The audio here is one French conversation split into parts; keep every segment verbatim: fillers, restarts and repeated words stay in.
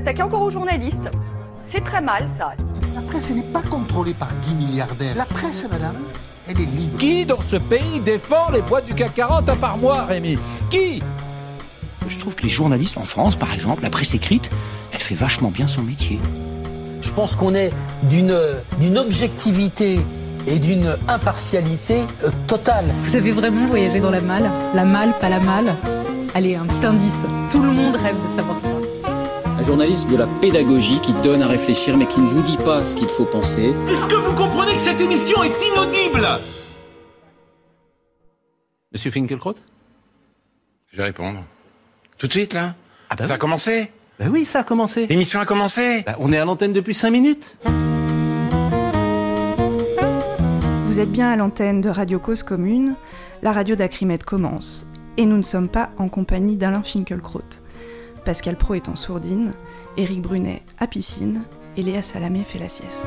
attaquer encore aux journalistes. C'est très mal, ça. La presse n'est pas contrôlée par dix milliardaires. La presse, madame, elle est libre. Qui dans ce pays défend les boîtes du C A C quarante à part moi, Rémi? Qui? Je trouve que les journalistes en France, par exemple, la presse écrite, elle fait vachement bien son métier. Je pense qu'on est d'une, d'une objectivité et d'une impartialité euh, totale. Vous savez vraiment voyager dans la malle? La malle, pas la malle? Allez, un petit indice. Tout le monde rêve de savoir ça. Un journaliste de la pédagogie qui donne à réfléchir mais qui ne vous dit pas ce qu'il faut penser. Est-ce que vous comprenez que cette émission est inaudible? Monsieur Finkielkraut? Je vais répondre. Tout de suite, là? Ah bah ça oui. a commencé? Bah oui, ça a commencé. L'émission a commencé? Bah, on est à l'antenne depuis cinq minutes. Vous êtes bien à l'antenne de Radio Cause Commune, la radio d'Acrimed commence. Et nous ne sommes pas en compagnie d'Alain Finkielkraut. Pascal Praud est en sourdine, Éric Brunet à piscine et Léa Salamé fait la sieste.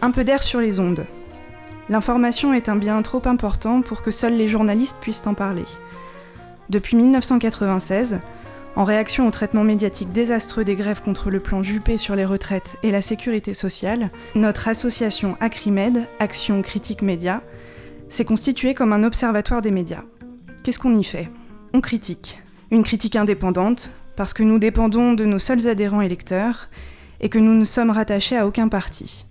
Un peu d'air sur les ondes. L'information est un bien trop important pour que seuls les journalistes puissent en parler. Depuis dix-neuf cent quatre-vingt-seize, en réaction au traitement médiatique désastreux des grèves contre le plan Juppé sur les retraites et la sécurité sociale, notre association Acrimed, Action Critique Média, s'est constituée comme un observatoire des médias. Qu'est-ce qu'on y fait? On critique. Une critique indépendante, parce que nous dépendons de nos seuls adhérents et lecteurs, et que nous ne sommes rattachés à aucun parti.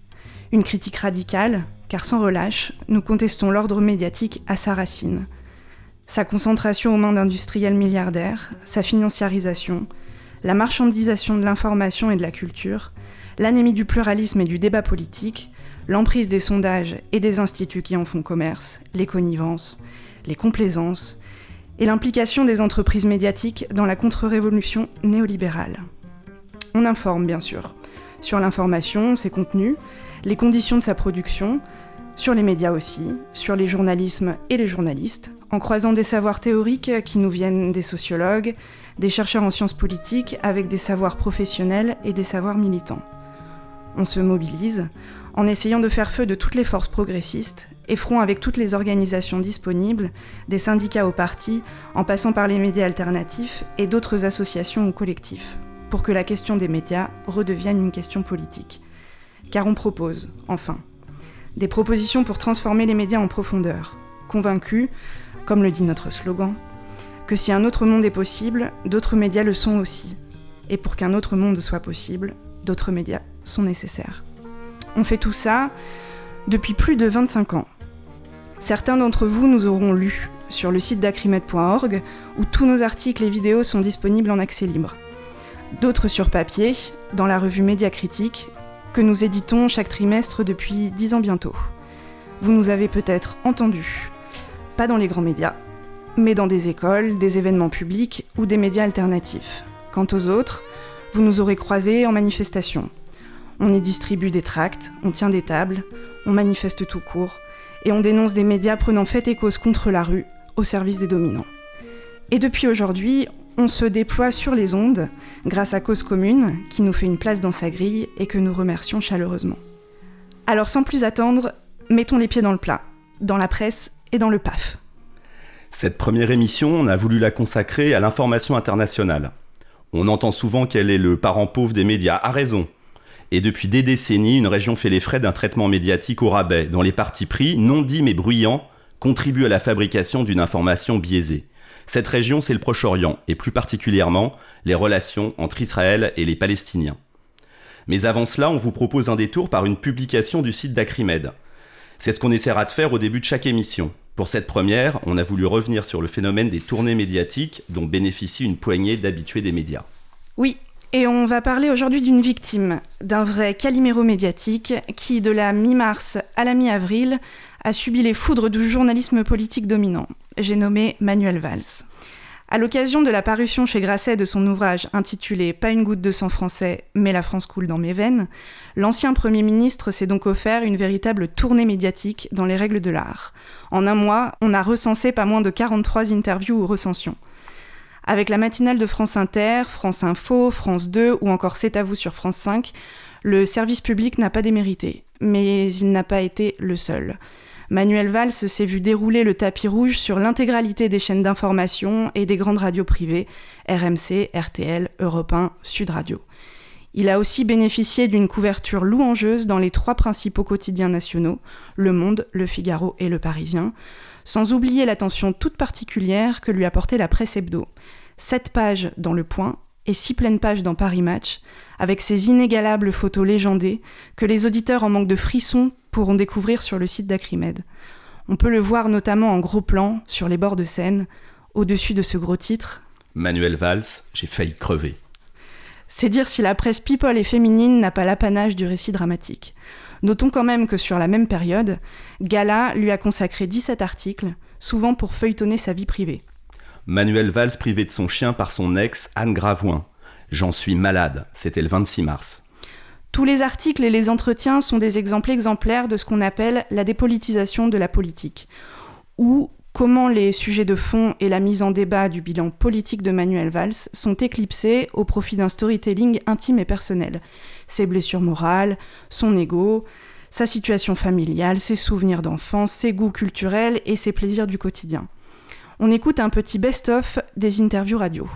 Une critique radicale, car sans relâche, nous contestons l'ordre médiatique à sa racine. Sa concentration aux mains d'industriels milliardaires, sa financiarisation, la marchandisation de l'information et de la culture, l'anémie du pluralisme et du débat politique, l'emprise des sondages et des instituts qui en font commerce, les connivences, les complaisances et l'implication des entreprises médiatiques dans la contre-révolution néolibérale. On informe, bien sûr, sur l'information, ses contenus, les conditions de sa production, sur les médias aussi, sur les journalismes et les journalistes, en croisant des savoirs théoriques qui nous viennent des sociologues, des chercheurs en sciences politiques, avec des savoirs professionnels et des savoirs militants. On se mobilise, en essayant de faire feu de toutes les forces progressistes, effront avec toutes les organisations disponibles, des syndicats aux partis, en passant par les médias alternatifs et d'autres associations ou collectifs, pour que la question des médias redevienne une question politique. Car on propose, enfin, des propositions pour transformer les médias en profondeur, convaincus, comme le dit notre slogan, que si un autre monde est possible, d'autres médias le sont aussi. Et pour qu'un autre monde soit possible, d'autres médias sont nécessaires. On fait tout ça depuis plus de vingt-cinq ans. Certains d'entre vous nous auront lus sur le site d'acrimed point org où tous nos articles et vidéos sont disponibles en accès libre. D'autres sur papier, dans la revue Média Critique, que nous éditons chaque trimestre depuis dix ans bientôt. Vous nous avez peut-être entendus, pas dans les grands médias, mais dans des écoles, des événements publics ou des médias alternatifs. Quant aux autres, vous nous aurez croisés en manifestation. On y distribue des tracts, on tient des tables, on manifeste tout court, et on dénonce des médias prenant fait et cause contre la rue, au service des dominants. Et depuis aujourd'hui, on se déploie sur les ondes, grâce à Cause Commune, qui nous fait une place dans sa grille et que nous remercions chaleureusement. Alors sans plus attendre, mettons les pieds dans le plat, dans la presse et dans le P A F. Cette première émission, on a voulu la consacrer à l'information internationale. On entend souvent qu'elle est le parent pauvre des médias, à raison. Et depuis des décennies, une région fait les frais d'un traitement médiatique au rabais, dont les partis pris, non dits mais bruyants, contribuent à la fabrication d'une information biaisée. Cette région, c'est le Proche-Orient, et plus particulièrement, les relations entre Israël et les Palestiniens. Mais avant cela, on vous propose un détour par une publication du site d'Acrimed. C'est ce qu'on essaiera de faire au début de chaque émission. Pour cette première, on a voulu revenir sur le phénomène des tournées médiatiques, dont bénéficie une poignée d'habitués des médias. Oui. Et on va parler aujourd'hui d'une victime, d'un vrai Calimero médiatique qui, de la mi-mars à la mi-avril, a subi les foudres du journalisme politique dominant. J'ai nommé Manuel Valls. À l'occasion de la parution chez Grasset de son ouvrage intitulé « Pas une goutte de sang français, mais la France coule dans mes veines », l'ancien Premier ministre s'est donc offert une véritable tournée médiatique dans les règles de l'art. En un mois, on a recensé pas moins de quarante-trois interviews ou recensions. Avec la matinale de France Inter, France Info, France deux ou encore C'est à vous sur France cinq, le service public n'a pas démérité, mais il n'a pas été le seul. Manuel Valls s'est vu dérouler le tapis rouge sur l'intégralité des chaînes d'information et des grandes radios privées, R M C, R T L, Europe un, Sud Radio. Il a aussi bénéficié d'une couverture louangeuse dans les trois principaux quotidiens nationaux, Le Monde, Le Figaro et Le Parisien, sans oublier l'attention toute particulière que lui apportait la presse hebdo. Sept pages dans Le Point et six pleines pages dans Paris Match, avec ses inégalables photos légendées que les auditeurs en manque de frissons pourront découvrir sur le site d'Acrimed. On peut le voir notamment en gros plan, sur les bords de Seine, au-dessus de ce gros titre « Manuel Valls, j'ai failli crever ». C'est dire si la presse people et féminine n'a pas l'apanage du récit dramatique. Notons quand même que sur la même période, Gala lui a consacré dix-sept articles, souvent pour feuilletonner sa vie privée. Manuel Valls privé de son chien par son ex, Anne Gravoin. « J'en suis malade », c'était le vingt-six mars. Tous les articles et les entretiens sont des exemples exemplaires de ce qu'on appelle la dépolitisation de la politique, ou comment les sujets de fond et la mise en débat du bilan politique de Manuel Valls sont éclipsés au profit d'un storytelling intime et personnel. Ses blessures morales, son ego, sa situation familiale, ses souvenirs d'enfance, ses goûts culturels et ses plaisirs du quotidien. On écoute un petit best-of des interviews radio.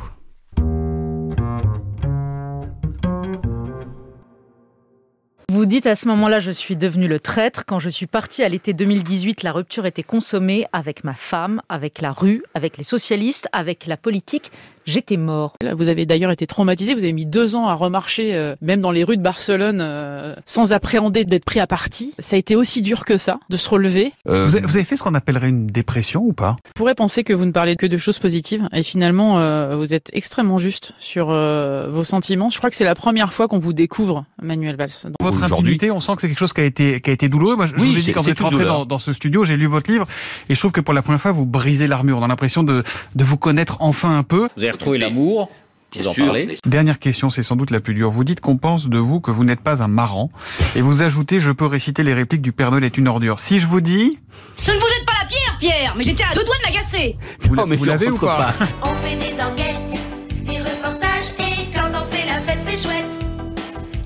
Vous dites à ce moment-là, je suis devenu le traître. Quand je suis parti à l'été deux mille dix-huit, la rupture était consommée avec ma femme, avec la rue, avec les socialistes, avec la politique. J'étais mort. Là, vous avez d'ailleurs été traumatisé. Vous avez mis deux ans à remarcher, euh, même dans les rues de Barcelone, euh, sans appréhender d'être pris à partie. Ça a été aussi dur que ça, de se relever. Euh... Vous avez fait ce qu'on appellerait une dépression ou pas ? On pourrait penser que vous ne parlez que de choses positives. Et finalement, euh, vous êtes extrêmement juste sur euh, vos sentiments. Je crois que c'est la première fois qu'on vous découvre, Manuel Valls. Dans... Votre intimité, on sent que c'est quelque chose qui a été, qui a été douloureux. Moi, je oui, vous ai dit, quand vous êtes rentré dans, dans ce studio, j'ai lu votre livre. Et je trouve que pour la première fois, vous brisez l'armure. On a l'impression de, de vous connaître enfin un peu. Vous avez retrouvé l'amour, vous en parlez. Dernière question, c'est sans doute la plus dure. Vous dites qu'on pense de vous que vous n'êtes pas un marrant. Et vous ajoutez, je peux réciter les répliques du Père Noël est une ordure. Si je vous dis... Je ne vous jette pas la pierre, Pierre, mais j'étais à deux doigts de m'agacer. Vous, non, mais vous l'avez ou pas, pas. On fait des enquêtes, des reportages, et quand on fait la fête, c'est chouette.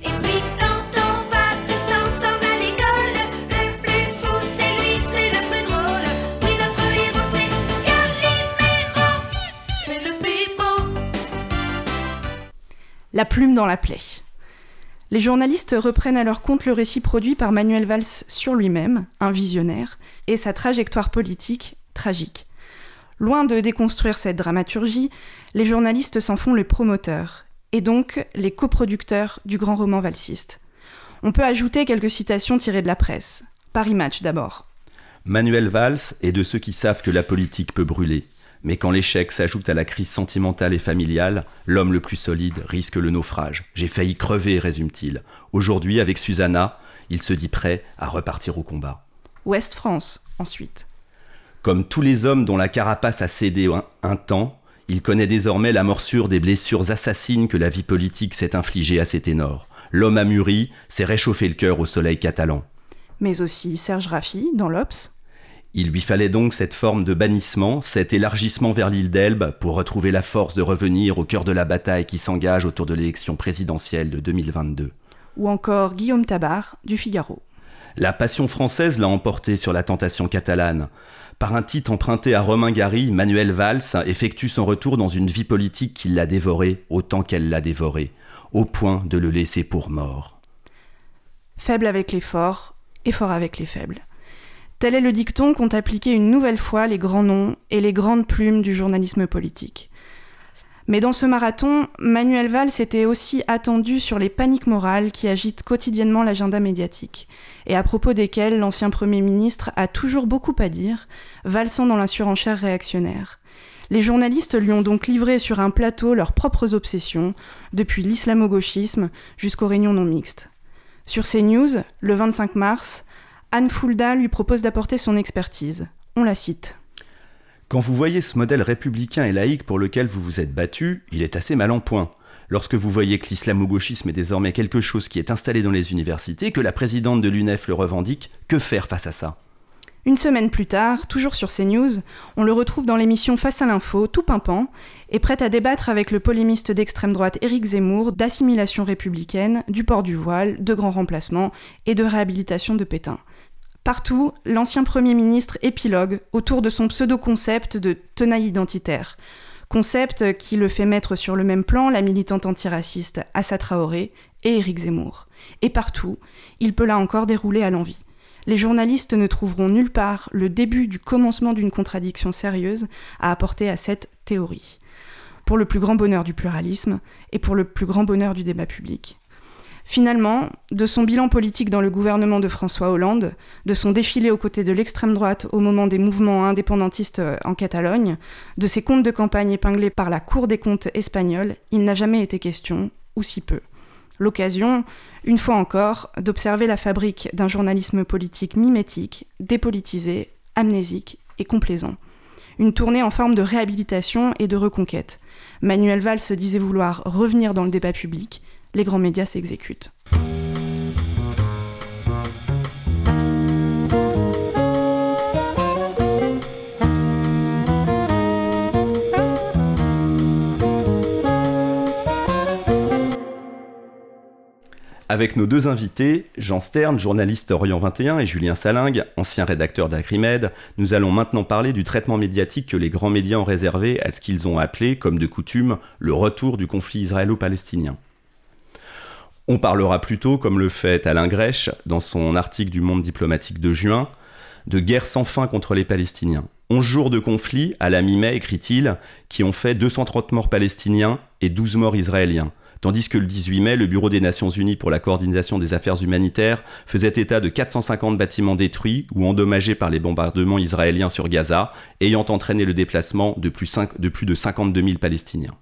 Et puis quand on va tous ensemble à l'école, le plus fou, c'est lui, c'est le plus drôle. Oui, notre héros, c'est Calimero, c'est le plus beau. La plume dans la plaie. Les journalistes reprennent à leur compte le récit produit par Manuel Valls sur lui-même, un visionnaire, et sa trajectoire politique tragique. Loin de déconstruire cette dramaturgie, les journalistes s'en font les promoteurs, et donc les coproducteurs du grand roman valsiste. On peut ajouter quelques citations tirées de la presse. Paris Match d'abord. Manuel Valls est de ceux qui savent que la politique peut brûler. Mais quand l'échec s'ajoute à la crise sentimentale et familiale, l'homme le plus solide risque le naufrage. J'ai failli crever, résume-t-il. Aujourd'hui, avec Susanna, il se dit prêt à repartir au combat. Ouest France, ensuite. Comme tous les hommes dont la carapace a cédé un, un temps, il connaît désormais la morsure des blessures assassines que la vie politique s'est infligée à ses ténors. L'homme a mûri, s'est réchauffé le cœur au soleil catalan. Mais aussi Serge Raffi, dans l'Obs. Il lui fallait donc cette forme de bannissement, cet élargissement vers l'île d'Elbe pour retrouver la force de revenir au cœur de la bataille qui s'engage autour de l'élection présidentielle de deux mille vingt-deux. Ou encore Guillaume Tabar, du Figaro. La passion française l'a emporté sur la tentation catalane. Par un titre emprunté à Romain Gary, Manuel Valls effectue son retour dans une vie politique qui l'a dévorée autant qu'elle l'a dévorée, au point de le laisser pour mort. Faible avec les forts et fort avec les faibles. Tel est le dicton qu'ont appliqué une nouvelle fois les grands noms et les grandes plumes du journalisme politique. Mais dans ce marathon, Manuel Valls était aussi attendu sur les paniques morales qui agitent quotidiennement l'agenda médiatique, et à propos desquelles l'ancien Premier ministre a toujours beaucoup à dire, valsant dans la surenchère réactionnaire. Les journalistes lui ont donc livré sur un plateau leurs propres obsessions, depuis l'islamo-gauchisme jusqu'aux réunions non mixtes. Sur CNews, le vingt-cinq mars, Anne Fulda lui propose d'apporter son expertise. On la cite. Quand vous voyez ce modèle républicain et laïque pour lequel vous vous êtes battu, il est assez mal en point. Lorsque vous voyez que l'islamo-gauchisme est désormais quelque chose qui est installé dans les universités, que la présidente de l'U N E F le revendique, que faire face à ça ? Une semaine plus tard, toujours sur CNews, on le retrouve dans l'émission Face à l'info, tout pimpant, et prêt à débattre avec le polémiste d'extrême droite Éric Zemmour d'assimilation républicaine, du port du voile, de grand remplacement et de réhabilitation de Pétain. Partout, l'ancien Premier ministre épilogue autour de son pseudo-concept de tenaille identitaire. Concept qui le fait mettre sur le même plan la militante antiraciste Assa Traoré et Éric Zemmour. Et partout, il peut là encore dérouler à l'envi. Les journalistes ne trouveront nulle part le début du commencement d'une contradiction sérieuse à apporter à cette théorie. Pour le plus grand bonheur du pluralisme et pour le plus grand bonheur du débat public. Finalement, de son bilan politique dans le gouvernement de François Hollande, de son défilé aux côtés de l'extrême droite au moment des mouvements indépendantistes en Catalogne, de ses comptes de campagne épinglés par la Cour des comptes espagnole, il n'a jamais été question, ou si peu. L'occasion, une fois encore, d'observer la fabrique d'un journalisme politique mimétique, dépolitisé, amnésique et complaisant. Une tournée en forme de réhabilitation et de reconquête. Manuel Valls disait vouloir revenir dans le débat public. Les grands médias s'exécutent. Avec nos deux invités, Jean Stern, journaliste Orient vingt et un, et Julien Salingue, ancien rédacteur d'Acrimed, nous allons maintenant parler du traitement médiatique que les grands médias ont réservé à ce qu'ils ont appelé, comme de coutume, le retour du conflit israélo-palestinien. On parlera plutôt, comme le fait Alain Grech dans son article du Monde diplomatique de juin, de guerre sans fin contre les Palestiniens. onze jours de conflit, à la mi-mai, écrit-il, qui ont fait deux cent trente morts palestiniens et douze morts israéliens. Tandis que le dix-huit mai, le Bureau des Nations Unies pour la coordination des affaires humanitaires faisait état de quatre cent cinquante bâtiments détruits ou endommagés par les bombardements israéliens sur Gaza, ayant entraîné le déplacement de plus, cinq, de, plus de cinquante-deux mille Palestiniens.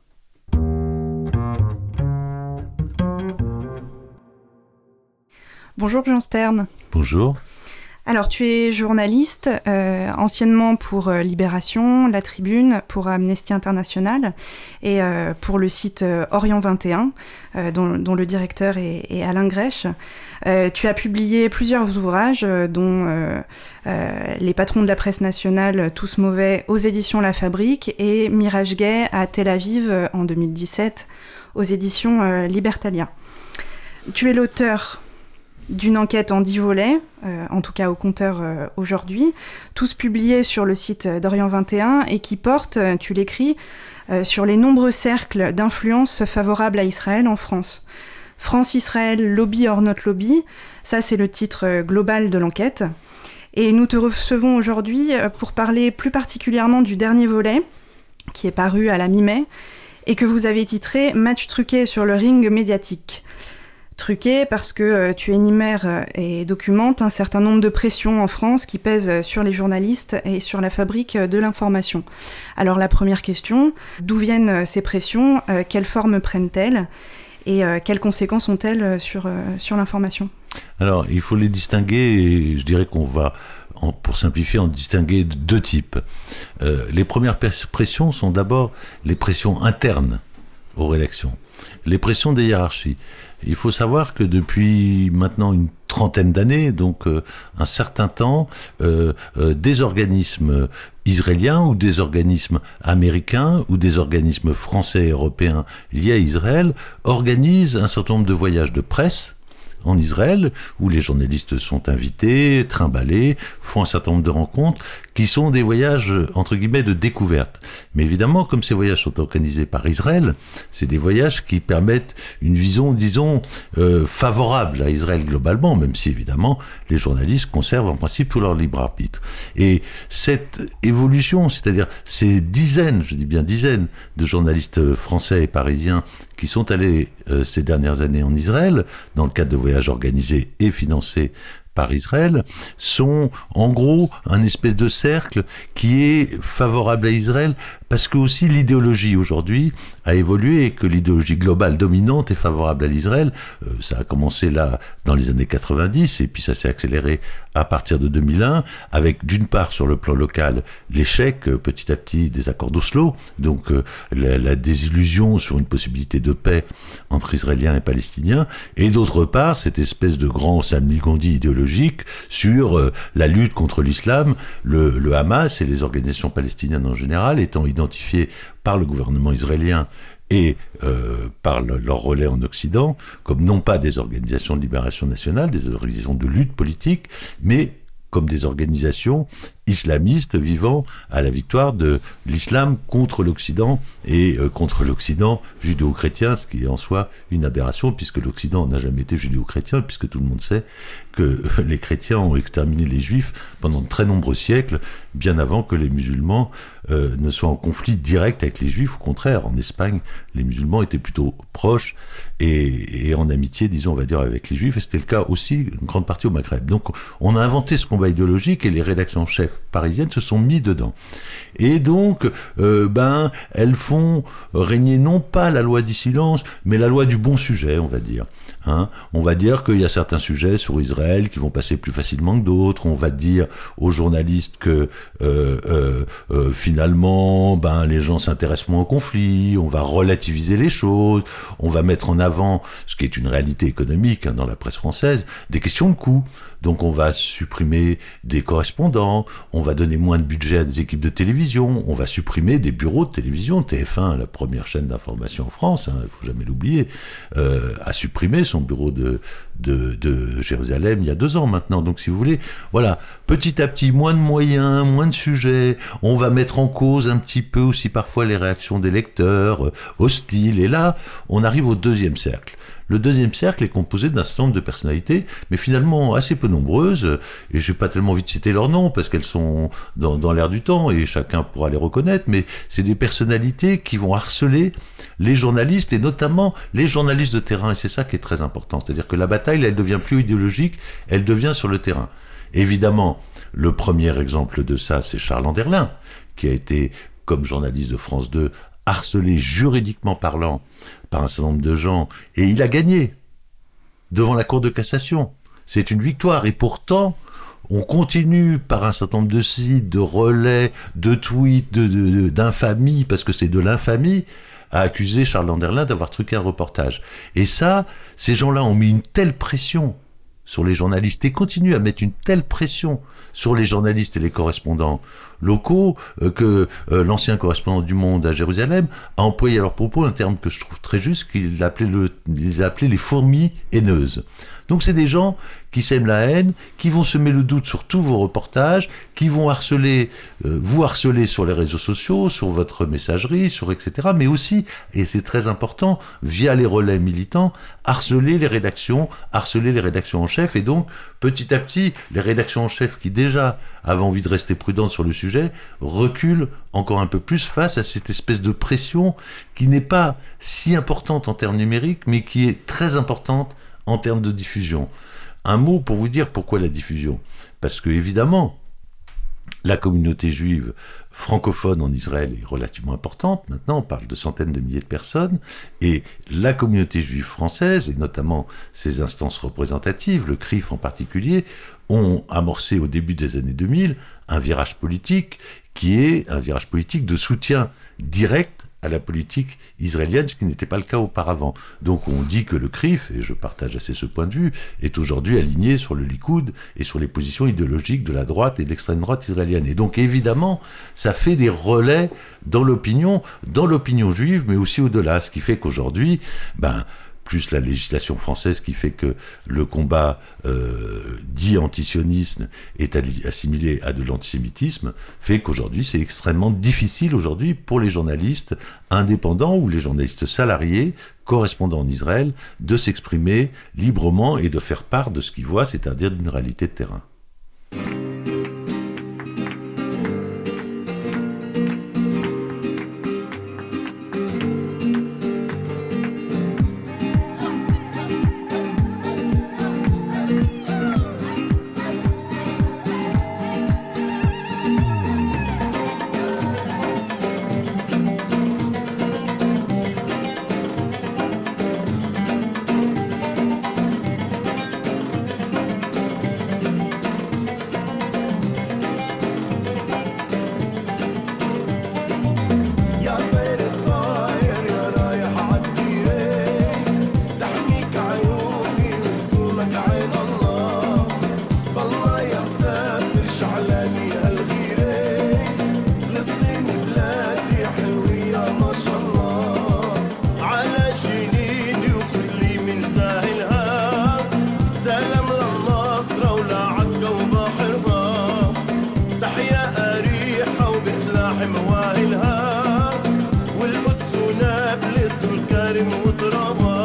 Bonjour Jean Stern. Bonjour. Alors tu es journaliste, euh, anciennement pour euh, Libération, La Tribune, pour Amnesty International et euh, pour le site euh, Orient vingt et un, euh, dont, dont le directeur est, est Alain Grech. Euh, tu as publié plusieurs ouvrages, euh, dont euh, euh, Les patrons de la presse nationale, tous mauvais, aux éditions La Fabrique et Mirage Gay à Tel Aviv euh, en deux mille dix-sept, aux éditions euh, Libertalia. Tu es l'auteur d'une enquête en dix volets, euh, en tout cas au compteur euh, aujourd'hui, tous publiés sur le site d'Orient vingt et un et qui portent, tu l'écris, euh, sur les nombreux cercles d'influence favorables à Israël en France. France-Israël, lobby or not lobby, ça c'est le titre global de l'enquête. Et nous te recevons aujourd'hui pour parler plus particulièrement du dernier volet, qui est paru à la mi-mai, et que vous avez titré « Match truqué sur le ring médiatique ». Truqué parce que euh, tu énumères et documentes un certain nombre de pressions en France qui pèsent sur les journalistes et sur la fabrique de l'information. Alors la première question, d'où viennent ces pressions, euh, quelles formes prennent-elles et euh, quelles conséquences ont-elles sur, euh, sur l'information ? Alors il faut les distinguer et je dirais qu'on va, en, pour simplifier, en distinguer de deux types. Euh, les premières pressions sont d'abord les pressions internes aux rédactions, les pressions des hiérarchies. Il faut savoir que depuis maintenant une trentaine d'années, donc euh, un certain temps, euh, euh, des organismes israéliens ou des organismes américains ou des organismes français et européens liés à Israël organisent un certain nombre de voyages de presse en Israël, où les journalistes sont invités, trimballés, font un certain nombre de rencontres, qui sont des voyages, entre guillemets, de découverte. Mais évidemment, comme ces voyages sont organisés par Israël, c'est des voyages qui permettent une vision, disons, euh, favorable à Israël globalement, même si, évidemment, les journalistes conservent en principe tout leur libre arbitre. Et cette évolution, c'est-à-dire ces dizaines, je dis bien dizaines, de journalistes français et parisiens qui sont allés euh, ces dernières années en Israël, dans le cadre de voyages organisés et financés par Israël, sont en gros un espèce de cercle qui est favorable à Israël, parce que aussi l'idéologie aujourd'hui a évolué et que l'idéologie globale dominante est favorable à l'Israël. Euh, ça a commencé là dans les années quatre-vingt-dix et puis ça s'est accéléré à partir de deux mille un avec d'une part sur le plan local l'échec euh, petit à petit des accords d'Oslo, donc euh, la, la désillusion sur une possibilité de paix entre Israéliens et Palestiniens, et d'autre part cette espèce de grand salmigondis idéologique sur euh, la lutte contre l'islam, le, le Hamas et les organisations palestiniennes en général étant identifiés par le gouvernement israélien et euh, par le, leur relais en Occident, comme non pas des organisations de libération nationale, des organisations de lutte politique, mais comme des organisations islamistes vivant à la victoire de l'islam contre l'Occident et euh, contre l'Occident judéo-chrétien, ce qui est en soi une aberration puisque l'Occident n'a jamais été judéo-chrétien, puisque tout le monde sait que les chrétiens ont exterminé les juifs pendant de très nombreux siècles, bien avant que les musulmans euh, ne soient en conflit direct avec les juifs. Au contraire, en Espagne, les musulmans étaient plutôt proches et, et en amitié, disons, on va dire, avec les juifs, et c'était le cas aussi une grande partie au Maghreb. Donc on a inventé ce combat idéologique et les rédactions en chef parisiennes se sont mis dedans. Et donc, euh, ben, elles font régner non pas la loi du silence, mais la loi du bon sujet, on va dire. Hein, on va dire qu'il y a certains sujets sur Israël qui vont passer plus facilement que d'autres. On va dire aux journalistes que euh, euh, euh, finalement, ben, les gens s'intéressent moins au conflit. On va relativiser les choses. On va mettre en avant, ce qui est une réalité économique hein, dans la presse française, des questions de coûts. Donc on va supprimer des correspondants, on va donner moins de budget à des équipes de télévision, on va supprimer des bureaux de télévision. T F un, la première chaîne d'information en France, il hein, ne faut jamais l'oublier, euh, a supprimé son bureau de, de, de Jérusalem il y a deux ans maintenant. Donc si vous voulez, voilà, petit à petit, moins de moyens, moins de sujets, on va mettre en cause un petit peu aussi parfois les réactions des lecteurs euh, hostiles. Et là, on arrive au deuxième cercle. Le deuxième cercle est composé d'un certain nombre de personnalités, mais finalement assez peu nombreuses, et j'ai pas tellement envie de citer leurs noms, parce qu'elles sont dans, dans l'air du temps, et chacun pourra les reconnaître, mais c'est des personnalités qui vont harceler les journalistes, et notamment les journalistes de terrain, et c'est ça qui est très important, c'est-à-dire que la bataille, là, elle devient plus idéologique, elle devient sur le terrain. Évidemment, le premier exemple de ça, c'est Charles Anderlin, qui a été, comme journaliste de France deux, harcelé juridiquement parlant par un certain nombre de gens, et il a gagné devant la Cour de cassation. C'est une victoire, et pourtant, on continue par un certain nombre de sites, de relais, de tweets, de, de, de, d'infamie, parce que c'est de l'infamie, à accuser Charles Anderlin d'avoir truqué un reportage. Et ça, ces gens-là ont mis une telle pression sur les journalistes, et continue à mettre une telle pression sur les journalistes et les correspondants locaux, euh, que euh, l'ancien correspondant du Monde à Jérusalem a employé à leur propos un terme que je trouve très juste, qu'il appelait, le, il appelait les fourmis haineuses. Donc c'est des gens qui sèment la haine, qui vont semer le doute sur tous vos reportages, qui vont harceler, euh, vous harceler sur les réseaux sociaux, sur votre messagerie, sur et cetera, mais aussi, et c'est très important, via les relais militants, harceler les rédactions, harceler les rédactions en chef, et donc, petit à petit, les rédactions en chef qui déjà avaient envie de rester prudentes sur le sujet, reculent encore un peu plus face à cette espèce de pression qui n'est pas si importante en termes numériques, mais qui est très importante en termes de diffusion. Un mot pour vous dire pourquoi la diffusion. Parce que, évidemment, la communauté juive francophone en Israël est relativement importante. Maintenant, on parle de centaines de milliers de personnes. Et la communauté juive française, et notamment ses instances représentatives, le C R I F en particulier, ont amorcé au début des années deux mille un virage politique qui est un virage politique de soutien direct à la politique israélienne, ce qui n'était pas le cas auparavant. Donc on dit que le C R I F, et je partage assez ce point de vue, est aujourd'hui aligné sur le Likoud et sur les positions idéologiques de la droite et de l'extrême droite israélienne. Et donc évidemment, ça fait des relais dans l'opinion, dans l'opinion juive, mais aussi au-delà, ce qui fait qu'aujourd'hui, ben, plus la législation française qui fait que le combat euh, dit antisionisme est assimilé à de l'antisémitisme, fait qu'aujourd'hui c'est extrêmement difficile aujourd'hui pour les journalistes indépendants ou les journalistes salariés correspondant en Israël de s'exprimer librement et de faire part de ce qu'ils voient, c'est-à-dire d'une réalité de terrain. ملاحم وإلهام والقدس ونابلس دول كرم وطرابا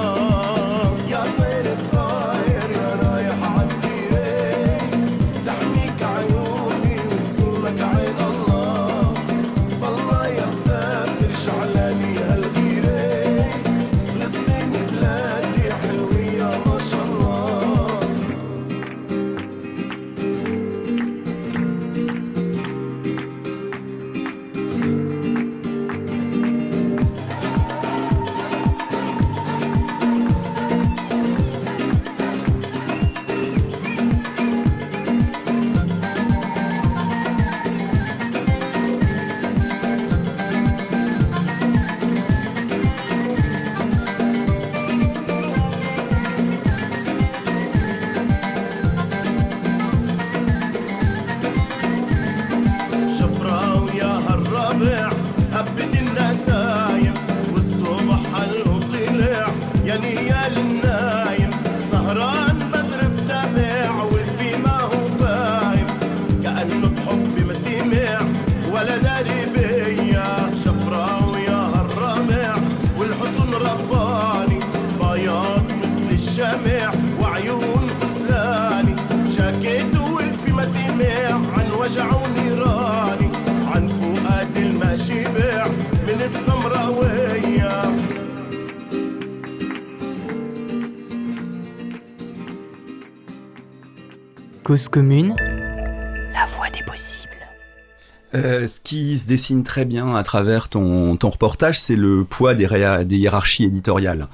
يا طير الطاير يا رايح عالديري تحميك عيوني وتصلك عين الله والله يا مسافر شعلاني هالغيري فلسطين بلادي حلوية ما شاء الله Cause commune, la voix des possibles. Euh, ce qui se dessine très bien à travers ton, ton reportage, c'est le poids des, réa- des hiérarchies éditoriales.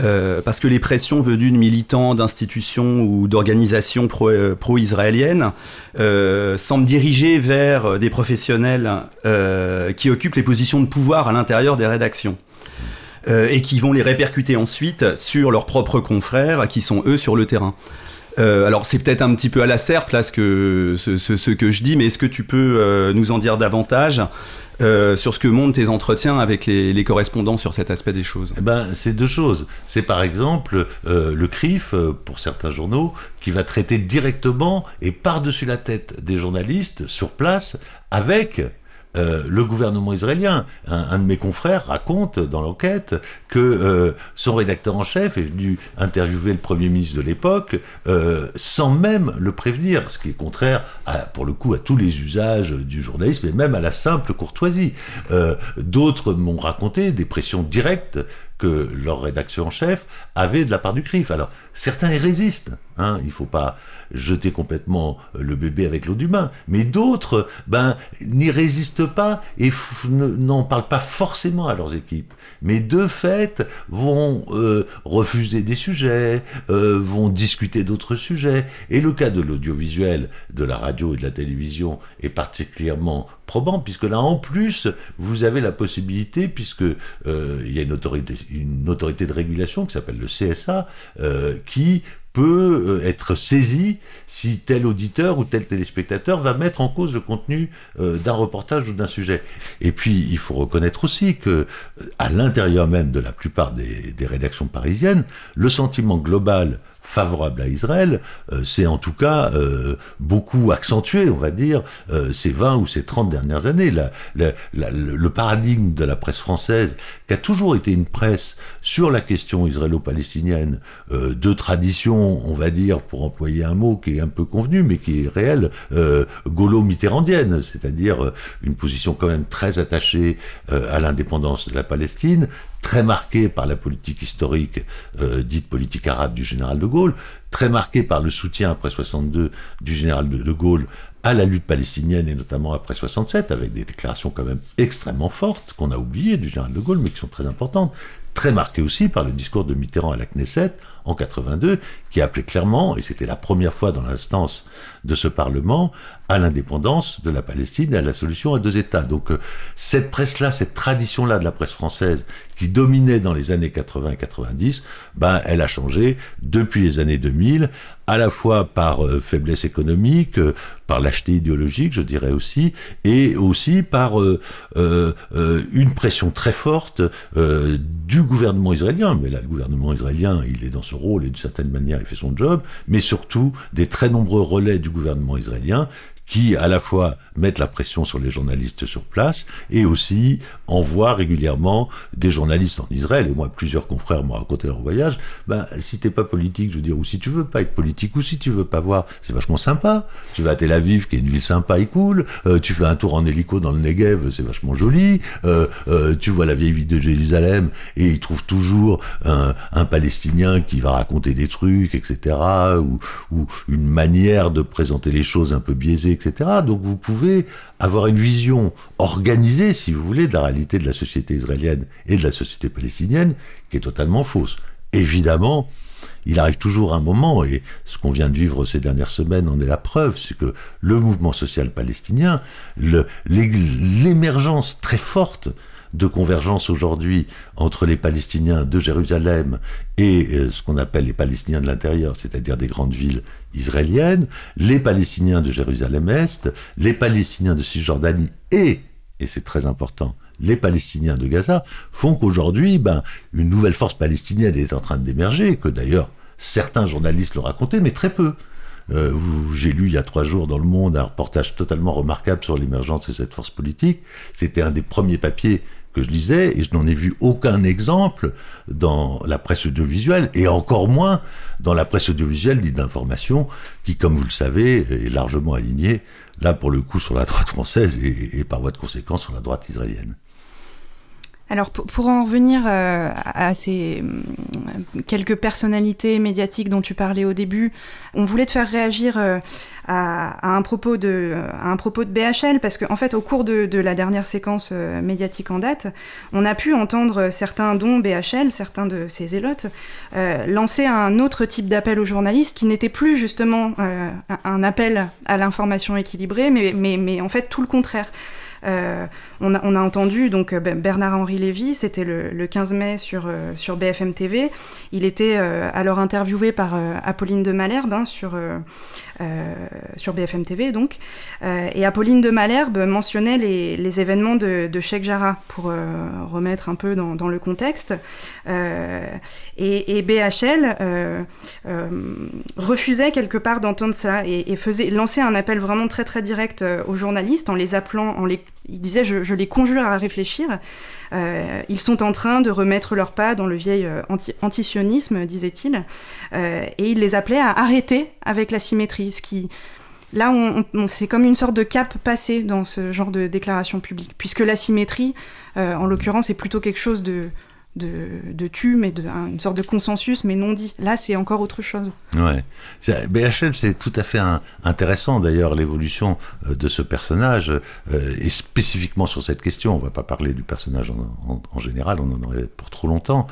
Euh, parce que les pressions venues de militants, d'institutions ou d'organisations pro, euh, pro-israéliennes euh, semblent dirigées vers des professionnels euh, qui occupent les positions de pouvoir à l'intérieur des rédactions. Euh, et qui vont les répercuter ensuite sur leurs propres confrères qui sont eux sur le terrain. Euh, alors c'est peut-être un petit peu à la serpe là ce que, ce, ce, ce que je dis, mais est-ce que tu peux euh, nous en dire davantage euh, sur ce que montrent tes entretiens avec les, les correspondants sur cet aspect des choses ? Eh ben, c'est deux choses. C'est par exemple euh, le C R I F, pour certains journaux, qui va traiter directement et par-dessus la tête des journalistes sur place avec... Euh, le gouvernement israélien. Un, un de mes confrères raconte dans l'enquête que euh, son rédacteur en chef est venu interviewer le Premier ministre de l'époque euh, sans même le prévenir, ce qui est contraire à, pour le coup à tous les usages du journalisme et même à la simple courtoisie. Euh, d'autres m'ont raconté des pressions directes que leur rédaction en chef avait de la part du C R I F. Alors, certains y résistent, hein, il ne faut pas jeter complètement le bébé avec l'eau du bain, mais d'autres ben, n'y résistent pas et f- n'en parlent pas forcément à leurs équipes. Mais de fait, vont euh, refuser des sujets, euh, vont discuter d'autres sujets. Et le cas de l'audiovisuel, de la radio et de la télévision est particulièrement probant, puisque là, en plus, vous avez la possibilité, puisque euh, il y a une autorité, une autorité de régulation qui s'appelle le C S A, euh, qui peut être saisi si tel auditeur ou tel téléspectateur va mettre en cause le contenu euh, d'un reportage ou d'un sujet. Et puis, il faut reconnaître aussi que, à l'intérieur même de la plupart des, des rédactions parisiennes, le sentiment global favorable à Israël, euh, c'est en tout cas euh, beaucoup accentué, on va dire, euh, ces vingt ou ces trente dernières années. La, la, la, le paradigme de la presse française, qui a toujours été une presse sur la question israélo-palestinienne, euh, de tradition, on va dire, pour employer un mot qui est un peu convenu, mais qui est réel, euh, gaulo-mitterrandienne, c'est-à-dire une position quand même très attachée euh, à l'indépendance de la Palestine, très marqué par la politique historique, euh, dite politique arabe du général de Gaulle, très marqué par le soutien après soixante-deux du général de Gaulle à la lutte palestinienne, et notamment après soixante-sept, avec des déclarations quand même extrêmement fortes, qu'on a oubliées du général de Gaulle, mais qui sont très importantes, très marqué aussi par le discours de Mitterrand à la Knesset, en quatre-vingt-deux, qui appelait clairement, et c'était la première fois dans l'instance de ce Parlement, à l'indépendance de la Palestine et à la solution à deux États. Donc cette presse-là, cette tradition-là de la presse française, qui dominait dans les années quatre-vingts quatre-vingt-dix, ben, elle a changé depuis les années deux mille, à la fois par euh, faiblesse économique, euh, par lâcheté idéologique, je dirais aussi, et aussi par euh, euh, euh, une pression très forte euh, du gouvernement israélien. Mais là, le gouvernement israélien, il est dans son rôle et d'une certaine manière, il fait son job, mais surtout des très nombreux relais du gouvernement israélien qui à la fois mettent la pression sur les journalistes sur place et aussi envoient régulièrement des journalistes en Israël. Et moi, plusieurs confrères m'ont raconté leur voyage. Ben, si t'es pas politique, je veux dire, ou si tu veux pas être politique, ou si tu veux pas voir, c'est vachement sympa. Tu vas à Tel Aviv, qui est une ville sympa et cool. Euh, tu fais un tour en hélico dans le Negev, c'est vachement joli. Euh, euh, tu vois la vieille ville de Jérusalem et ils trouvent toujours un, un Palestinien qui va raconter des trucs, et cetera, ou, ou une manière de présenter les choses un peu biaisée, et cetera. Donc vous pouvez avoir une vision organisée, si vous voulez, de la réalité de la société israélienne et de la société palestinienne, qui est totalement fausse. Évidemment, il arrive toujours un moment, et ce qu'on vient de vivre ces dernières semaines en est la preuve, c'est que le mouvement social palestinien, le, l'émergence très forte de convergence aujourd'hui entre les Palestiniens de Jérusalem et ce qu'on appelle les Palestiniens de l'intérieur, c'est-à-dire des grandes villes israéliennes, les Palestiniens de Jérusalem-Est, les Palestiniens de Cisjordanie et, et c'est très important, les Palestiniens de Gaza, font qu'aujourd'hui, ben, une nouvelle force palestinienne est en train d'émerger, que d'ailleurs certains journalistes le racontaient, mais très peu. Euh, j'ai lu il y a trois jours dans Le Monde un reportage totalement remarquable sur l'émergence de cette force politique. C'était un des premiers papiers que je lisais, et je n'en ai vu aucun exemple dans la presse audiovisuelle, et encore moins dans la presse audiovisuelle dite d'information, qui, comme vous le savez, est largement alignée, là pour le coup, sur la droite française, et, et par voie de conséquence sur la droite israélienne. Alors, pour en revenir à ces quelques personnalités médiatiques dont tu parlais au début, on voulait te faire réagir à un propos de, à un propos de B H L, parce qu'en fait, au cours de, de la dernière séquence médiatique en date, on a pu entendre certains dont B H L, certains de ses élotes, euh, lancer un autre type d'appel aux journalistes qui n'était plus justement euh, un appel à l'information équilibrée, mais, mais, mais en fait tout le contraire. Euh, on, a, on a entendu donc Bernard-Henri Lévy, c'était le, le quinze mai sur, euh, sur B F M T V. Il était euh, alors interviewé par euh, Apolline de Malherbe hein, sur, euh, euh, sur B F M T V donc. Euh, et Apolline de Malherbe mentionnait les, les événements de, de Sheikh Jarrah pour euh, remettre un peu dans, dans le contexte. Euh, et, et B H L euh, euh, refusait quelque part d'entendre ça et, et faisait, lançait un appel vraiment très très direct aux journalistes en les appelant, en les il disait, je, je les conjure à réfléchir. Euh, ils sont en train de remettre leur pas dans le vieil anti, antisionisme, disait-il. Euh, et il les appelait à arrêter avec la symétrie. Ce qui, là, on, on, c'est comme une sorte de cap passé dans ce genre de déclaration publique. Puisque la symétrie, euh, en l'occurrence, est plutôt quelque chose de... de, de tu, mais de, hein, une sorte de consensus, mais non dit. Là, c'est encore autre chose. Ouais. C'est, B H L, c'est tout à fait un, intéressant, d'ailleurs, l'évolution euh, de ce personnage, euh, et spécifiquement sur cette question. On ne va pas parler du personnage en, en, en général, on en aurait pour trop longtemps,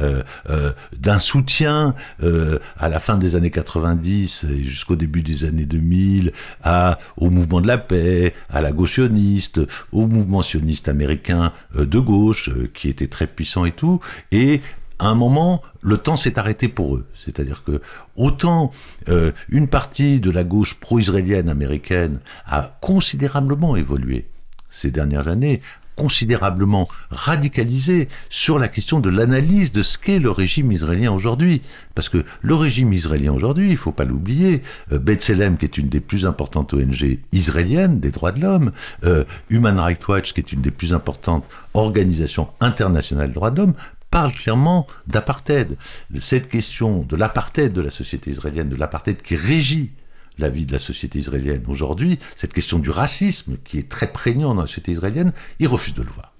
euh, euh, d'un soutien euh, à la fin des années quatre-vingt-dix et jusqu'au début des années deux mille à, au mouvement de la paix, à la gauche sioniste, au mouvement sioniste américain euh, de gauche, euh, qui était très puissant et tout. Et à un moment, le temps s'est arrêté pour eux. C'est-à-dire que autant euh, une partie de la gauche pro-israélienne américaine a considérablement évolué ces dernières années, considérablement radicalisée sur la question de l'analyse de ce qu'est le régime israélien aujourd'hui. Parce que le régime israélien aujourd'hui, il ne faut pas l'oublier, euh, Bethléem, qui est une des plus importantes O N G israéliennes des droits de l'homme, euh, Human Rights Watch, qui est une des plus importantes organisations internationales des droits de l'homme, parle clairement d'apartheid. Cette question de l'apartheid de la société israélienne, de l'apartheid qui régit la vie de la société israélienne aujourd'hui, cette question du racisme qui est très prégnant dans la société israélienne, ils refusent de le voir.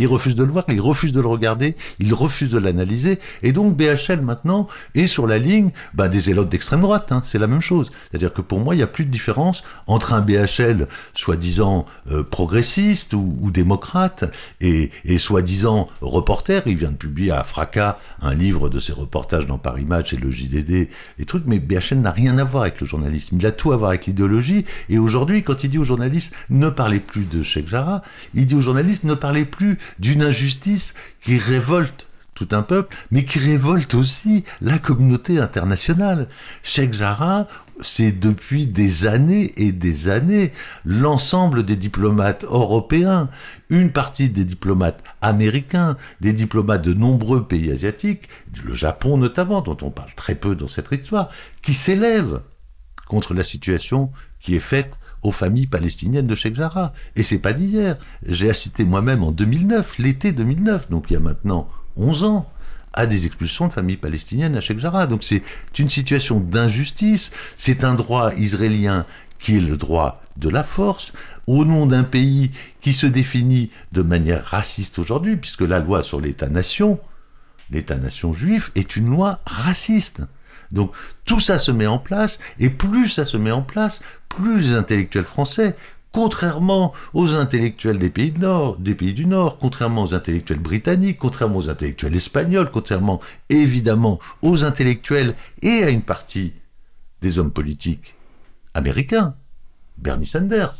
Ils refusent de le voir, ils refusent de le regarder, ils refusent de l'analyser. Et donc B H L maintenant est sur la ligne bah, des élotes d'extrême droite, hein, c'est la même chose. C'est-à-dire que pour moi, il n'y a plus de différence entre un B H L soi-disant euh, progressiste ou, ou démocrate et, et soi-disant reporter. Il vient de publier à Fracas un livre de ses reportages dans Paris Match et le J D D, des trucs, mais B H L n'a rien à voir avec le journalisme, il a tout à voir avec l'idéologie. Et aujourd'hui, quand il dit aux journalistes ne parlez plus de Sheikh Jarrah, il dit aux journalistes ne parlez plus d'une injustice qui révolte tout un peuple, mais qui révolte aussi la communauté internationale. Sheikh Jarrah, c'est depuis des années et des années l'ensemble des diplomates européens, une partie des diplomates américains, des diplomates de nombreux pays asiatiques, le Japon notamment, dont on parle très peu dans cette histoire, qui s'élèvent contre la situation qui est faite aux familles palestiniennes de Sheikh Jarrah. Et c'est pas d'hier. J'ai assisté moi-même en deux mille neuf, l'été deux mille neuf, donc il y a maintenant onze ans, à des expulsions de familles palestiniennes à Sheikh Jarrah. Donc c'est une situation d'injustice, c'est un droit israélien qui est le droit de la force, au nom d'un pays qui se définit de manière raciste aujourd'hui, puisque la loi sur l'État-nation, l'État-nation juif, est une loi raciste. Donc tout ça se met en place, et plus ça se met en place, plus les intellectuels français, contrairement aux intellectuels des pays, de Nord, des pays du Nord, contrairement aux intellectuels britanniques, contrairement aux intellectuels espagnols, contrairement évidemment aux intellectuels et à une partie des hommes politiques américains, Bernie Sanders.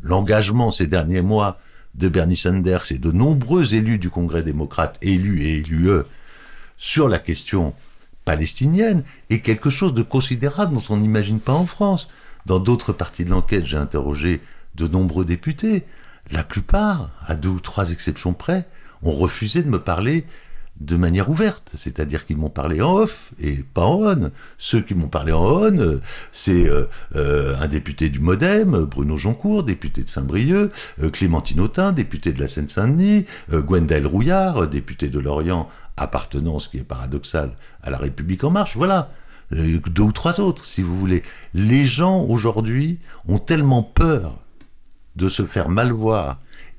L'engagement ces derniers mois de Bernie Sanders et de nombreux élus du Congrès démocrate, élus et élus sur la question palestinienne est quelque chose de considérable dont on n'imagine pas en France. Dans d'autres parties de l'enquête, j'ai interrogé de nombreux députés. La plupart, à deux ou trois exceptions près, ont refusé de me parler de manière ouverte. C'est-à-dire qu'ils m'ont parlé en off et pas en on. Ceux qui m'ont parlé en on, c'est euh, euh, un député du Modem, Bruno Joncourt, député de Saint-Brieuc, euh, Clémentine Autain, députée de la Seine-Saint-Denis, euh, Gwendaëlle Rouillard, députée de Lorient, appartenant, ce qui est paradoxal, à La République En Marche. Voilà. Deux ou trois autres, si vous voulez. Les gens, aujourd'hui, ont tellement peur de se faire mal voir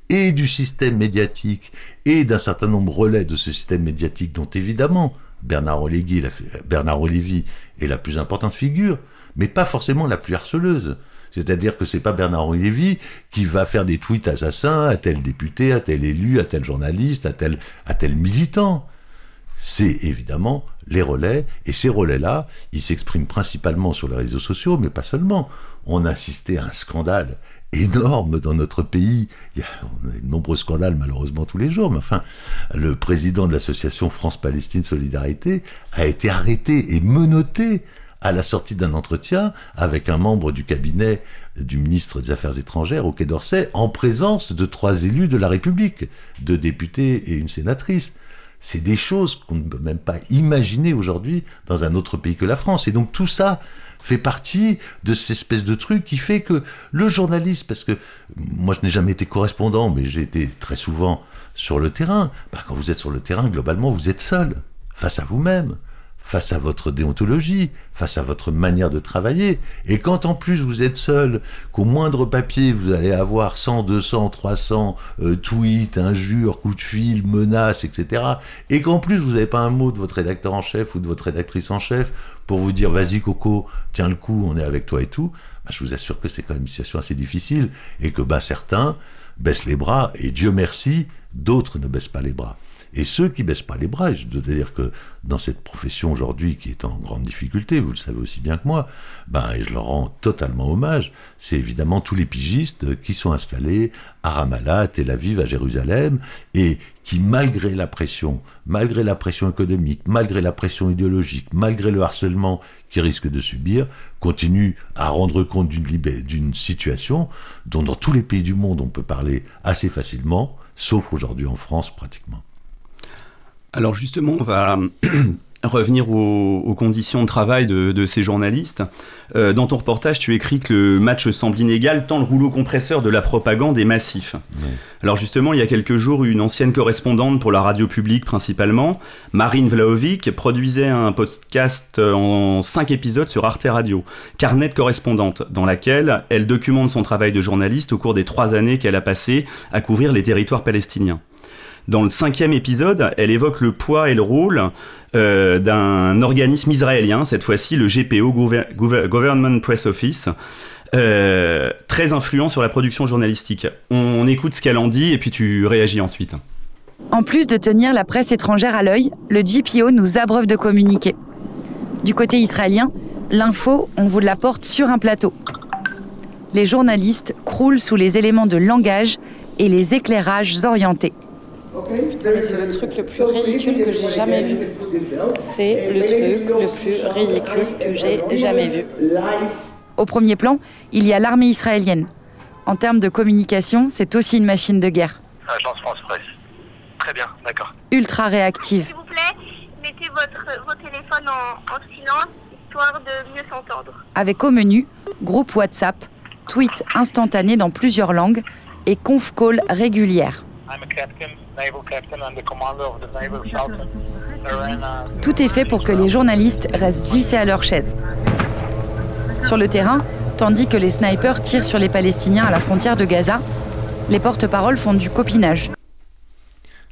et du système médiatique et d'un certain nombre de relais de ce système médiatique dont, évidemment, Bernard Oléguy, la, Bernard Olévy est la plus importante figure, mais pas forcément la plus harceleuse. C'est-à-dire que c'est pas Bernard Olévy qui va faire des tweets assassins à tel député, à tel élu, à tel journaliste, à tel, à tel militant. C'est évidemment les relais, et ces relais-là, ils s'expriment principalement sur les réseaux sociaux, mais pas seulement. On a assisté à un scandale énorme dans notre pays. Il y a, on a de nombreux scandales, malheureusement, tous les jours, mais enfin, le président de l'association France-Palestine Solidarité a été arrêté et menotté à la sortie d'un entretien avec un membre du cabinet du ministre des Affaires étrangères au Quai d'Orsay, en présence de trois élus de la République, deux députés et une sénatrice. C'est des choses qu'on ne peut même pas imaginer aujourd'hui dans un autre pays que la France. Et donc tout ça fait partie de cette espèce de truc qui fait que le journaliste, parce que moi je n'ai jamais été correspondant, mais j'ai été très souvent sur le terrain, bah, quand vous êtes sur le terrain, globalement, vous êtes seul, face à vous-même, face à votre déontologie, face à votre manière de travailler. Et quand en plus vous êtes seul, qu'au moindre papier vous allez avoir cent, deux cents, trois cents euh, tweets, injures, coups de fil, menaces, et cetera. Et qu'en plus vous n'avez pas un mot de votre rédacteur en chef ou de votre rédactrice en chef pour vous dire « vas-y Coco, tiens le coup, on est avec toi et tout bah, », je vous assure que c'est quand même une situation assez difficile et que bah, certains baissent les bras et Dieu merci, d'autres ne baissent pas les bras. Et ceux qui ne baissent pas les bras, je dois dire que dans cette profession aujourd'hui qui est en grande difficulté, vous le savez aussi bien que moi, ben, et je leur rends totalement hommage, c'est évidemment tous les pigistes qui sont installés à Ramallah, à Tel Aviv, à Jérusalem, et qui malgré la pression, malgré la pression économique, malgré la pression idéologique, malgré le harcèlement qu'ils risquent de subir, continuent à rendre compte d'une, libé- d'une situation dont dans tous les pays du monde on peut parler assez facilement, sauf aujourd'hui en France pratiquement. Alors justement, on va revenir aux, aux conditions de travail de, de ces journalistes. Euh, dans ton reportage, tu écris que le match semble inégal tant le rouleau compresseur de la propagande est massif. Oui. Alors justement, il y a quelques jours, une ancienne correspondante pour la radio publique principalement, Marine Vlahovic, produisait un podcast en cinq épisodes sur Arte Radio, Carnet de correspondante, dans laquelle elle documente son travail de journaliste au cours des trois années qu'elle a passées à couvrir les territoires palestiniens. Dans le cinquième épisode, elle évoque le poids et le rôle euh, d'un organisme israélien, cette fois-ci le G P O, Gouver- Gouver- Government Press Office, euh, très influent sur la production journalistique. On, on écoute ce qu'elle en dit et puis tu réagis ensuite. En plus de tenir la presse étrangère à l'œil, le G P O nous abreuve de communiqués. Du côté israélien, l'info, on vous l'apporte sur un plateau. Les journalistes croulent sous les éléments de langage et les éclairages orientés. Putain, mais c'est le truc le plus ridicule que j'ai jamais vu. C'est le truc le plus ridicule que j'ai jamais vu. Au premier plan, il y a l'armée israélienne. En termes de communication, c'est aussi une machine de guerre. Agence France Presse. Très bien, d'accord. Ultra réactive. S'il vous plaît, mettez votre, vos téléphones en, en silence, histoire de mieux s'entendre. Avec au menu, groupe WhatsApp, tweets instantanés dans plusieurs langues et conf calls régulières. Tout est fait pour que les journalistes restent vissés à leur chaise. Sur le terrain, tandis que les snipers tirent sur les Palestiniens à la frontière de Gaza, les porte-paroles font du copinage.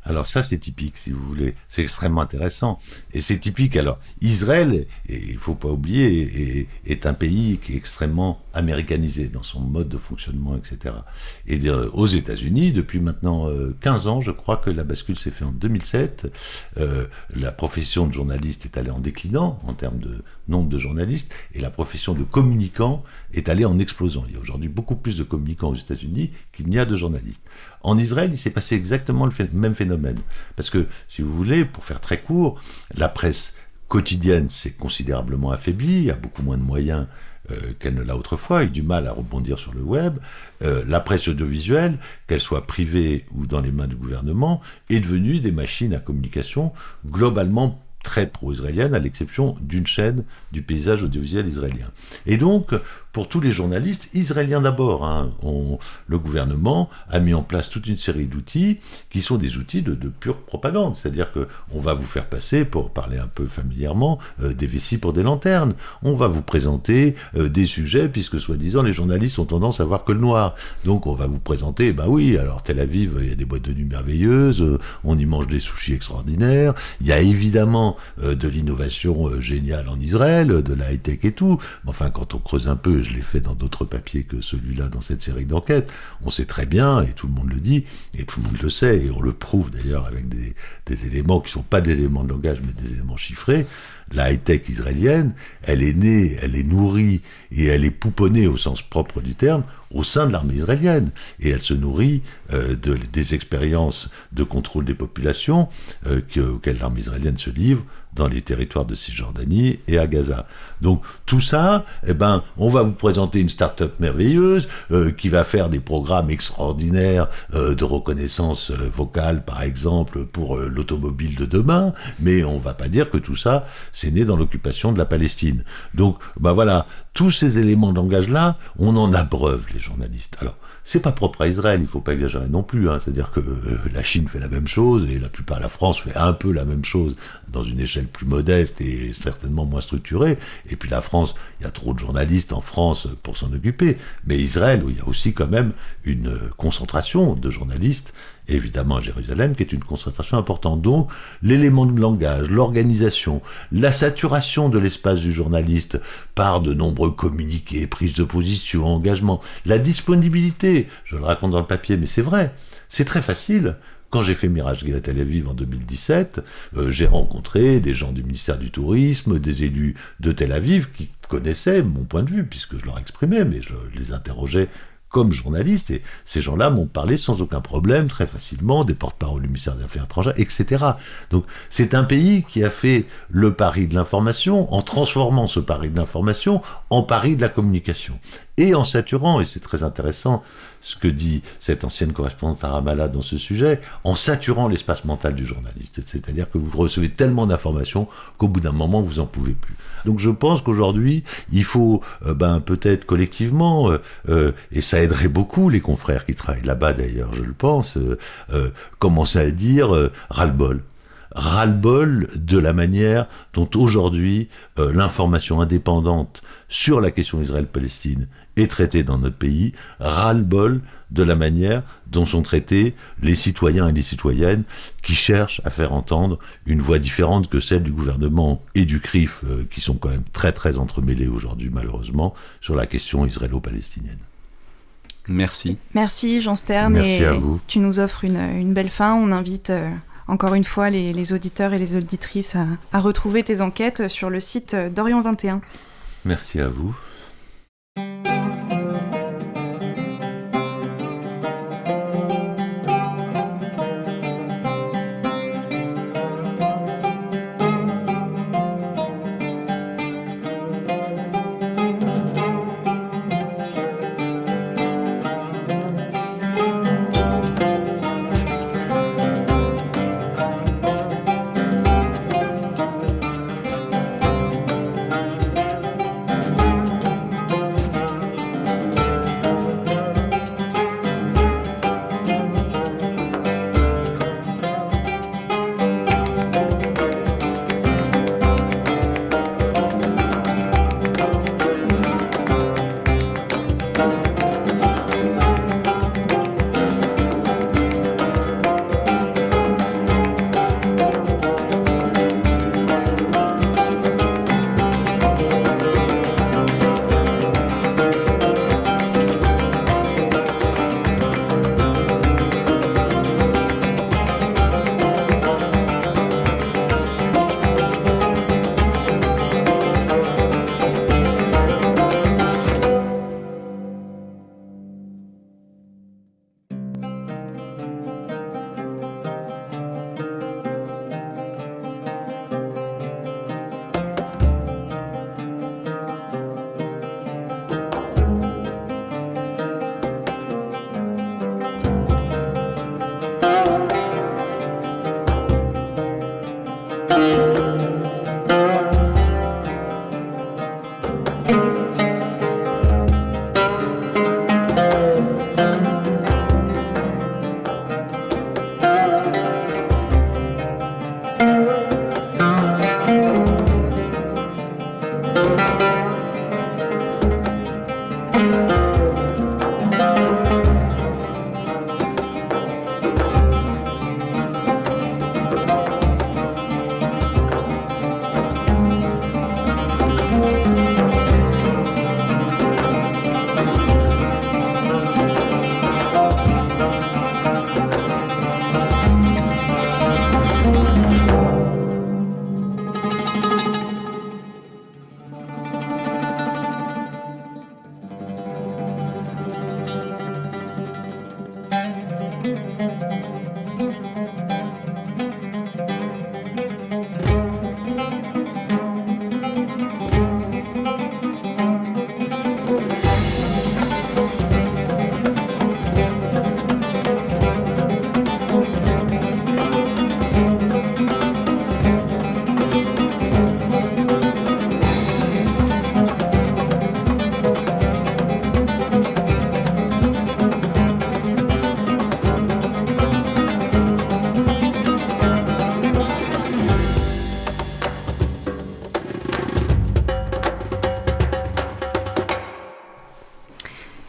Alors ça, c'est typique, si vous voulez. C'est extrêmement intéressant. Et c'est typique. Alors, Israël, et il ne faut pas oublier, est, est un pays qui est extrêmement américanisé dans son mode de fonctionnement, et cetera. Et euh, aux États-Unis, depuis maintenant euh, quinze ans, je crois que la bascule s'est faite en deux mille sept. Euh, la profession de journaliste est allée en déclinant, en termes de nombre de journalistes, et la profession de communicant est allée en explosant. Il y a aujourd'hui beaucoup plus de communicants aux États-Unis qu'il n'y a de journalistes. En Israël, il s'est passé exactement le même phénomène. Parce que, si vous voulez, pour faire très court, la presse quotidienne s'est considérablement affaiblie, a beaucoup moins de moyens euh, qu'elle ne l'a autrefois, a eu du mal à rebondir sur le web. Euh, la presse audiovisuelle, qu'elle soit privée ou dans les mains du gouvernement, est devenue des machines à communication globalement très pro-israélienne, à l'exception d'une chaîne du paysage audiovisuel israélien. Et donc, pour tous les journalistes, israéliens d'abord, hein, on, le gouvernement a mis en place toute une série d'outils qui sont des outils de, de pure propagande, c'est-à-dire qu'on va vous faire passer, pour parler un peu familièrement, euh, des vessies pour des lanternes, on va vous présenter euh, des sujets, puisque soi-disant les journalistes ont tendance à voir que le noir. Donc on va vous présenter, ben oui, alors Tel Aviv, il y a des boîtes de nuit merveilleuses, euh, on y mange des sushis extraordinaires, il y a évidemment de l'innovation géniale en Israël, de la high-tech et tout. Enfin, quand on creuse un peu, je l'ai fait dans d'autres papiers que celui-là, dans cette série d'enquêtes, on sait très bien, et tout le monde le dit, et tout le monde le sait, et on le prouve d'ailleurs avec des, des éléments qui ne sont pas des éléments de langage, mais des éléments chiffrés. La high-tech israélienne, elle est née, elle est nourrie, et elle est pouponnée au sens propre du terme, au sein de l'armée israélienne. Et elle se nourrit euh, de, des expériences de contrôle des populations euh, que, auxquelles l'armée israélienne se livre dans les territoires de Cisjordanie et à Gaza. Donc tout ça, eh ben, on va vous présenter une start-up merveilleuse euh, qui va faire des programmes extraordinaires euh, de reconnaissance euh, vocale, par exemple, pour euh, l'automobile de demain, mais on ne va pas dire que tout ça, c'est né dans l'occupation de la Palestine. Donc, ben voilà, tous ces éléments de langage-là, on en abreuve les journalistes. Alors, c'est pas propre à Israël, il faut pas exagérer non plus, hein. C'est-à-dire que euh, la Chine fait la même chose, et la plupart, la France fait un peu la même chose, dans une échelle plus modeste et certainement moins structurée, et puis la France, il y a trop de journalistes en France pour s'en occuper, mais Israël, où il y a aussi quand même une concentration de journalistes, évidemment à Jérusalem, qui est une concentration importante. Donc, l'élément de langage, l'organisation, la saturation de l'espace du journaliste par de nombreux communiqués, prises de position, engagements, la disponibilité, je le raconte dans le papier, mais c'est vrai, c'est très facile. Quand j'ai fait Mirage Gay à Tel Aviv en deux mille dix-sept, euh, j'ai rencontré des gens du ministère du Tourisme, des élus de Tel Aviv qui connaissaient mon point de vue, puisque je leur exprimais, mais je les interrogeais comme journaliste, et ces gens-là m'ont parlé sans aucun problème, très facilement, des porte-parole du ministère des Affaires étrangères, et cetera. Donc, c'est un pays qui a fait le pari de l'information, en transformant ce pari de l'information en pari de la communication. Et en saturant, et c'est très intéressant ce que dit cette ancienne correspondante à Ramallah dans ce sujet, en saturant l'espace mental du journaliste. C'est-à-dire que vous recevez tellement d'informations qu'au bout d'un moment, vous n'en pouvez plus. Donc je pense qu'aujourd'hui, il faut euh, ben, peut-être collectivement, euh, euh, et ça aiderait beaucoup les confrères qui travaillent là-bas d'ailleurs, je le pense, euh, euh, commencer à dire euh, ras-le-bol. Ras-le-bol de la manière dont aujourd'hui euh, l'information indépendante sur la question Israël-Palestine est traitée dans notre pays, ras-le-bol de la manière dont sont traités les citoyens et les citoyennes qui cherchent à faire entendre une voix différente que celle du gouvernement et du C R I F, euh, qui sont quand même très très entremêlés aujourd'hui malheureusement sur la question israélo-palestinienne. Merci. Merci Jean Stern. Merci et à vous. Tu nous offres une, une belle fin. On invite euh... encore une fois, les, les auditeurs et les auditrices à, à retrouver tes enquêtes sur le site d'Orient vingt et un. Merci à vous.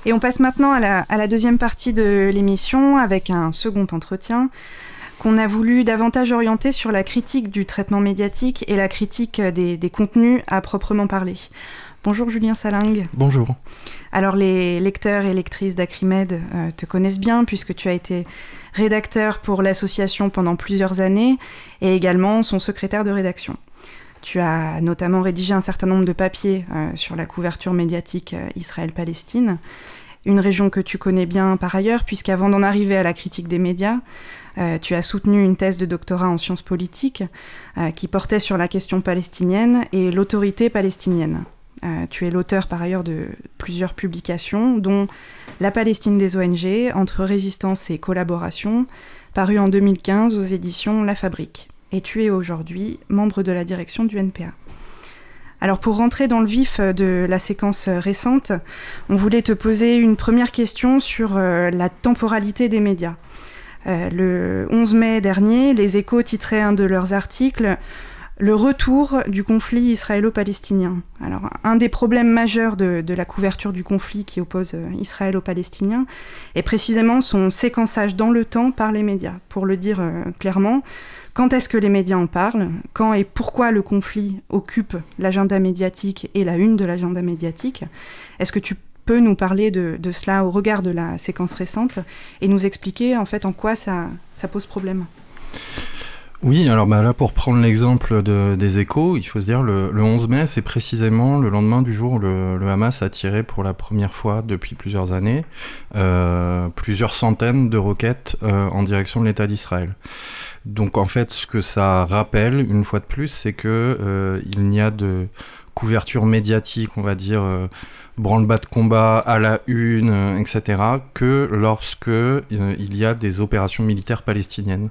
Et on passe maintenant à la, à la deuxième partie de l'émission avec un second entretien qu'on a voulu davantage orienter sur la critique du traitement médiatique et la critique des, des contenus à proprement parler. Bonjour Julien Salingue. Bonjour. Alors les lecteurs et lectrices d'Acrimed euh, te connaissent bien puisque tu as été rédacteur pour l'association pendant plusieurs années et également son secrétaire de rédaction. Tu as notamment rédigé un certain nombre de papiers euh, sur la couverture médiatique euh, Israël-Palestine, une région que tu connais bien par ailleurs puisqu'avant d'en arriver à la critique des médias, Euh, tu as soutenu une thèse de doctorat en sciences politiques euh, qui portait sur la question palestinienne et l'autorité palestinienne. Euh, tu es l'auteur par ailleurs de plusieurs publications, dont La Palestine des O N G, entre résistance et collaboration, parue en deux mille quinze aux éditions La Fabrique. Et tu es aujourd'hui membre de la direction du N P A. Alors pour rentrer dans le vif de la séquence récente, on voulait te poser une première question sur euh, la temporalité des médias. Euh, le onze mai dernier, les Échos titraient un de leurs articles « Le retour du conflit israélo-palestinien ». Alors, un des problèmes majeurs de, de la couverture du conflit qui oppose Israël aux Palestiniens est précisément son séquençage dans le temps par les médias. Pour le dire euh, clairement, quand est-ce que les médias en parlent ? Quand et pourquoi le conflit occupe l'agenda médiatique et la une de l'agenda médiatique ? Est-ce que tu peut nous parler de, de cela au regard de la séquence récente et nous expliquer en fait en quoi ça, ça pose problème. Oui, alors bah là pour prendre l'exemple de, des Échos, il faut se dire le, le onze mai, c'est précisément le lendemain du jour où le, le Hamas a tiré pour la première fois depuis plusieurs années euh, plusieurs centaines de roquettes euh, en direction de l'État d'Israël. Donc en fait ce que ça rappelle une fois de plus, c'est que euh, il n'y a de couverture médiatique, on va dire, euh, branle-bas de combat, à la une, euh, et cetera, que lorsque euh, il y a des opérations militaires palestiniennes.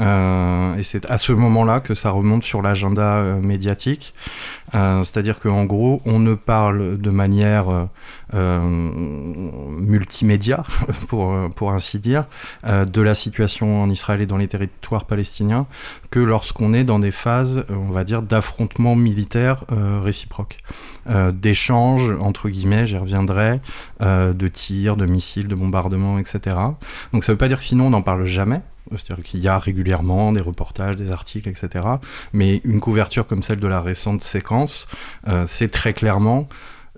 Euh, et c'est à ce moment-là que ça remonte sur l'agenda euh, médiatique. Euh, c'est-à-dire qu'en gros, on ne parle de manière euh, euh, multimédia, pour, pour ainsi dire, euh, de la situation en Israël et dans les territoires palestiniens que lorsqu'on est dans des phases, on va dire, d'affrontements militaires euh, réciproques, euh, d'échanges, entre guillemets, j'y reviendrai, euh, de tirs, de missiles, de bombardements, et cetera. Donc ça ne veut pas dire que sinon on n'en parle jamais, c'est-à-dire qu'il y a régulièrement des reportages, des articles, et cetera. Mais une couverture comme celle de la récente séquence, euh, c'est très clairement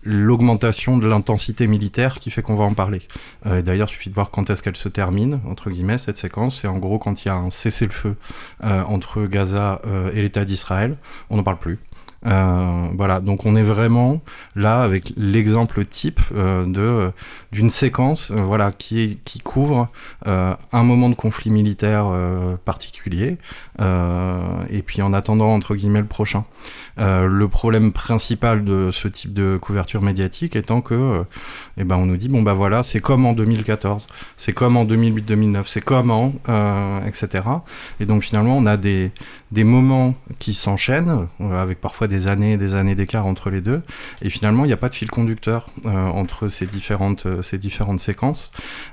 l'augmentation de l'intensité militaire qui fait qu'on va en parler. Euh, d'ailleurs, il suffit de voir quand est-ce qu'elle se termine, entre guillemets, cette séquence. C'est en gros quand il y a un cessez-le-feu euh, entre Gaza euh, et l'État d'Israël, on n'en parle plus. Euh, voilà, donc on est vraiment là avec l'exemple type euh, de, euh, d'une séquence euh, voilà, qui, qui couvre euh, un moment de conflit militaire euh, particulier euh, et puis en attendant entre guillemets le prochain. Euh, le problème principal de ce type de couverture médiatique étant que euh, eh ben on nous dit bon bah voilà, c'est comme en deux mille quatorze, c'est comme en deux mille huit deux mille neuf, c'est comme en euh, et cetera. Et donc finalement on a des, des moments qui s'enchaînent euh, avec parfois des des années et des années d'écart entre les deux. Et finalement, il n'y a pas de fil conducteur euh, entre ces différentes, euh, ces différentes séquences.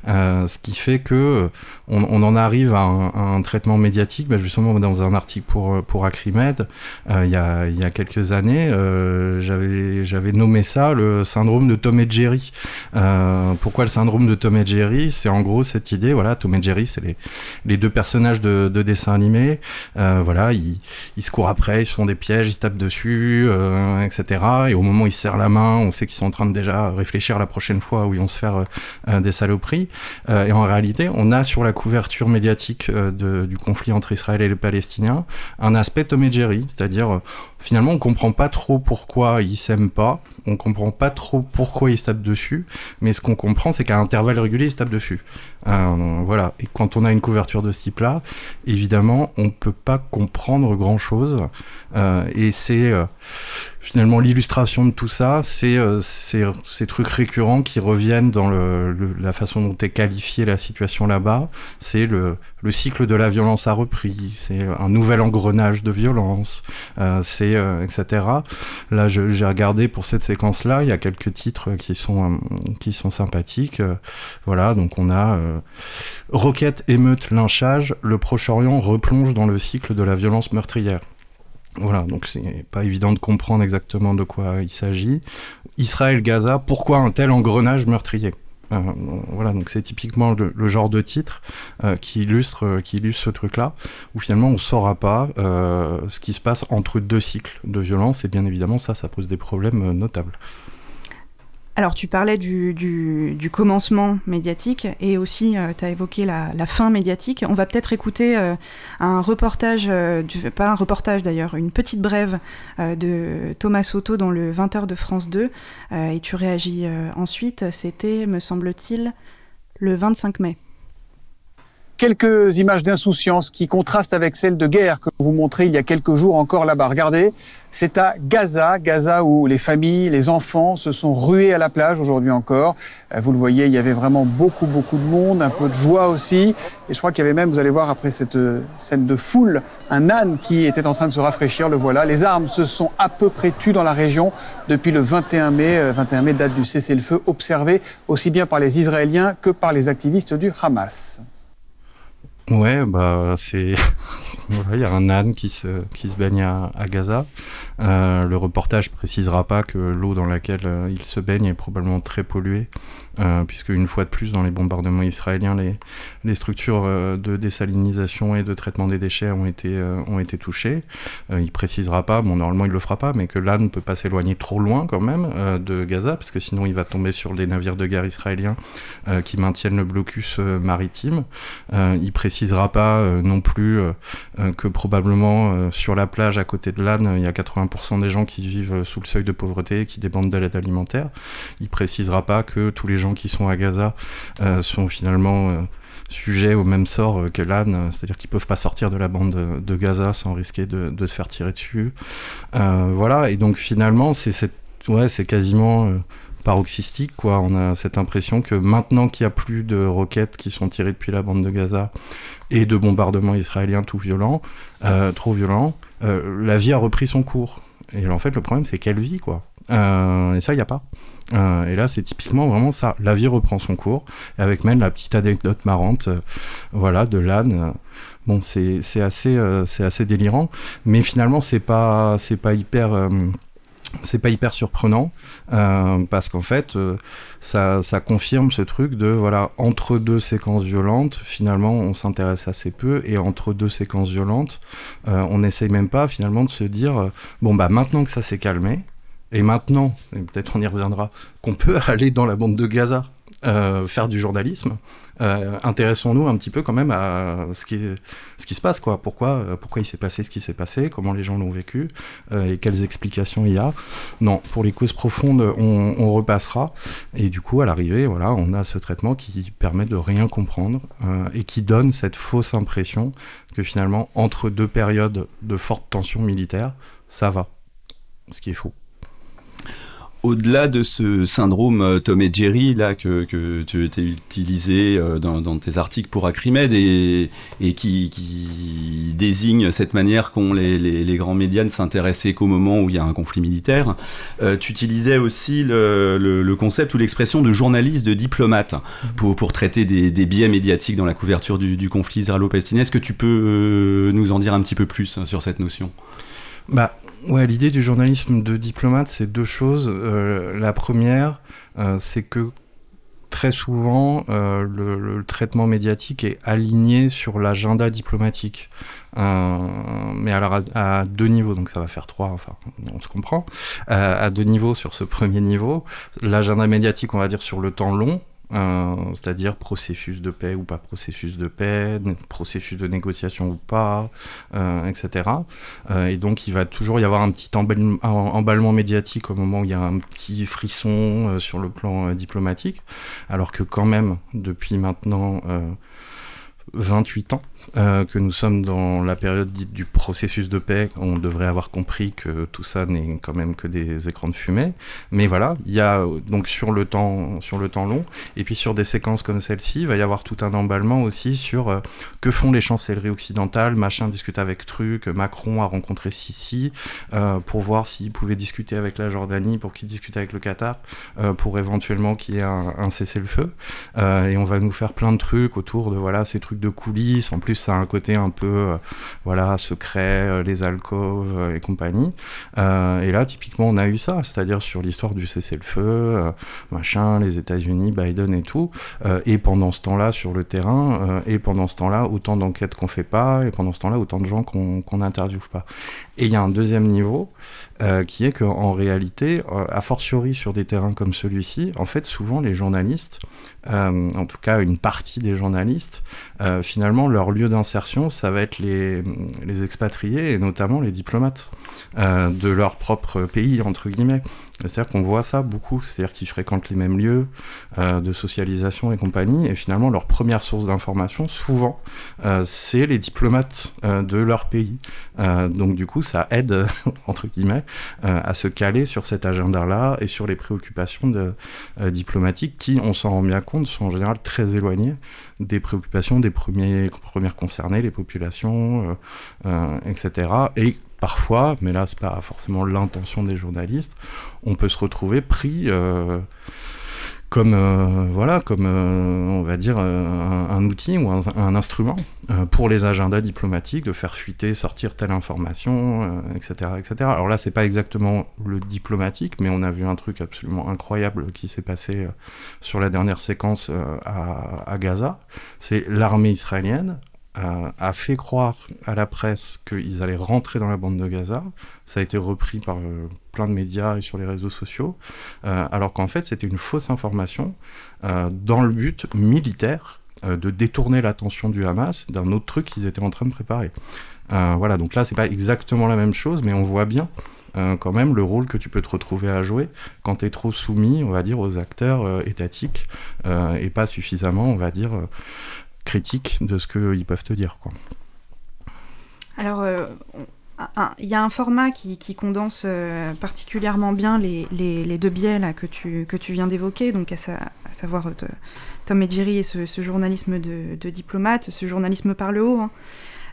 Euh, ce qui fait que euh, on, on en arrive à un, à un traitement médiatique. Bah, justement, dans un article pour, pour Acrimed, euh, il y a, il y a quelques années, euh, j'avais, j'avais nommé ça le syndrome de Tom et Jerry. Euh, pourquoi le syndrome de Tom et Jerry ? C'est en gros cette idée, voilà, Tom et Jerry, c'est les, les deux personnages de, de dessins animés. Euh, voilà, ils, ils se courent après, ils se font des pièges, ils se tapent dessus, Euh, et cetera. Et au moment où ils se serrent la main, on sait qu'ils sont en train de déjà réfléchir la prochaine fois où ils vont se faire euh, des saloperies. Euh, et en réalité, on a sur la couverture médiatique euh, de, du conflit entre Israël et les Palestiniens un aspect Tom et Jerry, c'est-à-dire euh, finalement on comprend pas trop pourquoi ils s'aiment pas, on comprend pas trop pourquoi ils se tapent dessus, mais ce qu'on comprend c'est qu'à intervalles réguliers ils se tapent dessus. Euh, voilà. Et quand on a une couverture de ce type-là, évidemment on peut pas comprendre grand-chose. Euh, et c'est euh, finalement l'illustration de tout ça, c'est euh, ces, ces trucs récurrents qui reviennent dans le, le, la façon dont est qualifiée la situation là-bas. C'est le, le cycle de la violence a repris, c'est un nouvel engrenage de violence, euh, c'est euh, et cetera. Là, je, j'ai regardé pour cette séquence-là, il y a quelques titres qui sont qui sont sympathiques. Euh, voilà, donc on a euh, roquettes, émeutes, lynchage, le Proche-Orient replonge dans le cycle de la violence meurtrière. Voilà, donc c'est pas évident de comprendre exactement de quoi il s'agit. Israël-Gaza, pourquoi un tel engrenage meurtrier ? Euh, voilà, donc c'est typiquement le, le genre de titre euh, qui illustre euh, qui illustre ce truc-là, où finalement on ne saura pas euh, ce qui se passe entre deux cycles de violence, et bien évidemment ça, ça pose des problèmes euh, notables. Alors tu parlais du, du, du commencement médiatique, et aussi euh, tu as évoqué la, la fin médiatique. On va peut-être écouter euh, un reportage, euh, du, pas un reportage d'ailleurs, une petite brève euh, de Thomas Soto dans le vingt heures de France deux, euh, et tu réagis euh, ensuite. C'était, me semble-t-il, le vingt-cinq mai. Quelques images d'insouciance qui contrastent avec celles de guerre que vous montrez il y a quelques jours encore là-bas. Regardez, c'est à Gaza, Gaza où les familles, les enfants se sont rués à la plage aujourd'hui encore. Vous le voyez, il y avait vraiment beaucoup, beaucoup de monde, un peu de joie aussi. Et je crois qu'il y avait même, vous allez voir après cette scène de foule, un âne qui était en train de se rafraîchir, le voilà. Les armes se sont à peu près tues dans la région depuis le vingt et un mai. vingt et un mai, date du cessez-le-feu, observé aussi bien par les Israéliens que par les activistes du Hamas. Ouais, bah c'est il y a un âne qui se qui se baigne à, à Gaza. Euh, le reportage précisera pas que l'eau dans laquelle euh, il se baigne est probablement très polluée, euh, puisque une fois de plus dans les bombardements israéliens, les les structures euh, de désalinisation et de traitement des déchets ont été euh, ont été touchées. Euh, il précisera pas, bon normalement il le fera pas, mais que l'âne peut pas s'éloigner trop loin quand même euh, de Gaza, parce que sinon il va tomber sur les navires de guerre israéliens euh, qui maintiennent le blocus euh, maritime. Euh, il précise précisera pas euh, non plus euh, euh, que probablement euh, sur la plage à côté de l'âne, il euh, y a quatre-vingts pour cent des gens qui vivent euh, sous le seuil de pauvreté et qui dépendent de l'aide alimentaire. Il précisera pas que tous les gens qui sont à Gaza euh, sont finalement euh, sujets au même sort euh, que l'âne, c'est-à-dire qu'ils peuvent pas sortir de la bande de, de Gaza sans risquer de, de se faire tirer dessus. Euh, voilà, et donc finalement, c'est, cette... ouais, c'est quasiment... Euh, paroxystique, quoi. On a cette impression que maintenant qu'il n'y a plus de roquettes qui sont tirées depuis la bande de Gaza et de bombardements israéliens tout violents, euh, trop violents, euh, la vie a repris son cours. Et en fait, le problème, c'est quelle vie, quoi. Euh, et ça, il n'y a pas. Euh, et là, c'est typiquement vraiment ça. La vie reprend son cours, avec même la petite anecdote marrante, euh, voilà, de l'âne. Bon, c'est, c'est, assez, euh, c'est assez délirant, mais finalement, c'est pas, c'est pas hyper... Euh, c'est pas hyper surprenant euh, parce qu'en fait euh, ça, ça confirme ce truc de voilà, entre deux séquences violentes finalement on s'intéresse assez peu, et entre deux séquences violentes euh, on n'essaye même pas finalement de se dire euh, bon bah maintenant que ça s'est calmé et maintenant, et peut-être on y reviendra, qu'on peut aller dans la bande de Gaza euh, faire du journalisme, euh, intéressons-nous un petit peu quand même à ce qui, ce qui se passe, quoi. Pourquoi, pourquoi il s'est passé ce qui s'est passé, comment les gens l'ont vécu, euh, et quelles explications il y a. Non, pour les causes profondes, on, on repassera. Et du coup, à l'arrivée, voilà, on a ce traitement qui permet de rien comprendre euh, et qui donne cette fausse impression que finalement, entre deux périodes de forte tension militaire, ça va, ce qui est faux. Au-delà de ce syndrome Tom et Jerry là que que tu as utilisé dans, dans tes articles pour Acrimed, et et qui qui désigne cette manière qu'ont les les, les grands médias de s'intéresser qu'au moment où il y a un conflit militaire, euh, tu utilisais aussi le, le le concept ou l'expression de journaliste, de diplomate pour pour traiter des des biais médiatiques dans la couverture du, du conflit israélo-palestinien. Est-ce que tu peux euh, nous en dire un petit peu plus hein, sur cette notion? Bah ouais, l'idée du journalisme de diplomate, c'est deux choses. Euh, la première, euh, c'est que très souvent, euh, le, le traitement médiatique est aligné sur l'agenda diplomatique. Euh, mais à, la, à deux niveaux, donc ça va faire trois, enfin on se comprend. Euh, à deux niveaux sur ce premier niveau, l'agenda médiatique, on va dire sur le temps long, Euh, c'est-à-dire processus de paix ou pas processus de paix, né- processus de négociation ou pas, euh, et cetera. Euh, et donc il va toujours y avoir un petit emballe- emballement médiatique au moment où il y a un petit frisson euh, sur le plan euh, diplomatique, alors que quand même, depuis maintenant euh, vingt-huit ans, Euh, que nous sommes dans la période dite du processus de paix, on devrait avoir compris que tout ça n'est quand même que des écrans de fumée. Mais voilà, il y a donc sur le temps, sur le temps long, et puis sur des séquences comme celle-ci, il va y avoir tout un emballement aussi sur euh, que font les chancelleries occidentales, machin discute avec truc, Macron a rencontré Sissi euh, pour voir s'il pouvait discuter avec la Jordanie, pour qu'il discute avec le Qatar, euh, pour éventuellement qu'il y ait un, un cessez-le-feu. Euh, et on va nous faire plein de trucs autour de voilà, ces trucs de coulisses, en plus plus ça a un côté un peu euh, voilà, secret, euh, les alcôves euh, et compagnie. Euh, et là, typiquement, on a eu ça, c'est-à-dire sur l'histoire du cessez-le-feu, euh, machin, les États-Unis, Biden et tout. Euh, et pendant ce temps-là, sur le terrain, euh, et pendant ce temps-là, autant d'enquêtes qu'on fait pas, et pendant ce temps-là, autant de gens qu'on qu'on n'interviewe pas. Et il y a un deuxième niveau euh, qui est qu'en réalité, euh, a fortiori sur des terrains comme celui-ci, en fait, souvent les journalistes, euh, en tout cas une partie des journalistes, euh, finalement, leur lieu d'insertion, ça va être les, les expatriés et notamment les diplomates euh, de leur propre pays, entre guillemets. C'est-à-dire qu'on voit ça beaucoup, c'est-à-dire qu'ils fréquentent les mêmes lieux euh, de socialisation et compagnie, et finalement leur première source d'information, souvent, euh, c'est les diplomates euh, de leur pays. Euh, donc du coup, ça aide, entre guillemets, euh, à se caler sur cet agenda-là et sur les préoccupations de, euh, diplomatiques qui, on s'en rend bien compte, sont en général très éloignées des préoccupations des premiers, premières concernées, les populations, euh, euh, et cetera. Et parfois, mais là, c'est pas forcément l'intention des journalistes, on peut se retrouver pris euh, comme, euh, voilà, comme euh, on va dire, euh, un, un outil ou un, un instrument euh, pour les agendas diplomatiques, de faire fuiter, sortir telle information, euh, et cetera, et cetera. Alors là, c'est pas exactement le diplomatique, mais on a vu un truc absolument incroyable qui s'est passé euh, sur la dernière séquence euh, à, à Gaza. C'est l'armée israélienne a fait croire à la presse qu'ils allaient rentrer dans la bande de Gaza. Ça a été repris par euh, plein de médias et sur les réseaux sociaux, euh, alors qu'en fait c'était une fausse information euh, dans le but militaire euh, de détourner l'attention du Hamas d'un autre truc qu'ils étaient en train de préparer. Euh, voilà, donc là c'est pas exactement la même chose, mais on voit bien Euh, quand même le rôle que tu peux te retrouver à jouer quand tu es trop soumis, on va dire, aux acteurs euh, étatiques euh, et pas suffisamment, on va dire, euh, critique de ce qu'ils peuvent te dire, quoi. Alors, il euh, y a un format qui, qui condense euh, particulièrement bien les, les, les deux biais là, que, tu, que tu viens d'évoquer, donc à, sa, à savoir de, Tom et Jerry et ce, ce journalisme de, de diplomate, ce journalisme par le haut, hein.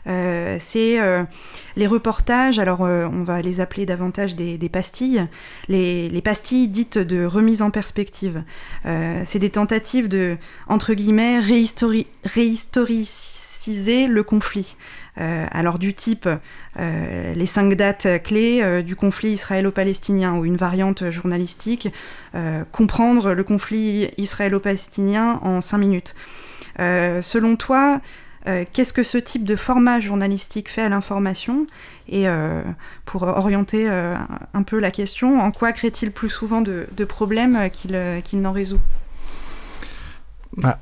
Euh, c'est euh, les reportages, alors euh, on va les appeler davantage des, des pastilles, les, les pastilles dites de remise en perspective. Euh, c'est des tentatives de, entre guillemets, réhistori- réhistoriciser le conflit. Euh, alors du type euh, les cinq dates clés euh, du conflit israélo-palestinien, ou une variante journalistique, euh, comprendre le conflit israélo-palestinien en cinq minutes. Euh, selon toi, Euh, qu'est-ce que ce type de format journalistique fait à l'information ? Et euh, pour orienter euh, un peu la question, en quoi crée-t-il plus souvent de, de problèmes qu'il, qu'il n'en résout ? Bah,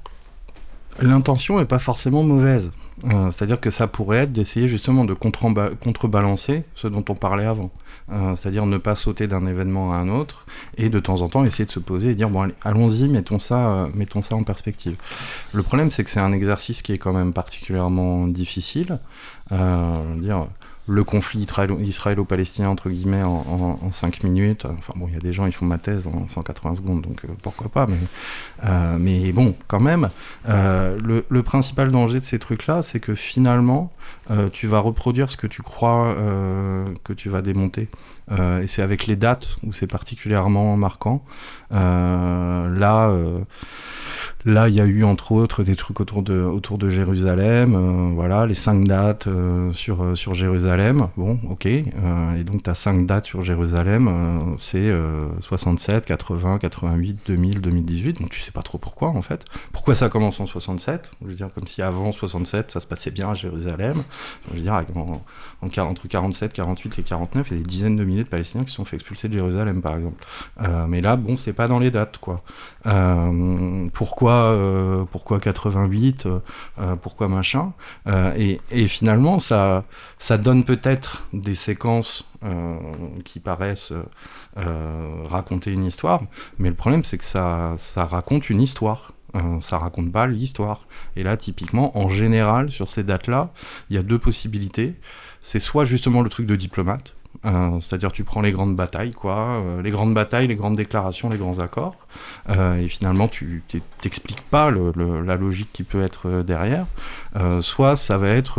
l'intention n'est pas forcément mauvaise. Euh, c'est-à-dire que ça pourrait être d'essayer justement de contre-ba- contrebalancer ce dont on parlait avant. Euh, c'est-à-dire ne pas sauter d'un événement à un autre et de temps en temps essayer de se poser et dire bon allez, allons-y, mettons ça, euh, mettons ça en perspective. Le problème c'est que c'est un exercice qui est quand même particulièrement difficile. Euh, dire, le conflit israélo-palestinien entre guillemets en, en, en cinq minutes, enfin bon il y a des gens ils font ma thèse en cent quatre-vingts secondes donc euh, pourquoi pas, mais, euh, mais bon quand même euh, le, le principal danger de ces trucs là c'est que finalement euh, tu vas reproduire ce que tu crois euh, que tu vas démonter euh, et c'est avec les dates où c'est particulièrement marquant. euh, là euh, Là, il y a eu entre autres des trucs autour de, autour de Jérusalem, euh, voilà, les cinq dates euh, sur, euh, sur Jérusalem. Bon, ok. Euh, et donc, tu as cinq dates sur Jérusalem, euh, c'est euh, soixante-sept, quatre-vingts, quatre-vingt-huit, deux mille, deux mille dix-huit. Donc, tu sais pas trop pourquoi, en fait. Pourquoi ça commence en soixante-sept ? Je veux dire, comme si avant soixante-sept, ça se passait bien à Jérusalem. Je veux dire, en, en, entre quarante-sept, quarante-huit et quarante-neuf, il y a des dizaines de milliers de Palestiniens qui se sont fait expulser de Jérusalem, par exemple. Euh, mais là, bon, c'est pas dans les dates, quoi. Euh, pourquoi Euh, pourquoi quatre-vingt-huit, euh, pourquoi machin, euh, et, et finalement ça, ça donne peut-être des séquences euh, qui paraissent euh, raconter une histoire, mais le problème c'est que ça, ça raconte une histoire. Euh, ça raconte pas l'histoire. Et là, typiquement, en général, sur ces dates-là, il y a deux possibilités. C'est soit justement le truc de diplomate, Euh, c'est-à-dire tu prends les grandes batailles, quoi, euh, les grandes batailles, les grandes déclarations, les grands accords, euh, et finalement tu t'expliques pas le, le, la logique qui peut être derrière. Euh, soit ça va être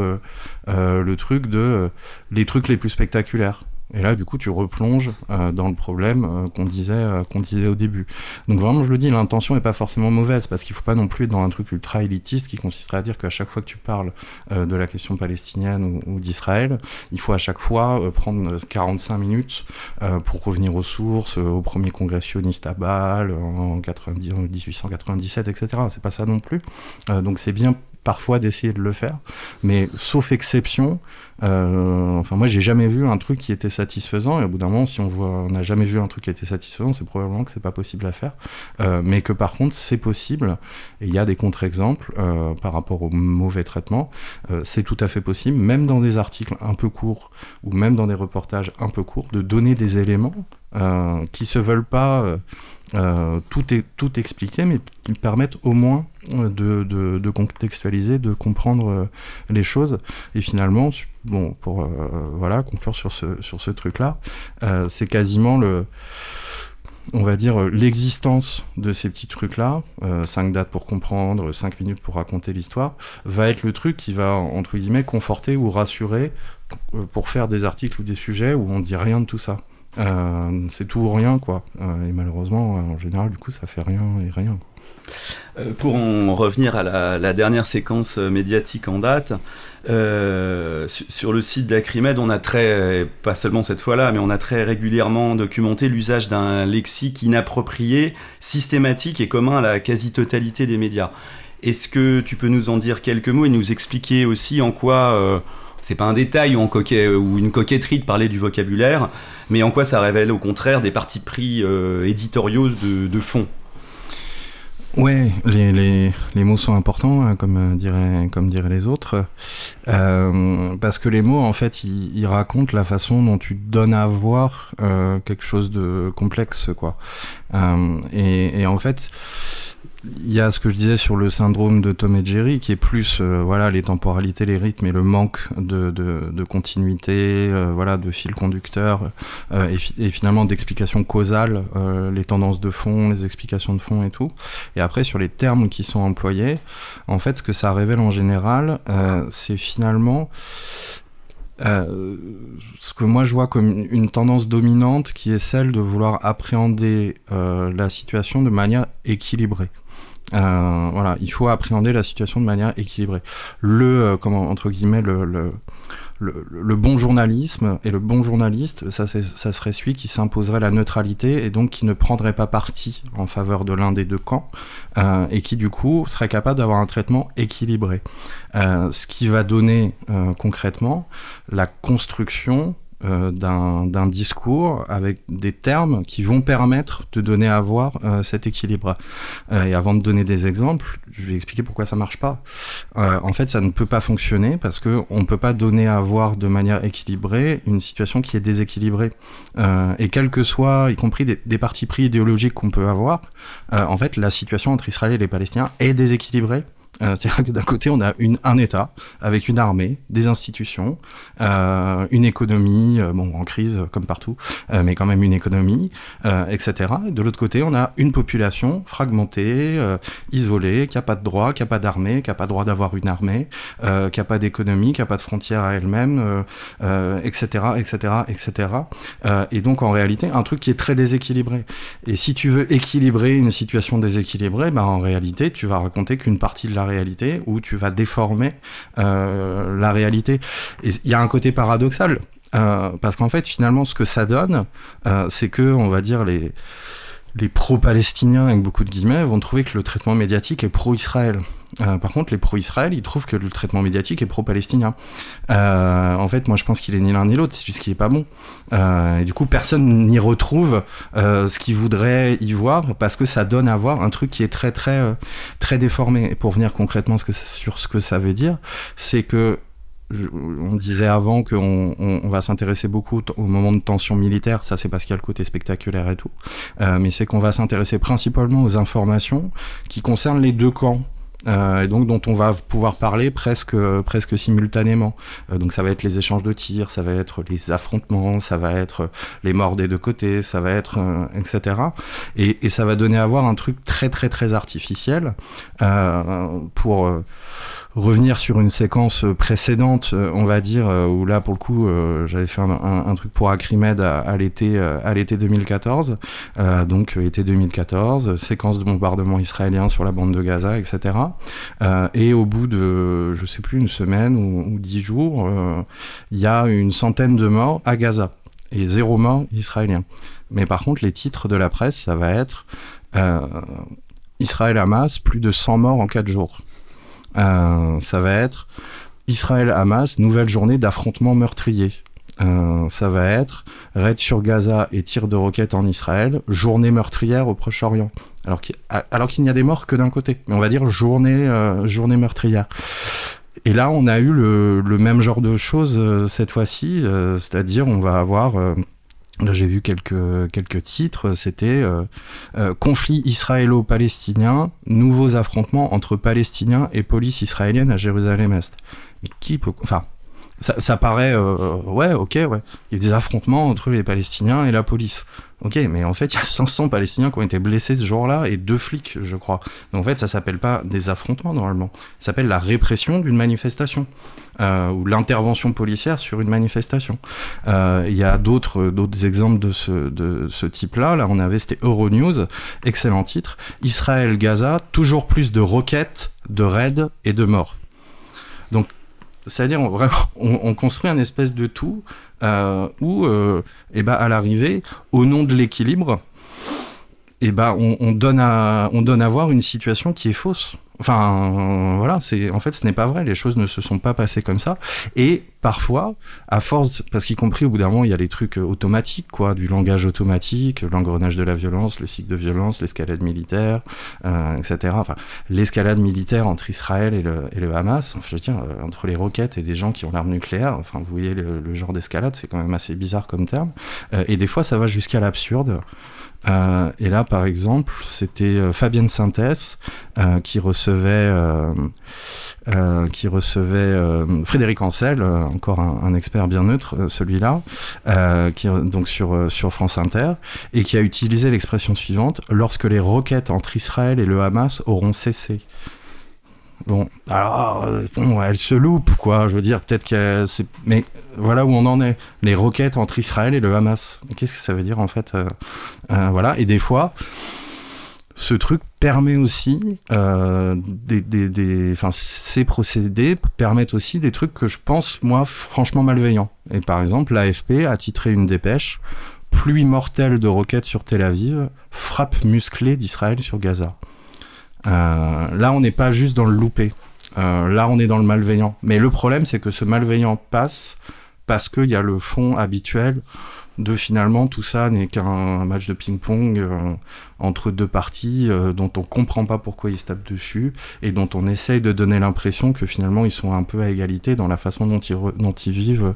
euh, le truc de euh, les trucs les plus spectaculaires. Et là, du coup, tu replonges euh, dans le problème euh, qu'on disait, euh, qu'on disait au début. Donc vraiment, je le dis, l'intention n'est pas forcément mauvaise, parce qu'il ne faut pas non plus être dans un truc ultra élitiste qui consisterait à dire qu'à chaque fois que tu parles euh, de la question palestinienne ou, ou d'Israël, il faut à chaque fois euh, prendre quarante-cinq minutes euh, pour revenir aux sources, euh, au premier congrès sioniste à Bâle, en, quatre-vingt-dix, en dix-huit cent quatre-vingt-dix-sept, et cetera. C'est pas ça non plus. Euh, donc c'est bien parfois d'essayer de le faire, mais sauf exception, euh, enfin moi j'ai jamais vu un truc qui était satisfaisant, et au bout d'un moment, si on voit, on n'a jamais vu un truc qui était satisfaisant, c'est probablement que c'est pas possible à faire, euh, mais que par contre c'est possible, et il y a des contre-exemples euh, par rapport au mauvais traitement, euh, c'est tout à fait possible, même dans des articles un peu courts, ou même dans des reportages un peu courts, de donner des éléments euh, qui se veulent pas... Euh, Euh, tout est tout expliqué, mais qui permettent au moins de, de, de contextualiser, de comprendre les choses. Et finalement, bon, pour euh, voilà, conclure sur ce, sur ce truc-là, euh, c'est quasiment le... on va dire l'existence de ces petits trucs-là, euh, cinq dates pour comprendre, cinq minutes pour raconter l'histoire, va être le truc qui va, entre guillemets, conforter ou rassurer pour faire des articles ou des sujets où on ne dit rien de tout ça. Euh, c'est tout ou rien quoi, euh, et malheureusement euh, en général du coup ça fait rien et rien quoi. Euh, pour en revenir à la, la dernière séquence médiatique en date, euh, su, sur le site d'Acrimed, on a très, pas seulement cette fois-là, mais on a très régulièrement documenté l'usage d'un lexique inapproprié, systématique et commun à la quasi-totalité des médias. Est-ce que tu peux nous en dire quelques mots et nous expliquer aussi en quoi euh, c'est pas un détail ou, en coquet, ou une coquetterie de parler du vocabulaire, mais en quoi ça révèle au contraire des partis pris euh, éditoriaux de, de fond. Ouais, les, les, les mots sont importants, comme diraient, comme diraient les autres, euh, parce que les mots, en fait, ils, ils racontent la façon dont tu donnes à voir euh, quelque chose de complexe, quoi. Euh, et, et en fait... il y a ce que je disais sur le syndrome de Tom et Jerry, qui est plus euh, voilà, les temporalités, les rythmes et le manque de, de, de continuité, euh, voilà, de fil conducteur, euh, et, fi- et finalement d'explications causales, euh, les tendances de fond, les explications de fond et tout. Et après, sur les termes qui sont employés, en fait, ce que ça révèle en général, euh, c'est finalement... Euh, ce que moi je vois comme une tendance dominante qui est celle de vouloir appréhender euh, la situation de manière équilibrée. Euh, voilà, il faut appréhender la situation de manière équilibrée. Le, euh, comment, entre guillemets, le, le, le, le bon journalisme et le bon journaliste, ça, c'est, ça serait celui qui s'imposerait la neutralité et donc qui ne prendrait pas parti en faveur de l'un des deux camps euh, et qui, du coup, serait capable d'avoir un traitement équilibré. Euh, ce qui va donner euh, concrètement la construction Euh, d'un, d'un discours avec des termes qui vont permettre de donner à voir euh, cet équilibre. Euh, et avant de donner des exemples, je vais expliquer pourquoi ça marche pas. Euh, en fait, ça ne peut pas fonctionner parce que on peut pas donner à voir de manière équilibrée une situation qui est déséquilibrée. Euh, et quel que soit, y compris des, des partis pris idéologiques qu'on peut avoir, euh, en fait, la situation entre Israël et les Palestiniens est déséquilibrée. Euh, c'est-à-dire que d'un côté, on a une, un État avec une armée, des institutions, euh, une économie, euh, bon, en crise comme partout, euh, mais quand même une économie, euh, et cetera. Et de l'autre côté, on a une population fragmentée, euh, isolée, qui n'a pas de droit, qui n'a pas d'armée, qui n'a pas droit d'avoir une armée, euh, qui n'a pas d'économie, qui n'a pas de frontières à elle-même, euh, euh, et cetera, et cetera, et cetera. Euh, et donc, en réalité, un truc qui est très déséquilibré. Et si tu veux équilibrer une situation déséquilibrée, ben, en réalité, tu vas raconter qu'une partie de la réalité, où tu vas déformer euh, la réalité. Et il y a un côté paradoxal, euh, parce qu'en fait, finalement, ce que ça donne, euh, c'est que, on va dire, les, les pro-palestiniens, avec beaucoup de guillemets, vont trouver que le traitement médiatique est pro-Israël. Euh, par contre, les pro-Israël, ils trouvent que le traitement médiatique est pro-palestinien. Euh, en fait, moi, je pense qu'il est ni l'un ni l'autre, c'est juste qu'il n'est pas bon. Euh, et du coup, personne n'y retrouve euh, ce qu'il voudrait y voir, parce que ça donne à voir un truc qui est très, très, euh, très déformé. Et pour venir concrètement ce que, sur ce que ça veut dire, c'est que on disait avant qu'on on, on va s'intéresser beaucoup t- au moment de tensions militaires, ça c'est parce qu'il y a le côté spectaculaire et tout, euh, mais c'est qu'on va s'intéresser principalement aux informations qui concernent les deux camps. Euh, et donc dont on va pouvoir parler presque, presque simultanément. Euh, donc ça va être les échanges de tirs, ça va être les affrontements, ça va être les morts des deux côtés, ça va être euh, et cetera. Et, et ça va donner à voir un truc très très très artificiel euh, pour... Euh, revenir sur une séquence précédente, on va dire, où là pour le coup j'avais fait un, un, un truc pour Acrimed à, à, l'été, à l'été deux mille quatorze, euh, donc été deux mille quatorze, séquence de bombardement israélien sur la bande de Gaza, et cetera. Euh, et au bout de, je sais plus, une semaine ou, ou dix jours, il euh, y a une centaine de morts à Gaza et zéro mort israélien. Mais par contre, les titres de la presse, ça va être euh, Israël-Hamas, plus de cent morts en quatre jours. Euh, ça va être Israël-Hamas, nouvelle journée d'affrontement meurtrier. Euh, ça va être raid sur Gaza et tir de roquettes en Israël, journée meurtrière au Proche-Orient. Alors qu'il, alors qu'il n'y a des morts que d'un côté. Mais on va dire journée, euh, journée meurtrière. Et là, on a eu le, le même genre de choses euh, cette fois-ci. Euh, c'est-à-dire, on va avoir... Euh, Là, j'ai vu quelques, quelques titres, c'était euh, euh, « Conflit israélo-palestinien, nouveaux affrontements entre Palestiniens et police israélienne à Jérusalem-Est ». Mais qui peut... Enfin, ça, ça paraît... Euh, ouais, ok, ouais. Il y a des affrontements entre les Palestiniens et la police. Ok, mais en fait, il y a cinq cents Palestiniens qui ont été blessés ce jour-là et deux flics, je crois. Donc en fait, ça s'appelle pas des affrontements, normalement. Ça s'appelle la répression d'une manifestation. Euh, ou l'intervention policière sur une manifestation. Il euh, y a d'autres, d'autres exemples de ce, de ce type-là. Là, on avait, c'était Euronews, excellent titre. Israël-Gaza, toujours plus de roquettes, de raids et de morts. Donc, c'est-à-dire, on, vraiment, on, on construit un espèce de tout euh, où, euh, eh ben, à l'arrivée, au nom de l'équilibre, eh ben, on, on, donne à, on donne à voir une situation qui est fausse. Enfin, voilà, c'est, en fait, ce n'est pas vrai. Les choses ne se sont pas passées comme ça. Et parfois, à force, parce qu'y compris, au bout d'un moment, il y a les trucs automatiques, quoi, du langage automatique, l'engrenage de la violence, le cycle de violence, l'escalade militaire, euh, et cetera. Enfin, l'escalade militaire entre Israël et le, et le Hamas, je veux dire, euh, entre les roquettes et des gens qui ont l'arme nucléaire, enfin, vous voyez le, le genre d'escalade, c'est quand même assez bizarre comme terme. Euh, et des fois, ça va jusqu'à l'absurde. Euh, et là, par exemple, c'était euh, Fabienne Sintès euh, qui recevait, euh, euh, qui recevait euh, Frédéric Ancel, euh, encore un, un expert bien neutre, euh, celui-là, euh, qui, donc sur, euh, sur France Inter, et qui a utilisé l'expression suivante: lorsque les roquettes entre Israël et le Hamas auront cessé. Bon, alors, bon, elle se loupe, quoi. Je veux dire, peut-être que c'est... Mais voilà où on en est. Les roquettes entre Israël et le Hamas. Qu'est-ce que ça veut dire, en fait euh, euh, Voilà. Et des fois, ce truc permet aussi... Euh, des, des, des... Enfin, ces procédés permettent aussi des trucs que je pense, moi, franchement malveillants. Et par exemple, l'A F P a titré une dépêche « Pluie mortelle de roquettes sur Tel Aviv, frappe musclée d'Israël sur Gaza ». Euh, là on n'est pas juste dans le loupé, euh, là on est dans le malveillant, mais le problème c'est que ce malveillant passe parce qu'il y a le fond habituel de finalement tout ça n'est qu'un match de ping-pong euh, entre deux parties euh, dont on comprend pas pourquoi ils se tapent dessus et dont on essaye de donner l'impression que finalement ils sont un peu à égalité dans la façon dont ils, re- dont ils vivent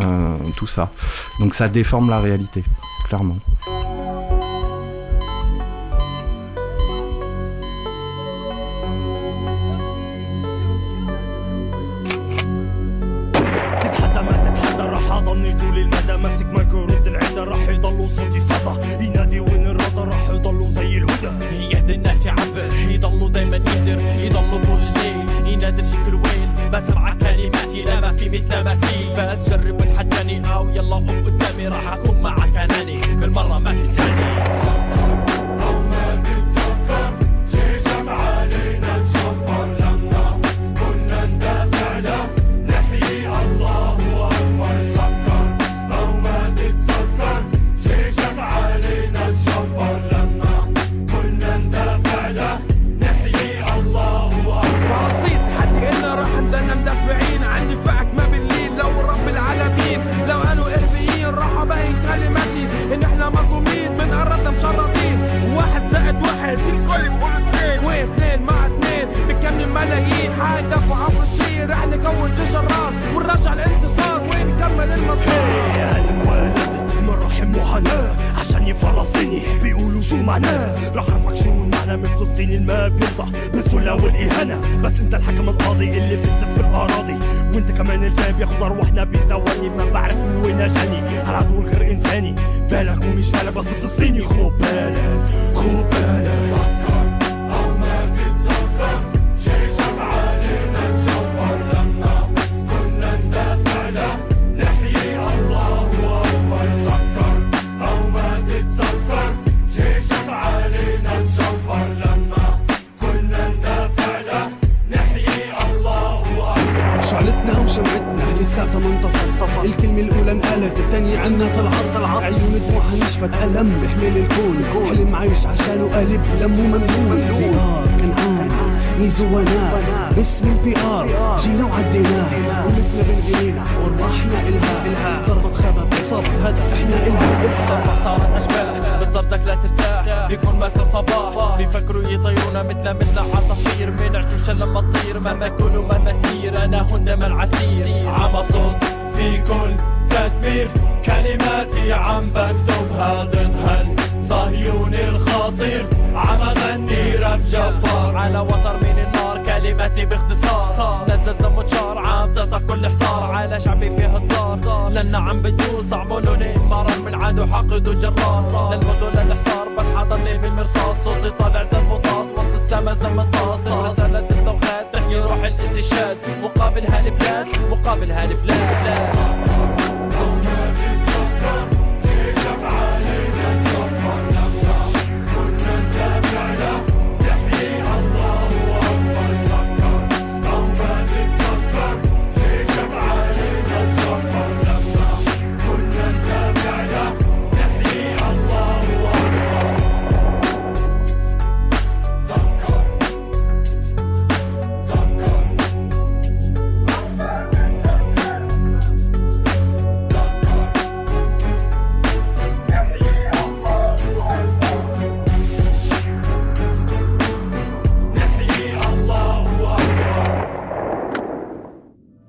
euh, tout ça, donc ça déforme la réalité, clairement. Focus, أو ما تتذكر شي شاب علينا الجبر أهل الساقة ما انطفت الكلمة الأولى انقالت التانية عنا طلعت عيون دموعها نشفت ألم بحمل الكون حلم عايش عشانه قالب لمه ممنون ديار كنعان ميزوانات باسم البي آر جينا وعديناه ومتنا بالجنينة وارواحنا إلها ضربت خباب صابت هدف إحنا إلها طبع صارت أجمالها بالضبطك لا ترتاح فيكون مساء صباح بيفكروا يطيرونا مثل مثل عصافير من عشوشا لما تطير ما ماكل وما مسير أنا هند من عسير عم أصد في كل تدبير كلماتي عم بكتبها ضد صهيوني الخطير عم أغني راب جبار على وتر من النار كلماتي باختصار نزل سم وتشار عم تقطع كل حصار على شعبي فيه الدار لأن عم بتقول طعمه لونين مرار من عدو حاقد وجرار للموت وللحصار بس حضرني بالمرصاد صوتي طالع زي الفضاض وسط السما زي المنطاط رسالة الدوخات تحكي روح الاستشهاد مقابل هالبلاد مقابل هالبلاد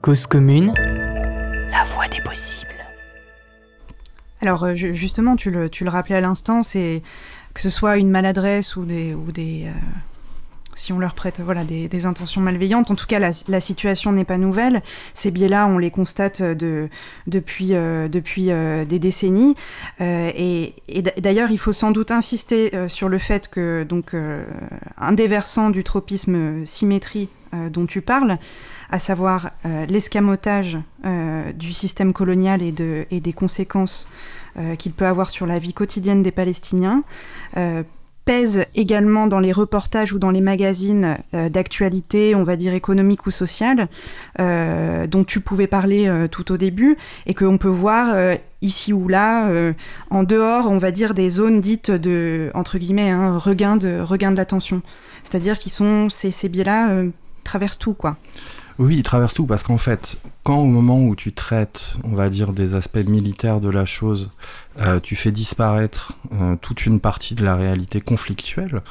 Cause commune, la voix des possibles. Alors justement, tu le, tu le rappelais à l'instant, c'est que ce soit une maladresse ou des, ou des euh, si on leur prête voilà, des, des intentions malveillantes, en tout cas la, la situation n'est pas nouvelle. Ces biais-là, on les constate de, depuis, euh, depuis euh, des décennies. Euh, et, et d'ailleurs, il faut sans doute insister euh, sur le fait que donc, euh, un des versants du tropisme symétrie euh, dont tu parles, à savoir euh, l'escamotage euh, du système colonial et, de, et des conséquences euh, qu'il peut avoir sur la vie quotidienne des Palestiniens, euh, pèse également dans les reportages ou dans les magazines euh, d'actualité, on va dire économique ou sociale, euh, dont tu pouvais parler euh, tout au début, et qu'on peut voir euh, ici ou là, euh, en dehors, on va dire, des zones dites de, entre guillemets, hein, regain, de, regain de l'attention. C'est-à-dire qu'ils sont, ces, ces biais-là euh, traversent tout, quoi. Oui, il traverse tout, parce qu'en fait, quand au moment où tu traites, on va dire, des aspects militaires de la chose, euh, tu fais disparaître euh, toute une partie de la réalité conflictuelle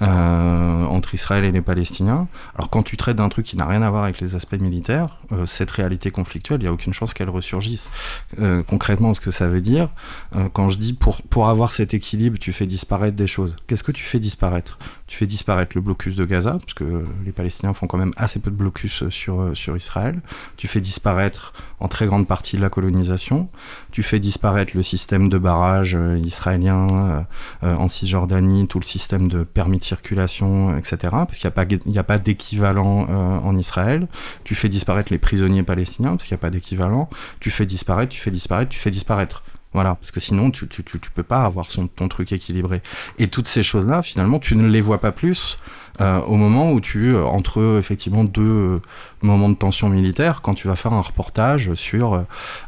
euh, entre Israël et les Palestiniens. Alors quand tu traites d'un truc qui n'a rien à voir avec les aspects militaires, euh, cette réalité conflictuelle, il n'y a aucune chance qu'elle ressurgisse. Euh, concrètement, ce que ça veut dire, euh, quand je dis pour, pour avoir cet équilibre, tu fais disparaître des choses. Qu'est-ce que tu fais disparaître ? Tu fais disparaître le blocus de Gaza, parce que les Palestiniens font quand même assez peu de blocus sur, sur Israël. Tu fais disparaître en très grande partie la colonisation. Tu fais disparaître le système de barrages israélien euh, en Cisjordanie, tout le système de permis de circulation, et cetera. Parce qu'il n'y a, a pas d'équivalent euh, en Israël. Tu fais disparaître les prisonniers palestiniens, parce qu'il n'y a pas d'équivalent. Tu fais disparaître, tu fais disparaître, tu fais disparaître. Voilà, parce que sinon, tu, tu, tu, tu peux pas avoir son, ton truc équilibré. Et toutes ces choses-là, finalement, tu ne les vois pas plus euh, au moment où tu, entre effectivement deux euh, moments de tension militaire, quand tu vas faire un reportage sur...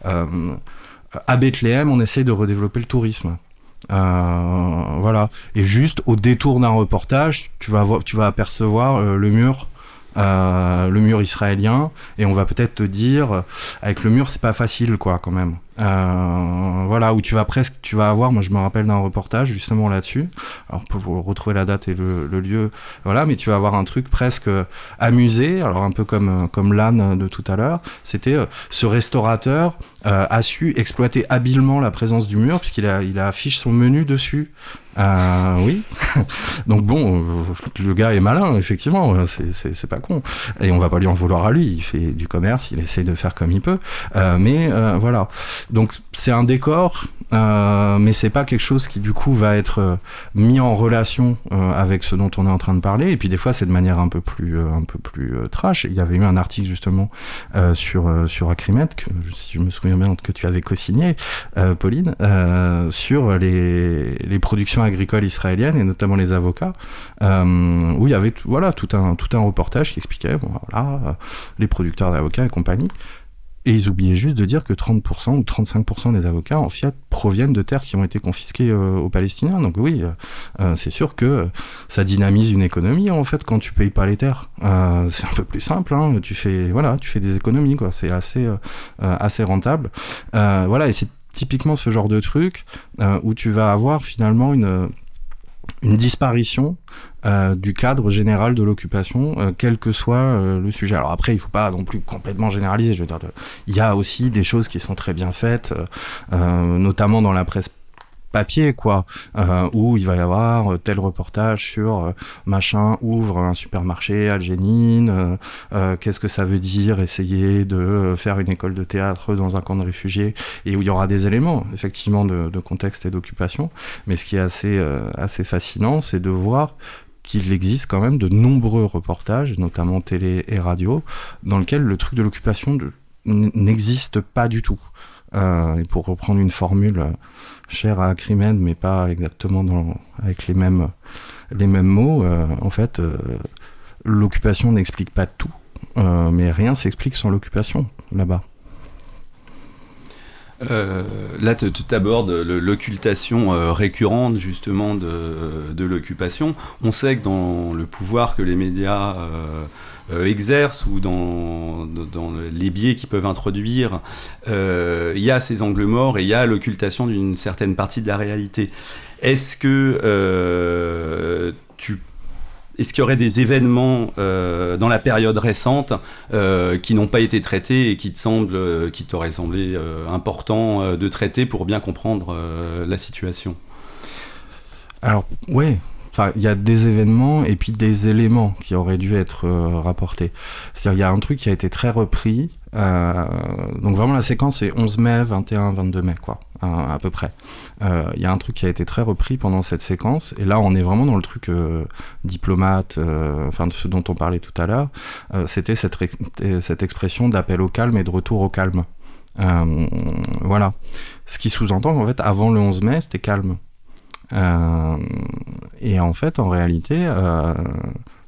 Euh, à Bethléem, on essaie de redévelopper le tourisme. Euh, voilà. Et juste, au détour d'un reportage, tu vas, avoir, tu vas apercevoir euh, le mur... Euh, le mur israélien, et on va peut-être te dire avec le mur c'est pas facile quoi quand même, euh, voilà, où tu vas presque tu vas avoir, moi je me rappelle d'un reportage justement là-dessus, alors pour, pour retrouver la date et le, le lieu, voilà, mais tu vas avoir un truc presque amusé, alors un peu comme, comme l'âne de tout à l'heure, c'était euh, ce restaurateur euh, a su exploiter habilement la présence du mur puisqu'il a, il a affiché son menu dessus. Euh, oui. Donc bon, le gars est malin, effectivement, c'est, c'est, c'est pas con. Et on va pas lui en vouloir à lui, il fait du commerce, il essaie de faire comme il peut. Euh, mais euh, voilà. Donc c'est un décor, euh, mais c'est pas quelque chose qui du coup va être mis en relation euh, avec ce dont on est en train de parler. Et puis des fois c'est de manière un peu plus, euh, un peu plus euh, trash. Il y avait eu un article justement euh, sur, euh, sur Acrimed, que, si je me souviens bien, que tu avais co-signé, euh, Pauline, euh, sur les, les productions agricole israélienne et notamment les avocats, euh, où il y avait t- voilà, tout, un, tout un reportage qui expliquait bon, voilà, les producteurs d'avocats et compagnie. Et ils oubliaient juste de dire que trente pour cent ou trente-cinq pour cent des avocats en fiat proviennent de terres qui ont été confisquées euh, aux Palestiniens. Donc oui, euh, c'est sûr que ça dynamise une économie, en fait, quand tu payes pas les terres. Euh, c'est un peu plus simple, hein. Tu fais, voilà, tu fais des économies, quoi. C'est assez, euh, assez rentable. Euh, voilà, et c'est typiquement ce genre de truc euh, où tu vas avoir finalement une, une disparition Euh, du cadre général de l'occupation, euh, quel que soit euh, le sujet. Alors après, il ne faut pas non plus complètement généraliser. Je veux dire, il y a aussi des choses qui sont très bien faites, euh, notamment dans la presse papier, quoi, euh, où il va y avoir tel reportage sur euh, machin ouvre un supermarché à Jénine, euh, euh, qu'est-ce que ça veut dire essayer de faire une école de théâtre dans un camp de réfugiés, et où il y aura des éléments effectivement de, de contexte et d'occupation. Mais ce qui est assez, euh, assez fascinant, c'est de voir qu'il existe quand même de nombreux reportages, notamment télé et radio, dans lesquels le truc de l'occupation de, n'existe pas du tout. Euh, et pour reprendre une formule chère à Acrimed, mais pas exactement dans, avec les mêmes, les mêmes mots, euh, en fait, euh, l'occupation n'explique pas tout, euh, mais rien s'explique sans l'occupation, là-bas. Euh, là, tu abordes l'occultation euh, récurrente justement de, de l'occupation. On sait que dans le pouvoir que les médias euh, euh, exercent ou dans, dans les biais qu'ils peuvent introduire, il euh, y a ces angles morts et il y a l'occultation d'une certaine partie de la réalité. Est-ce que euh, tu Est-ce qu'il y aurait des événements euh, dans la période récente euh, qui n'ont pas été traités et qui te semblent, euh, qui t'auraient semblé euh, important euh, de traiter pour bien comprendre euh, la situation ? Alors, oui. Enfin, il y a des événements et puis des éléments qui auraient dû être euh, rapportés. C'est-à-dire, il y a un truc qui a été très repris. Euh, donc vraiment, la séquence est onze mai, vingt et un, vingt-deux mai, quoi, à, à peu près. Euh, il y a un truc qui a été très repris pendant cette séquence. Et là, on est vraiment dans le truc euh, diplomate, euh, enfin, de ce dont on parlait tout à l'heure. Euh, c'était cette, ré- cette expression d'appel au calme et de retour au calme. Euh, voilà. Ce qui sous-entend qu'en fait, avant le onze mai, c'était calme. Euh, et en fait, en réalité, euh,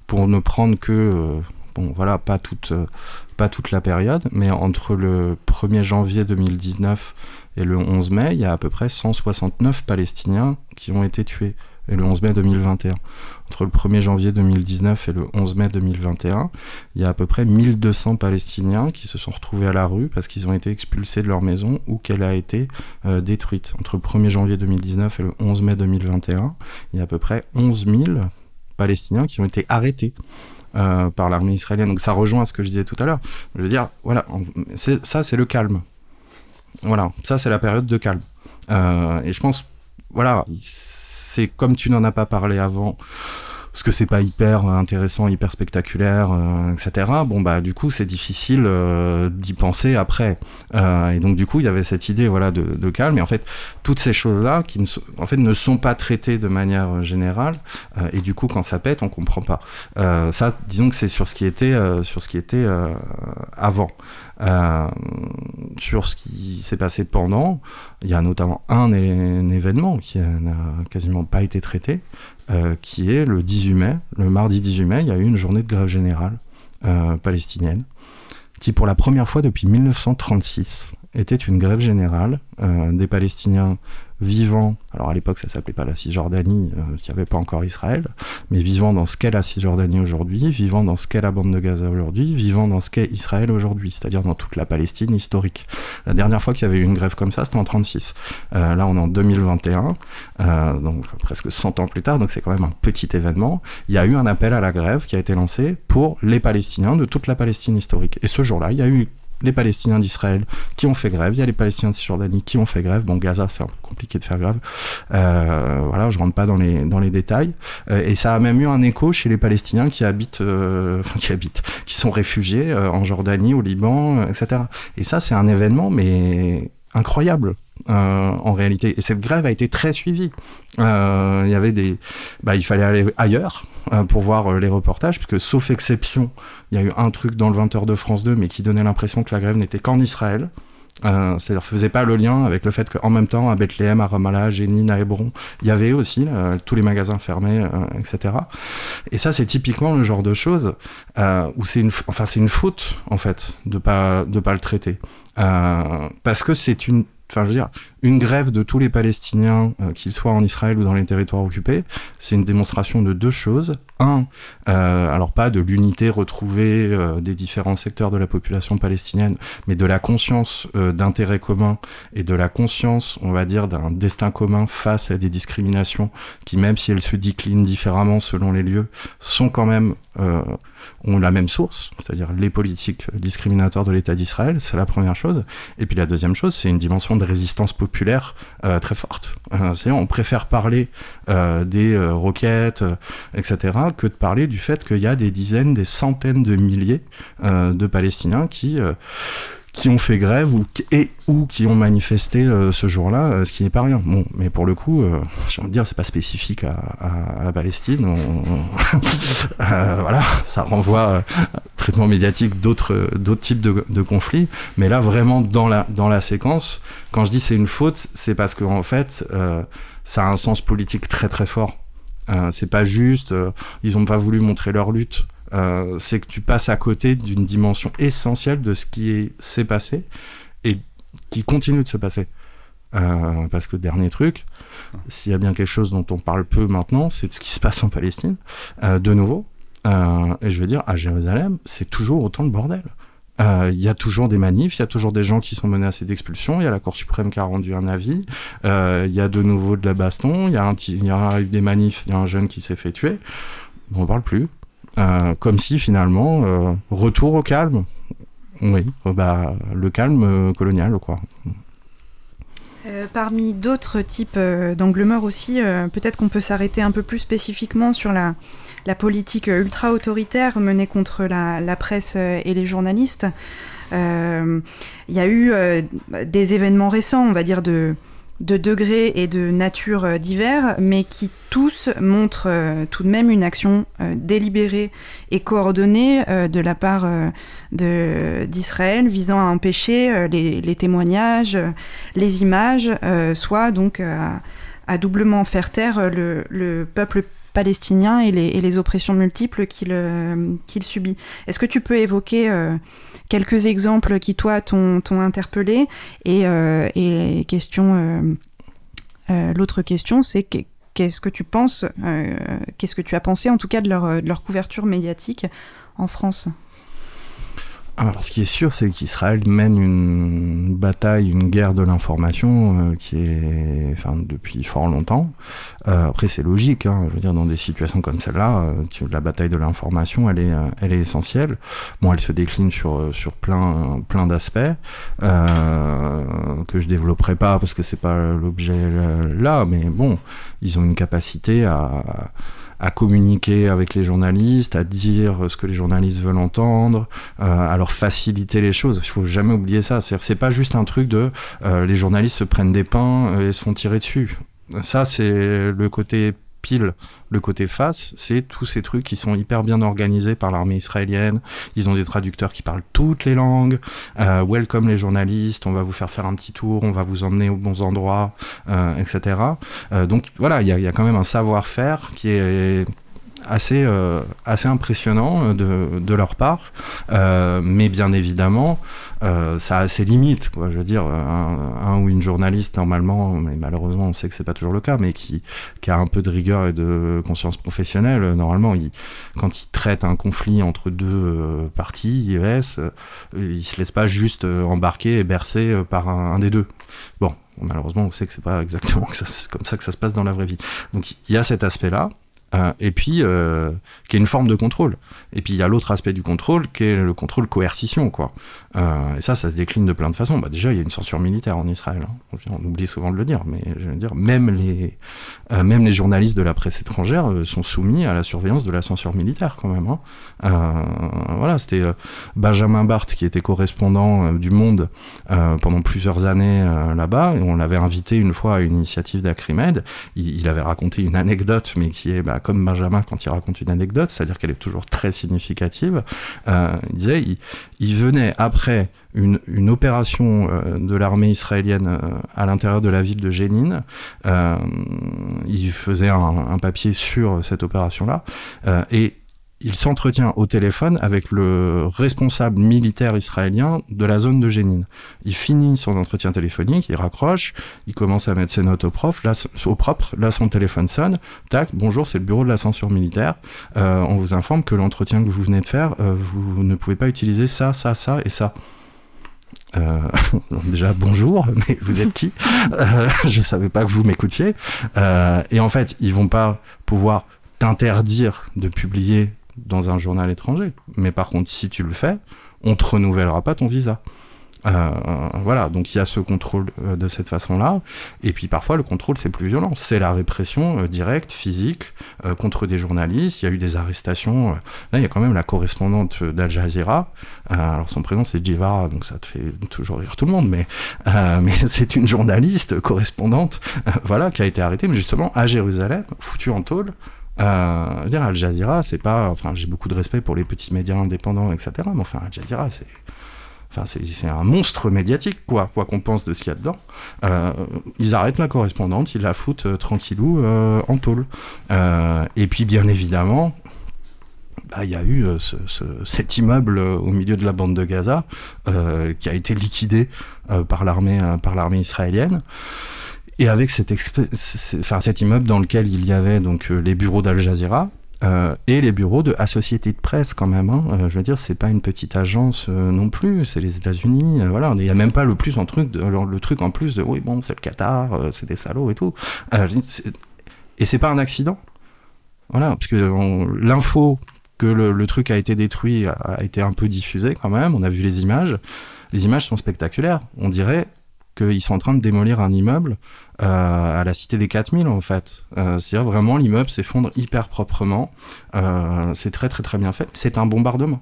pour ne prendre que, euh, bon voilà, pas toute, euh, pas toute la période, mais entre le premier janvier deux mille dix-neuf et le onze mai, il y a à peu près cent soixante-neuf Palestiniens qui ont été tués, et le onze mai deux mille vingt et un. Entre le premier janvier deux mille dix-neuf et le onze mai deux mille vingt et un, il y a à peu près mille deux cents Palestiniens qui se sont retrouvés à la rue parce qu'ils ont été expulsés de leur maison ou qu'elle a été euh, détruite. Entre le premier janvier deux mille dix-neuf et le onze mai deux mille vingt et un, il y a à peu près onze mille Palestiniens qui ont été arrêtés euh, par l'armée israélienne. Donc ça rejoint à ce que je disais tout à l'heure. Je veux dire, voilà, c'est, ça c'est le calme. Voilà, ça c'est la période de calme. Euh, et je pense, voilà, c'est comme tu n'en as pas parlé avant, parce que c'est pas hyper intéressant, hyper spectaculaire, euh, et cetera. Bon bah du coup c'est difficile euh, d'y penser après. Euh, et donc du coup il y avait cette idée voilà de, de calme. Et en fait toutes ces choses là qui ne sont, en fait ne sont pas traitées de manière générale. Euh, et du coup quand ça pète on comprend pas. Euh, ça disons que c'est sur ce qui était euh, sur ce qui était euh, avant. Euh, sur ce qui s'est passé pendant, il y a notamment un, é- un événement qui n'a quasiment pas été traité, euh, qui est le dix-huit mai, le mardi dix-huit mai, il y a eu une journée de grève générale euh, palestinienne, qui pour la première fois depuis mille neuf cent trente-six était une grève générale euh, des Palestiniens vivant, alors à l'époque ça s'appelait pas la Cisjordanie, euh, il n'y avait pas encore Israël, mais vivant dans ce qu'est la Cisjordanie aujourd'hui, vivant dans ce qu'est la bande de Gaza aujourd'hui, vivant dans ce qu'est Israël aujourd'hui, c'est-à-dire dans toute la Palestine historique. La dernière fois qu'il y avait eu une grève comme ça, c'était en trente-six. Euh, là on est en deux mille vingt et un, euh, donc presque cent ans plus tard, donc c'est quand même un petit événement. Il y a eu un appel à la grève qui a été lancé pour les Palestiniens de toute la Palestine historique. Et ce jour-là, il y a eu les Palestiniens d'Israël qui ont fait grève, il y a les Palestiniens de Cisjordanie qui ont fait grève, bon Gaza c'est un peu compliqué de faire grève, euh, voilà je rentre pas dans les, dans les détails, euh, et ça a même eu un écho chez les Palestiniens qui habitent, euh, enfin qui habitent, qui sont réfugiés euh, en Jordanie, au Liban, euh, et cetera. Et ça c'est un événement mais incroyable euh, en réalité, et cette grève a été très suivie. Euh, il y avait des, bah, il fallait aller ailleurs euh, pour voir euh, les reportages, puisque sauf exception, il y a eu un truc dans le vingt heures de France deux, mais qui donnait l'impression que la grève n'était qu'en Israël. Euh, c'est-à-dire faisait pas le lien avec le fait qu'en même temps à Bethléem, à Ramallah, à Jénine, à Hébron, il y avait aussi euh, tous les magasins fermés, euh, et cetera. Et ça, c'est typiquement le genre de choses euh, où c'est une, enfin c'est une faute en fait de pas de pas le traiter. euh, parce que c'est une, enfin je veux dire, une grève de tous les Palestiniens, euh, qu'ils soient en Israël ou dans les territoires occupés, c'est une démonstration de deux choses. Un, euh, alors pas de l'unité retrouvée euh, des différents secteurs de la population palestinienne, mais de la conscience euh, d'intérêts communs et de la conscience, on va dire, d'un destin commun face à des discriminations qui, même si elles se déclinent différemment selon les lieux, sont quand même euh, ont la même source, c'est-à-dire les politiques discriminatoires de l'État d'Israël. C'est la première chose. Et puis la deuxième chose, c'est une dimension de résistance populaire populaire euh, très forte. Euh, c'est-à-dire on préfère parler euh, des euh, roquettes, euh, et cetera, que de parler du fait qu'il y a des dizaines, des centaines de milliers euh, de Palestiniens qui, euh, qui ont fait grève ou, et ou qui ont manifesté euh, ce jour-là, euh, ce qui n'est pas rien. Bon, mais pour le coup, euh, j'ai envie de dire, c'est pas spécifique à, à, à la Palestine. On, on euh, voilà, ça renvoie euh, traitement médiatique d'autres, d'autres types de, de conflits. Mais là, vraiment, dans la, dans la séquence, quand je dis c'est une faute, c'est parce que en fait, euh, ça a un sens politique très très fort. Euh, c'est pas juste, euh, ils ont pas voulu montrer leur lutte. Euh, c'est que tu passes à côté d'une dimension essentielle de ce qui est, s'est passé et qui continue de se passer. Euh, parce que dernier truc, s'il y a bien quelque chose dont on parle peu maintenant, c'est de ce qui se passe en Palestine, euh, de nouveau. Euh, et je veux dire, à Jérusalem, c'est toujours autant de bordel. Il euh, y a toujours des manifs, il y a toujours des gens qui sont menacés d'expulsion, il y a la Cour suprême qui a rendu un avis, il euh, y a de nouveau de la baston, il y, y a eu des manifs, il y a un jeune qui s'est fait tuer, on n'en parle plus. Euh, comme si finalement, euh, retour au calme, oui, euh, bah, le calme euh, colonial, quoi. Euh, parmi d'autres types euh, d'angles morts aussi, euh, peut-être qu'on peut s'arrêter un peu plus spécifiquement sur la, la politique ultra-autoritaire menée contre la, la presse et les journalistes. Euh, y a eu euh, des événements récents, on va dire, de... de degrés et de nature divers, mais qui tous montrent euh, tout de même une action euh, délibérée et coordonnée euh, de la part euh, de, d'Israël visant à empêcher euh, les, les témoignages, euh, les images, euh, soit donc euh, à doublement faire taire le, le peuple palestinien et les, et les oppressions multiples qu'il, euh, qu'il subit. Est-ce que tu peux évoquer euh, quelques exemples qui, toi, t'ont, t'ont interpellé et, euh, et question, euh, euh, l'autre question, c'est que, qu'est-ce que tu penses, euh, qu'est-ce que tu as pensé, en tout cas, de leur, de leur couverture médiatique en France ? Alors, ce qui est sûr, c'est qu'Israël mène une bataille, une guerre de l'information euh, qui est, enfin, depuis fort longtemps. Euh, après, c'est logique. Hein, je veux dire, dans des situations comme celle-là, euh, tu, la bataille de l'information, elle est, euh, elle est essentielle. Bon, elle se décline sur sur plein, euh, plein d'aspects euh, que je développerai pas parce que c'est pas l'objet là. Mais bon, ils ont une capacité à à communiquer avec les journalistes, à dire ce que les journalistes veulent entendre, euh, à leur faciliter les choses. Il faut jamais oublier ça. C'est-à-dire, c'est pas juste un truc de euh, les journalistes se prennent des pains et se font tirer dessus. Ça, c'est le côté pile, le côté face, c'est tous ces trucs qui sont hyper bien organisés par l'armée israélienne. Ils ont des traducteurs qui parlent toutes les langues. Euh, welcome les journalistes, on va vous faire faire un petit tour, on va vous emmener aux bons endroits, euh, et cetera. Euh, donc voilà, il y, y a quand même un savoir-faire qui est assez, euh, assez impressionnant de, de leur part. Euh, mais bien évidemment, Euh, ça a ses limites, quoi. Je veux dire, un, un ou une journaliste, normalement, mais malheureusement, on sait que c'est pas toujours le cas, mais qui, qui a un peu de rigueur et de conscience professionnelle, normalement, il, quand il traite un conflit entre deux euh, parties, U S, euh, il se laisse pas juste euh, embarquer et bercer euh, par un, un des deux. Bon, malheureusement, on sait que c'est pas exactement que ça, c'est comme ça que ça se passe dans la vraie vie. Donc, il y a cet aspect-là. Euh, et puis, euh, qui est une forme de contrôle. Et puis, il y a l'autre aspect du contrôle, qui est le contrôle coercition, quoi. Euh, et ça, ça se décline de plein de façons. Bah, déjà, il y a une censure militaire en Israël, hein. On oublie souvent de le dire, mais je veux dire, même les, euh, même les journalistes de la presse étrangère euh, sont soumis à la surveillance de la censure militaire, quand même, hein. Euh, voilà, c'était euh, Benjamin Barth, qui était correspondant euh, du Monde euh, pendant plusieurs années euh, là-bas, et on l'avait invité une fois à une initiative d'Acrimed. Il, il avait raconté une anecdote, mais qui est... Bah, comme Benjamin quand il raconte une anecdote, c'est-à-dire qu'elle est toujours très significative. Euh, il disait, il, il venait après une, une opération euh, de l'armée israélienne euh, à l'intérieur de la ville de Jénine. Euh, il faisait un, un papier sur cette opération-là, euh, et il s'entretient au téléphone avec le responsable militaire israélien de la zone de Jénine. Il finit son entretien téléphonique, il raccroche, il commence à mettre ses notes au, prof, là, au propre, là son téléphone sonne, tac, bonjour, c'est le bureau de la censure militaire, euh, on vous informe que l'entretien que vous venez de faire, euh, vous ne pouvez pas utiliser ça, ça, ça et ça. Euh, déjà bonjour, mais vous êtes qui ? euh, Je savais pas que vous m'écoutiez. Euh, et en fait, ils vont pas pouvoir t'interdire de publier dans un journal étranger. Mais par contre, si tu le fais, on te renouvellera pas ton visa. Euh, voilà, donc il y a ce contrôle euh, de cette façon-là. Et puis parfois, le contrôle, c'est plus violent. C'est la répression euh, directe, physique, euh, contre des journalistes. Il y a eu des arrestations. Euh, là, il y a quand même la correspondante d'Al Jazeera. Euh, alors son prénom, c'est Jarrah, donc ça te fait toujours rire tout le monde. Mais, euh, mais c'est une journaliste correspondante euh, voilà, qui a été arrêtée, mais justement à Jérusalem, foutue en tôle. Euh, dire Al Jazeera, c'est pas... Enfin, j'ai beaucoup de respect pour les petits médias indépendants, et cetera. Mais enfin, Al Jazeera, c'est... Enfin, c'est, c'est un monstre médiatique, quoi, quoi qu'on pense de ce qu'il y a dedans. Euh, ils arrêtent la correspondante, ils la foutent euh, tranquillou euh, en tôle. Euh, et puis, bien évidemment, bah, y a eu euh, ce, ce, cet immeuble euh, au milieu de la bande de Gaza euh, qui a été liquidé euh, par l'armée, euh, par l'armée israélienne. Et avec cet, exp... enfin, cet immeuble dans lequel il y avait donc, les bureaux d'Al Jazeera euh, et les bureaux de Associated Press quand même. Hein. Euh, je veux dire, c'est pas une petite agence euh, non plus, c'est les États-Unis. Euh, voilà, il n'y a même pas le, plus en truc de, le truc en plus de oui, bon, c'est le Qatar, euh, c'est des salauds et tout. Euh, c'est... Et c'est pas un accident. Voilà, parce que on... l'info que le, le truc a été détruit a, a été un peu diffusée quand même. On a vu les images. Les images sont spectaculaires. On dirait qu'ils sont en train de démolir un immeuble euh, à la Cité des quatre mille, en fait. Euh, c'est-à-dire, vraiment, l'immeuble s'effondre hyper proprement. Euh, c'est très, très, très bien fait. C'est un bombardement.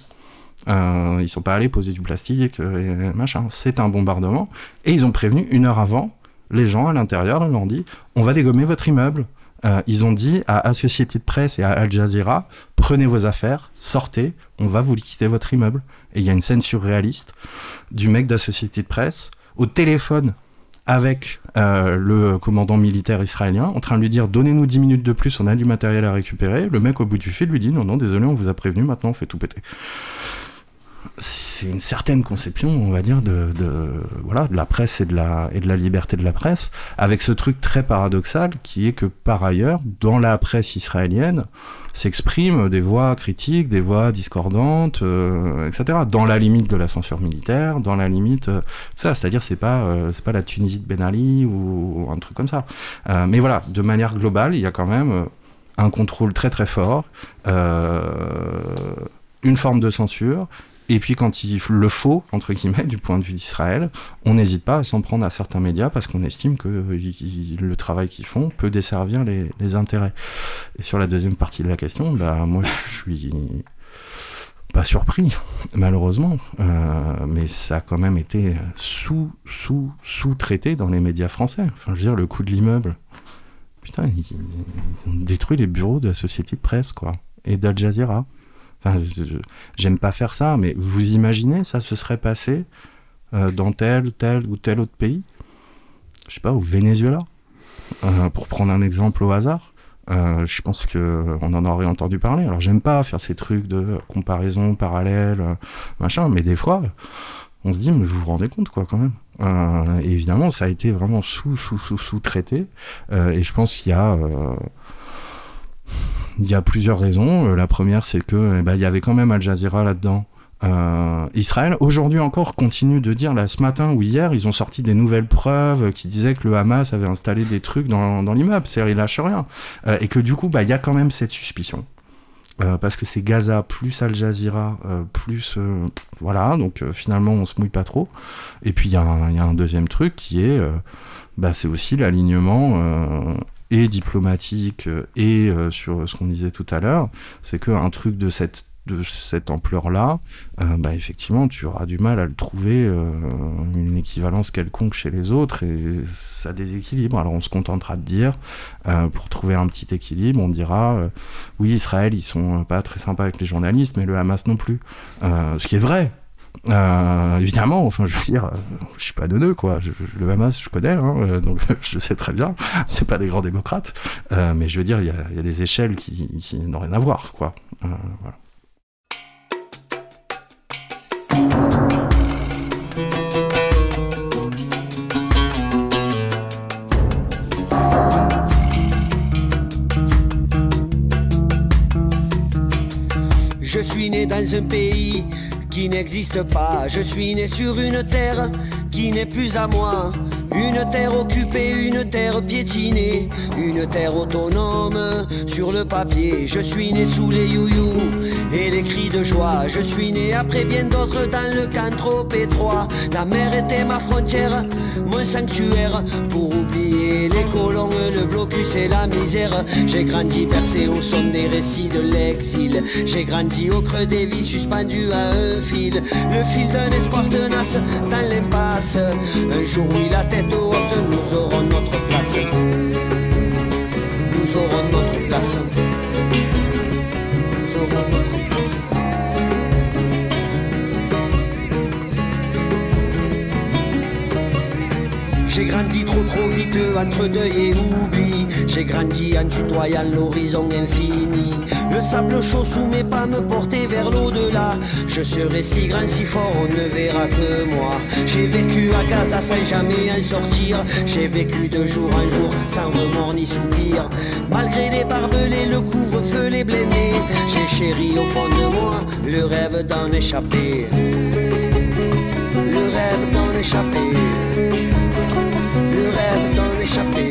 Euh, ils ne sont pas allés poser du plastique et machin. C'est un bombardement. Et ils ont prévenu, une heure avant, les gens à l'intérieur, ils leur ont dit « On va dégommer votre immeuble ». Euh, ils ont dit à Associated Press et à Al Jazeera « Prenez vos affaires, sortez, on va vous liquider votre immeuble ». Et il y a une scène surréaliste du mec d'Associated Press au téléphone avec euh, le commandant militaire israélien, en train de lui dire « Donnez-nous dix minutes de plus, on a du matériel à récupérer ». Le mec au bout du fil lui dit « Non, non, désolé, on vous a prévenu, maintenant on fait tout péter ». C'est une certaine conception, on va dire, de, de, voilà, de la presse et de la, et de la liberté de la presse, avec ce truc très paradoxal qui est que, par ailleurs, dans la presse israélienne, s'expriment des voix critiques, des voix discordantes, euh, et cetera, dans la limite de la censure militaire, dans la limite... Euh, ça, c'est-à-dire, c'est pas, euh, c'est pas la Tunisie de Ben Ali ou, ou un truc comme ça. Euh, mais voilà, de manière globale, il y a quand même euh, un contrôle très très fort, euh, une forme de censure... Et puis quand il le faut, entre guillemets, du point de vue d'Israël, on n'hésite pas à s'en prendre à certains médias parce qu'on estime que il, le travail qu'ils font peut desservir les, les intérêts. Et sur la deuxième partie de la question, bah, moi je suis pas surpris, malheureusement, euh, mais ça a quand même été sous, sous, sous-traité dans les médias français. Enfin, je veux dire, le coup de l'immeuble, putain, ils, ils ont détruit les bureaux de la Société de Presse, quoi, et d'Al Jazeera. Enfin, j'aime pas faire ça, mais vous imaginez, ça se serait passé euh, dans tel, tel ou tel autre pays, je sais pas, au Venezuela, euh, pour prendre un exemple au hasard. Euh, je pense qu'on en aurait entendu parler. Alors j'aime pas faire ces trucs de comparaison, parallèle, machin, mais des fois, on se dit, mais vous vous rendez compte, quoi, quand même. Euh, et évidemment, ça a été vraiment sous, sous, sous, sous-traité, euh, et je pense qu'il y a... Euh, Il y a plusieurs raisons. La première, c'est que eh ben, il y avait quand même Al Jazeera là-dedans. Euh, Israël, aujourd'hui encore, continue de dire, là, ce matin ou hier, ils ont sorti des nouvelles preuves qui disaient que le Hamas avait installé des trucs dans, dans l'immeuble. C'est-à-dire, ils lâchent rien. Euh, et que du coup, bah, il y a quand même cette suspicion. Euh, parce que c'est Gaza plus Al Jazeera euh, plus euh, pff, voilà, donc euh, finalement on se mouille pas trop. Et puis il y, y a un deuxième truc qui est euh, bah, c'est aussi l'alignement euh, et diplomatique et euh, sur ce qu'on disait tout à l'heure, c'est qu'un truc de cette, de cette ampleur-là, euh, bah, effectivement tu auras du mal à le trouver euh, une équivalence quelconque chez les autres et ça déséquilibre. Alors on se contentera de dire, euh, pour trouver un petit équilibre, on dira euh, oui, Israël, ils sont pas très sympas avec les journalistes, mais le Hamas non plus. Euh, ce qui est vrai. Euh, évidemment, enfin, je veux dire, je suis pas de deux, quoi. Je, je, le Hamas, je connais, hein, donc je sais très bien. C'est pas des grands démocrates, euh, mais je veux dire, il y, y a des échelles qui, qui n'ont rien à voir, quoi. Euh, voilà. né dans un pays qui n'existe pas. Je suis né sur une terre qui n'est plus à moi. Une terre occupée, une terre piétinée, une terre autonome sur le papier. Je suis né sous les you-you et les cris de joie. Je suis né après bien d'autres dans le camp trop étroit. La mer était ma frontière, mon sanctuaire. Pour oublier les colons, le blocus et la misère. J'ai grandi versé au son des récits de l'exil. J'ai grandi au creux des vies suspendues à un fil. Le fil d'un espoir tenace dans l'impasse. Un jour où il a tête haute, nous aurons notre place. Nous aurons notre place. Nous aurons notre place. J'ai grandi trop trop vite entre deuil et oubli. J'ai grandi en tutoyant l'horizon infini. Le sable chaud sous mes pas me portait vers l'au-delà. Je serai si grand, si fort, on ne verra que moi. J'ai vécu à Gaza sans jamais en sortir. J'ai vécu de jour en jour sans remords ni soupir. Malgré les barbelés, le couvre-feu, les blêmés, j'ai chéri au fond de moi le rêve d'en échapper. Le rêve d'en échapper. Le rêve d'en échapper.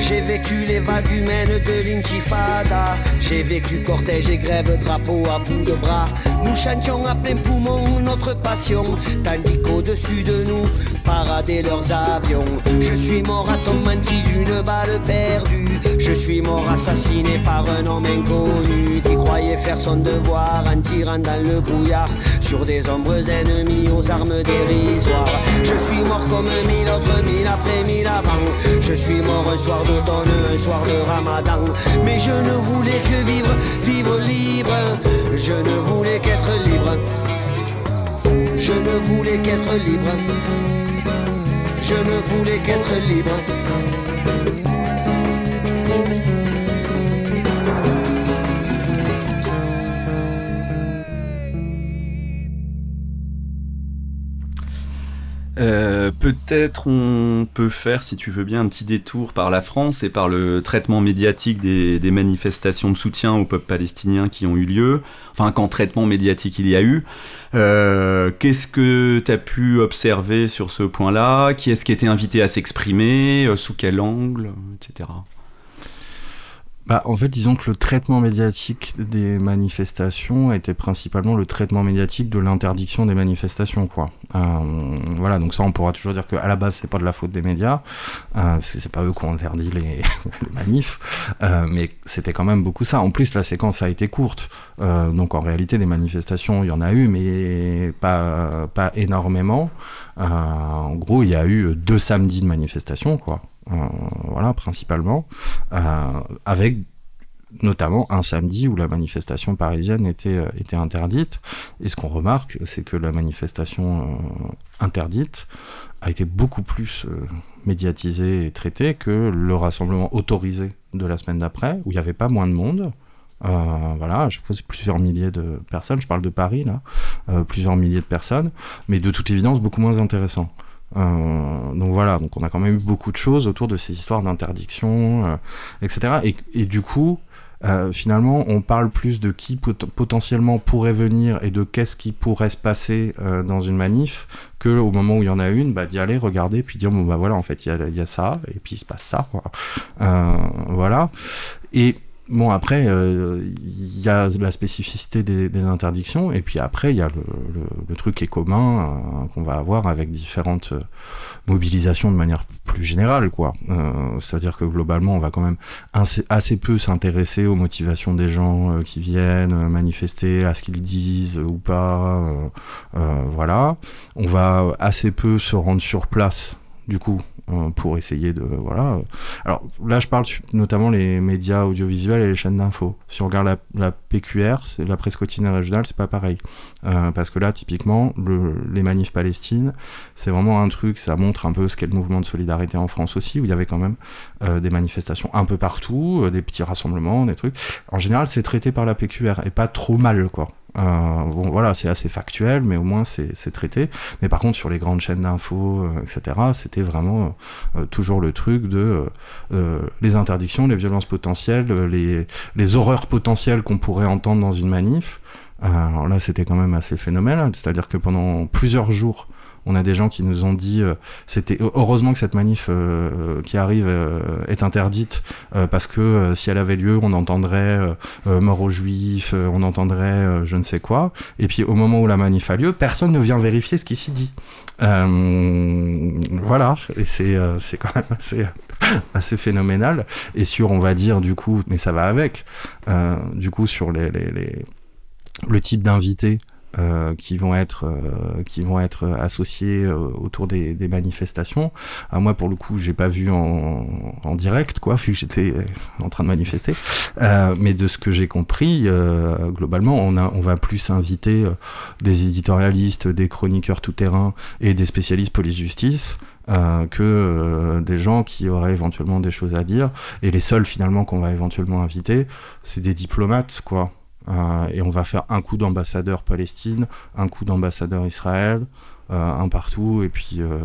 J'ai vécu les vagues humaines de l'intifada. J'ai vécu cortège et grève, drapeau à bout de bras. Nous chantions à plein poumon notre passion, tandis qu'au-dessus de nous paradaient leurs avions. Je suis mort anéanti d'une balle perdue. Je suis mort assassiné par un homme inconnu qui croyait faire son devoir en tirant dans le brouillard sur des ombres ennemies aux armes dérisoires. Je suis mort comme mille autres, mille après mille avant. Je suis mort un soir de un soir de Ramadan. Mais je ne voulais que vivre, vivre libre. Je ne voulais qu'être libre. Je ne voulais qu'être libre. Je ne voulais qu'être libre. Euh, peut-être on peut faire, si tu veux bien, un petit détour par la France et par le traitement médiatique des, des manifestations de soutien au peuple palestinien qui ont eu lieu, enfin qu'en traitement médiatique il y a eu. Euh, qu'est-ce que tu as pu observer sur ce point-là? Qui est-ce qui était invité à s'exprimer? Sous quel angle? Etc. Bah, en fait, disons que le traitement médiatique des manifestations était principalement le traitement médiatique de l'interdiction des manifestations, quoi. Euh, voilà, donc ça, on pourra toujours dire qu'à la base, c'est pas de la faute des médias, euh, parce que c'est pas eux qui ont interdit les, les manifs, euh, mais c'était quand même beaucoup ça. En plus, la séquence a été courte, euh, donc en réalité, des manifestations, il y en a eu, mais pas, pas énormément. Euh, en gros, il y a eu deux samedis de manifestations, quoi. Euh, voilà, principalement, euh, avec notamment un samedi où la manifestation parisienne était, euh, était interdite. Et ce qu'on remarque, c'est que la manifestation euh, interdite a été beaucoup plus euh, médiatisée et traitée que le rassemblement autorisé de la semaine d'après, où il n'y avait pas moins de monde. Euh, voilà, à chaque fois c'est plusieurs milliers de personnes, je parle de Paris là, euh, plusieurs milliers de personnes, mais de toute évidence beaucoup moins intéressant. Euh, donc voilà, donc on a quand même eu beaucoup de choses autour de ces histoires d'interdiction, euh, et cetera. Et, et du coup, euh, finalement, on parle plus de qui pot- potentiellement pourrait venir et de qu'est-ce qui pourrait se passer euh, dans une manif, que au moment où il y en a une, bah, d'y aller, regarder, puis dire bon bah voilà, en fait il y a, y a ça, et puis il se passe ça, quoi. Euh, voilà. Et bon, après, il euh, y a la spécificité des, des interdictions, et puis après, il y a le, le, le truc qui est commun, euh, qu'on va avoir avec différentes euh, mobilisations de manière plus générale, quoi. Euh, c'est-à-dire que globalement, on va quand même assez, assez peu s'intéresser aux motivations des gens euh, qui viennent manifester, à ce qu'ils disent euh, ou pas, euh, euh, voilà. On va assez peu se rendre sur place, du coup, pour essayer de... voilà. Alors là, je parle notamment les médias audiovisuels et les chaînes d'infos. Si on regarde la, la P Q R, c'est la presse quotidienne régionale, c'est pas pareil. Euh, parce que là, typiquement, le, les manifs Palestine, c'est vraiment un truc, ça montre un peu ce qu'est le mouvement de solidarité en France aussi, où il y avait quand même euh, des manifestations un peu partout, euh, des petits rassemblements, des trucs. En général, c'est traité par la P Q R, et pas trop mal, quoi. Euh, bon, voilà, c'est assez factuel, mais au moins c'est, c'est traité. Mais par contre, sur les grandes chaînes d'infos, euh, et cetera, c'était vraiment euh, toujours le truc de euh, les interdictions, les violences potentielles, les, les horreurs potentielles qu'on pourrait entendre dans une manif. Euh, alors là, c'était quand même assez phénoménal. C'est-à-dire que pendant plusieurs jours, on a des gens qui nous ont dit euh, c'était heureusement que cette manif euh, qui arrive euh, est interdite euh, parce que euh, si elle avait lieu, on entendrait euh, mort aux juifs, euh, on entendrait euh, je ne sais quoi. Et puis au moment où la manif a lieu, personne ne vient vérifier ce qui s'y dit. Euh, voilà, et c'est euh, c'est quand même assez assez phénoménal. Et sur, on va dire du coup, mais ça va avec. Euh, du coup, sur les, les, les le type d'invités. Euh, qui vont être euh, qui vont être associés euh, autour des, des manifestations. Alors moi, pour le coup, j'ai pas vu en, en direct, quoi, vu que j'étais en train de manifester. Euh, mais de ce que j'ai compris, euh, globalement, on a on va plus inviter euh, des éditorialistes, des chroniqueurs tout-terrain et des spécialistes police-justice. Euh, que euh, des gens qui auraient éventuellement des choses à dire. Et les seuls finalement qu'on va éventuellement inviter, c'est des diplomates, quoi. Euh, et on va faire un coup d'ambassadeur Palestine, un coup d'ambassadeur Israël, euh, un partout, et puis euh,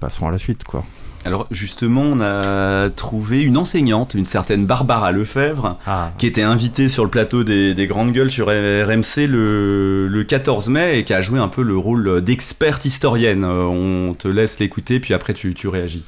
passons à la suite, quoi. Alors justement, on a trouvé une enseignante, une certaine Barbara Lefebvre, ah. qui était invitée sur le plateau des, des Grandes Gueules sur R M C le, le quatorze mai et qui a joué un peu le rôle d'experte historienne. On te laisse l'écouter, puis après tu, tu réagis.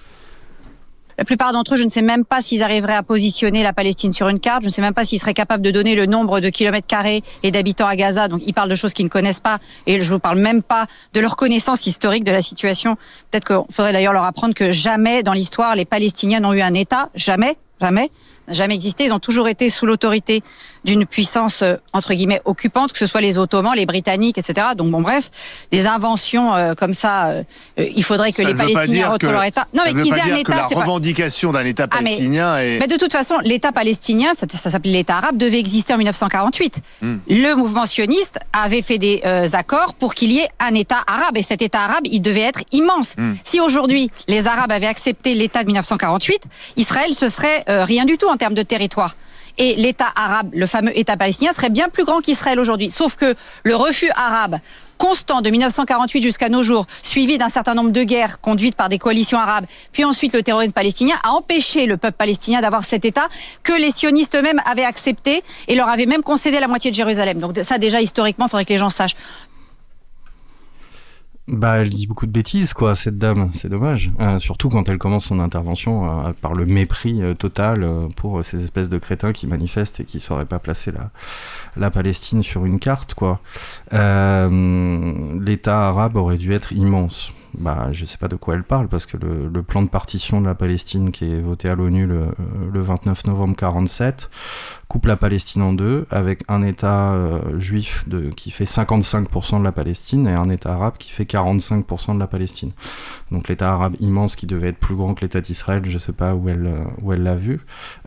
La plupart d'entre eux, je ne sais même pas s'ils arriveraient à positionner la Palestine sur une carte. Je ne sais même pas s'ils seraient capables de donner le nombre de kilomètres carrés et d'habitants à Gaza. Donc, ils parlent de choses qu'ils ne connaissent pas. Et je ne vous parle même pas de leur connaissance historique de la situation. Peut-être qu'il faudrait d'ailleurs leur apprendre que jamais dans l'histoire, les Palestiniens n'ont eu un État. Jamais, jamais, jamais existé. Ils ont toujours été sous l'autorité d'une puissance, entre guillemets, occupante, que ce soit les Ottomans, les Britanniques, et cetera. Donc, bon, bref, des inventions euh, comme ça, euh, il faudrait que ça les Palestiniens retrouvent leur État. Non, ça mais qu'ils aient un État, la c'est la revendication pas... d'un État palestinien ah, mais, est... mais de toute façon, l'État palestinien, ça, ça s'appelait l'État arabe, devait exister en dix-neuf cent quarante-huit. Mm. Le mouvement sioniste avait fait des euh, accords pour qu'il y ait un État arabe. Et cet État arabe, il devait être immense. Mm. Si aujourd'hui, les Arabes avaient accepté l'État de dix-neuf cent quarante-huit, Israël, ce serait euh, rien du tout en termes de territoire. Et l'État arabe, le fameux État palestinien, serait bien plus grand qu'Israël aujourd'hui. Sauf que le refus arabe constant de dix-neuf cent quarante-huit jusqu'à nos jours, suivi d'un certain nombre de guerres conduites par des coalitions arabes, puis ensuite le terrorisme palestinien, a empêché le peuple palestinien d'avoir cet État que les sionistes eux-mêmes avaient accepté et leur avaient même concédé la moitié de Jérusalem. Donc ça, déjà, historiquement, il faudrait que les gens sachent. Bah, elle dit beaucoup de bêtises, quoi, cette dame, c'est dommage. Euh, surtout quand elle commence son intervention euh, par le mépris euh, total euh, pour ces espèces de crétins qui manifestent et qui sauraient pas placer la, la Palestine sur une carte, quoi. Euh, l'État arabe aurait dû être immense. Bah, je sais pas de quoi elle parle, parce que le, le plan de partition de la Palestine qui est voté à l'ONU le, le vingt-neuf novembre quarante-sept coupe la Palestine en deux, avec un État euh, juif de, qui fait cinquante-cinq pour cent de la Palestine et un État arabe qui fait quarante-cinq pour cent de la Palestine. Donc l'État arabe immense qui devait être plus grand que l'État d'Israël, je sais pas où elle, où elle l'a vu.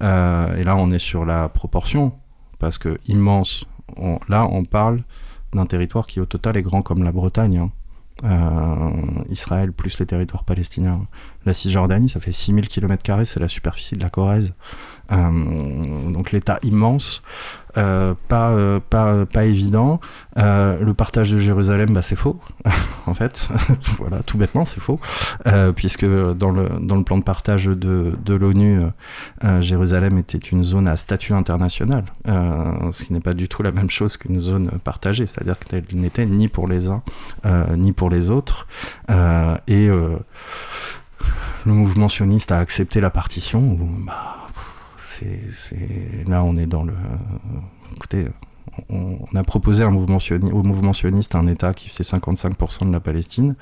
Euh, et là, on est sur la proportion, parce que immense, on, là, on parle d'un territoire qui, au total, est grand comme la Bretagne, hein. Euh, Israël plus les territoires palestiniens. La Cisjordanie, ça fait six mille kilomètres carrés, c'est la superficie de la Corrèze. Euh, donc l'État immense, euh, pas, euh, pas, pas évident. Euh, le partage de Jérusalem, bah, c'est faux, en fait. Voilà, tout bêtement, c'est faux. Euh, puisque dans le, dans le plan de partage de, de l'ONU, euh, Jérusalem était une zone à statut international, euh, ce qui n'est pas du tout la même chose qu'une zone partagée, c'est-à-dire qu'elle n'était ni pour les uns, euh, ni pour les autres. Euh, et... Euh, Le mouvement sioniste a accepté la partition. Bah, c'est, c'est... Là, on est dans le... Écoutez, on, on a proposé un mouvement sioniste, au mouvement sioniste un État qui faisait cinquante-cinq pour cent de la Palestine.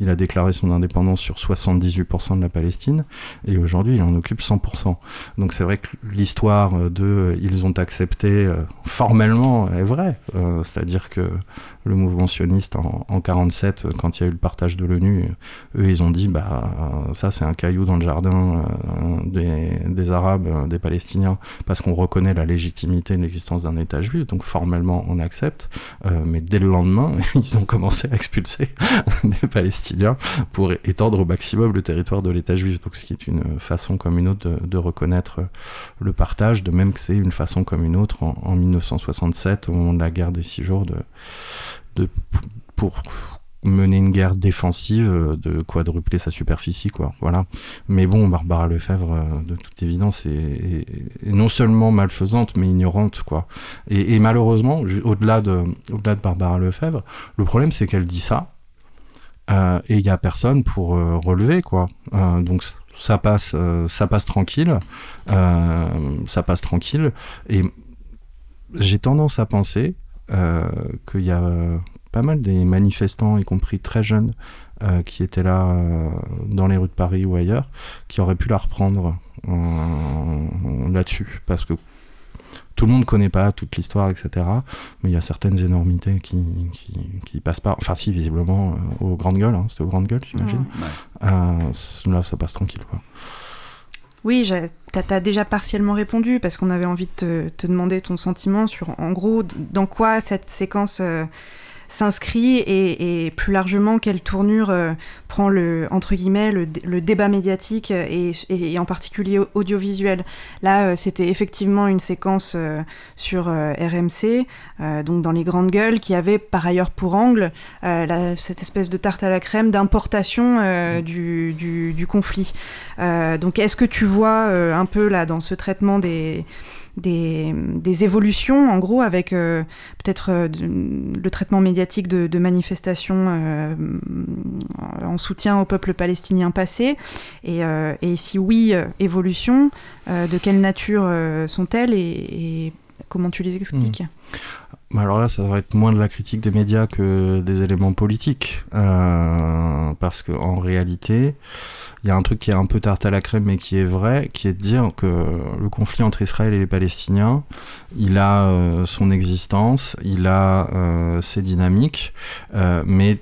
Il a déclaré son indépendance sur soixante-dix-huit pour cent de la Palestine. Et aujourd'hui, il en occupe cent pour cent. Donc c'est vrai que l'histoire de « ils ont accepté » formellement est vraie. Euh, c'est-à-dire que le mouvement sioniste en mille neuf cent quarante-sept, quand il y a eu le partage de l'ONU, eux ils ont dit bah ça c'est un caillou dans le jardin euh, des, des Arabes, euh, des Palestiniens, parce qu'on reconnaît la légitimité de l'existence d'un État juif, donc formellement on accepte, euh, mais dès le lendemain ils ont commencé à expulser des Palestiniens pour étendre au maximum le territoire de l'État juif, donc ce qui est une façon comme une autre de, de reconnaître le partage, de même que c'est une façon comme une autre en, en dix-neuf cent soixante-sept au moment de la guerre des six jours de, de pour mener une guerre défensive, de quadrupler sa superficie, quoi, voilà. Mais bon, Barbara Lefebvre, de toute évidence, est, est, est non seulement malfaisante, mais ignorante, quoi. Et, et malheureusement, au-delà de, au-delà de Barbara Lefebvre, le problème, c'est qu'elle dit ça, euh, et il n'y a personne pour euh, relever, quoi. Euh, donc, ça passe, euh, ça passe tranquille, euh, ça passe tranquille, et j'ai tendance à penser euh, qu'il y a... Euh, pas mal des manifestants, y compris très jeunes, euh, qui étaient là euh, dans les rues de Paris ou ailleurs, qui auraient pu la reprendre euh, là-dessus, parce que tout le monde ne connaît pas toute l'histoire, et cetera. Mais il y a certaines énormités qui, qui, qui passent pas. Enfin si, visiblement, euh, aux grandes gueules, hein, c'était aux grandes gueules, j'imagine. Ouais. Euh, là, ça passe tranquille, quoi. Oui, j'ai... t'as déjà partiellement répondu, parce qu'on avait envie de te, te demander ton sentiment sur, en gros, dans quoi cette séquence... Euh... s'inscrit et, et plus largement quelle tournure euh, prend le, entre guillemets, le, le débat médiatique et, et, et en particulier audiovisuel. Là, euh, c'était effectivement une séquence euh, sur euh, R M C, euh, donc dans les grandes gueules, qui avait par ailleurs pour angle euh, la, cette espèce de tarte à la crème d'importation euh, du, du, du conflit. Euh, donc est-ce que tu vois euh, un peu là dans ce traitement des... Des, des évolutions, en gros, avec euh, peut-être euh, le traitement médiatique de, de manifestations euh, en soutien au peuple palestinien passé. Et, euh, et si oui, euh, évolution, euh, de quelle nature euh, sont-elles et, et comment tu les expliques ? Mmh. Alors là, ça va être moins de la critique des médias que des éléments politiques. Euh, parce qu'en réalité... il y a un truc qui est un peu tarte à la crème, mais qui est vrai, qui est de dire que le conflit entre Israël et les Palestiniens, il a euh, son existence, il a euh, ses dynamiques, euh, mais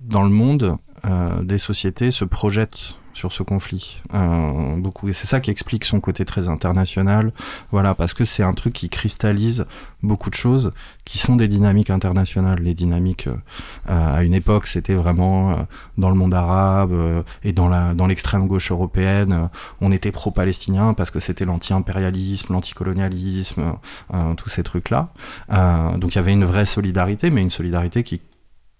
dans le monde, euh, des sociétés se projettent sur ce conflit. Euh, beaucoup, et c'est ça qui explique son côté très international, voilà, parce que c'est un truc qui cristallise beaucoup de choses qui sont des dynamiques internationales. Les dynamiques, euh, à une époque, c'était vraiment euh, dans le monde arabe euh, et dans, la, dans l'extrême gauche européenne, euh, on était pro-palestinien parce que c'était l'anti-impérialisme, l'anticolonialisme, euh, tous ces trucs-là. Euh, donc il y avait une vraie solidarité, mais une solidarité qui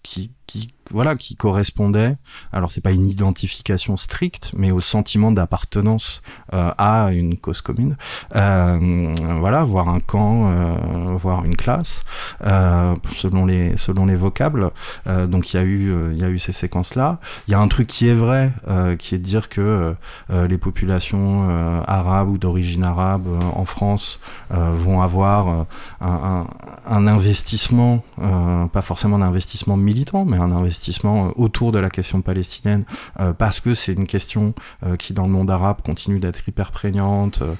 Qui, qui, voilà, qui correspondait, alors c'est pas une identification stricte, mais au sentiment d'appartenance euh, à une cause commune, euh, voilà, voire un camp, euh, voire une classe, euh, selon les, selon les vocables. Euh, donc il y a eu, il y a eu ces séquences-là. Il y a un truc qui est vrai, euh, qui est de dire que euh, les populations euh, arabes ou d'origine arabe euh, en France euh, vont avoir euh, un, un, un investissement, euh, pas forcément d'investissement militaire, mais un investissement autour de la question palestinienne, euh, parce que c'est une question euh, qui, dans le monde arabe, continue d'être hyper prégnante. Euh,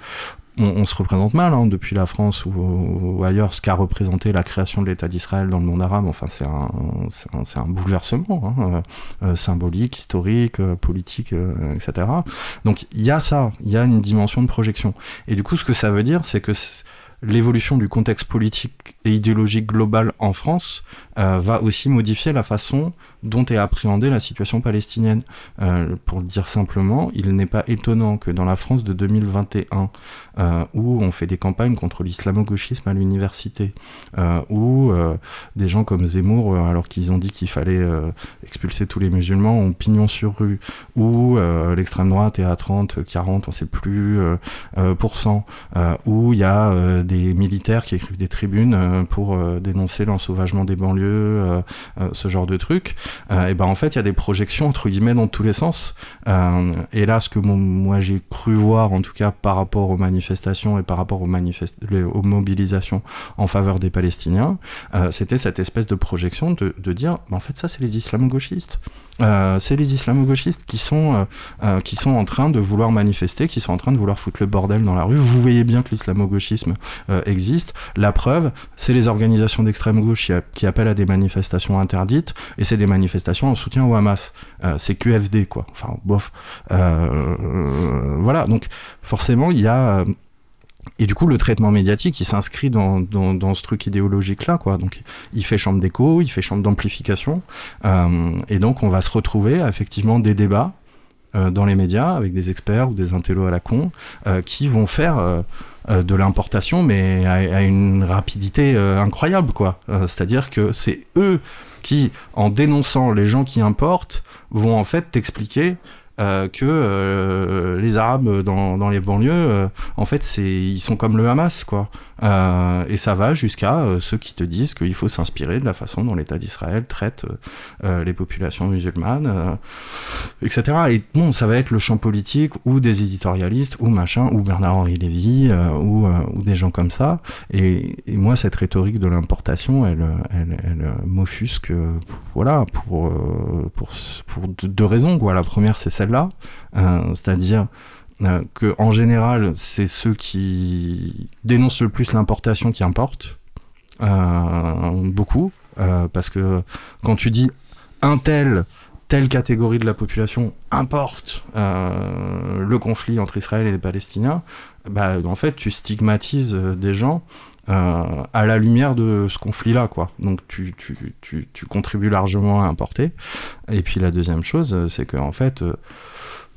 on, on se représente mal, hein, depuis la France ou, ou ailleurs, ce qu'a représenté la création de l'État d'Israël dans le monde arabe. Enfin, c'est un, c'est un, c'est un bouleversement, hein, euh, symbolique, historique, euh, politique, euh, et cetera. Donc, il y a ça, il y a une dimension de projection. Et du coup, ce que ça veut dire, c'est que... C'est, l'évolution du contexte politique et idéologique global en France euh, va aussi modifier la façon dont est appréhendée la situation palestinienne. Euh, pour le dire simplement, il n'est pas étonnant que dans la France de deux mille vingt et un, euh, où on fait des campagnes contre l'islamo-gauchisme à l'université, euh, où euh, des gens comme Zemmour, alors qu'ils ont dit qu'il fallait euh, expulser tous les musulmans, ont pignon sur rue, où euh, l'extrême droite est à trente, quarante, on ne sait plus, euh, euh, pourcent, euh, où il y a euh, des des militaires qui écrivent des tribunes pour dénoncer l'ensauvagement des banlieues, ce genre de truc, et ben en fait il y a des projections entre guillemets dans tous les sens. Et là, ce que moi j'ai cru voir, en tout cas par rapport aux manifestations et par rapport aux, manifest- aux mobilisations en faveur des Palestiniens, c'était cette espèce de projection de, de dire en fait ça c'est les islamo-gauchistes. Euh, c'est les islamo-gauchistes qui sont, euh, euh, qui sont en train de vouloir manifester, qui sont en train de vouloir foutre le bordel dans la rue. Vous voyez bien que l'islamo-gauchisme euh, existent. La preuve, c'est les organisations d'extrême gauche qui, a, qui appellent à des manifestations interdites, et c'est des manifestations en soutien au Hamas. Euh, c'est Q F D, quoi. Enfin, bof. Euh, euh, voilà, donc forcément, il y a... Euh, Et du coup, le traitement médiatique, il s'inscrit dans, dans, dans ce truc idéologique-là, quoi. Donc, il fait chambre d'écho, il fait chambre d'amplification. Euh, et donc, on va se retrouver à, effectivement, des débats euh, dans les médias avec des experts ou des intellos à la con euh, qui vont faire euh, euh, de l'importation, mais à, à une rapidité euh, incroyable, quoi. Euh, c'est-à-dire que c'est eux qui, en dénonçant les gens qui importent, vont en fait t'expliquer... Euh, que euh, les Arabes dans, dans les banlieues, euh, en fait, c'est, ils sont comme le Hamas, quoi. Euh, et ça va jusqu'à euh, ceux qui te disent qu'il faut s'inspirer de la façon dont l'État d'Israël traite euh, les populations musulmanes, euh, et cetera. Et bon, ça va être le champ politique ou des éditorialistes ou machin, ou Bernard-Henri Lévy, euh, ou, euh, ou des gens comme ça. Et, et moi, cette rhétorique de l'importation, elle, elle, elle m'offusque, euh, voilà, pour, euh, pour, pour deux raisons, quoi. La première, c'est celle-là, euh, c'est-à-dire... Euh, que en général, c'est ceux qui dénoncent le plus l'importation qui importent, euh, beaucoup, euh, parce que quand tu dis un tel, telle catégorie de la population importe euh, le conflit entre Israël et les Palestiniens, bah, en fait, tu stigmatises des gens euh, à la lumière de ce conflit-là, quoi. Donc, tu, tu, tu, tu contribues largement à importer. Et puis, la deuxième chose, c'est que, en fait... Euh,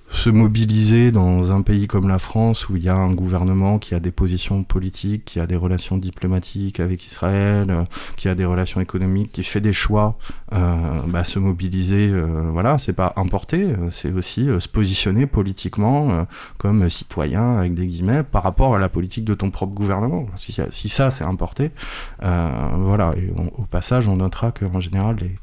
se mobiliser dans un pays comme la France où il y a un gouvernement qui a des positions politiques, qui a des relations diplomatiques avec Israël, euh, qui a des relations économiques, qui fait des choix, euh, bah, se mobiliser, euh, voilà, c'est pas importer, c'est aussi euh, se positionner politiquement euh, comme citoyen, avec des guillemets, par rapport à la politique de ton propre gouvernement. Si, si ça, c'est importer, euh, voilà. Et on, au passage, on notera qu'en général, les...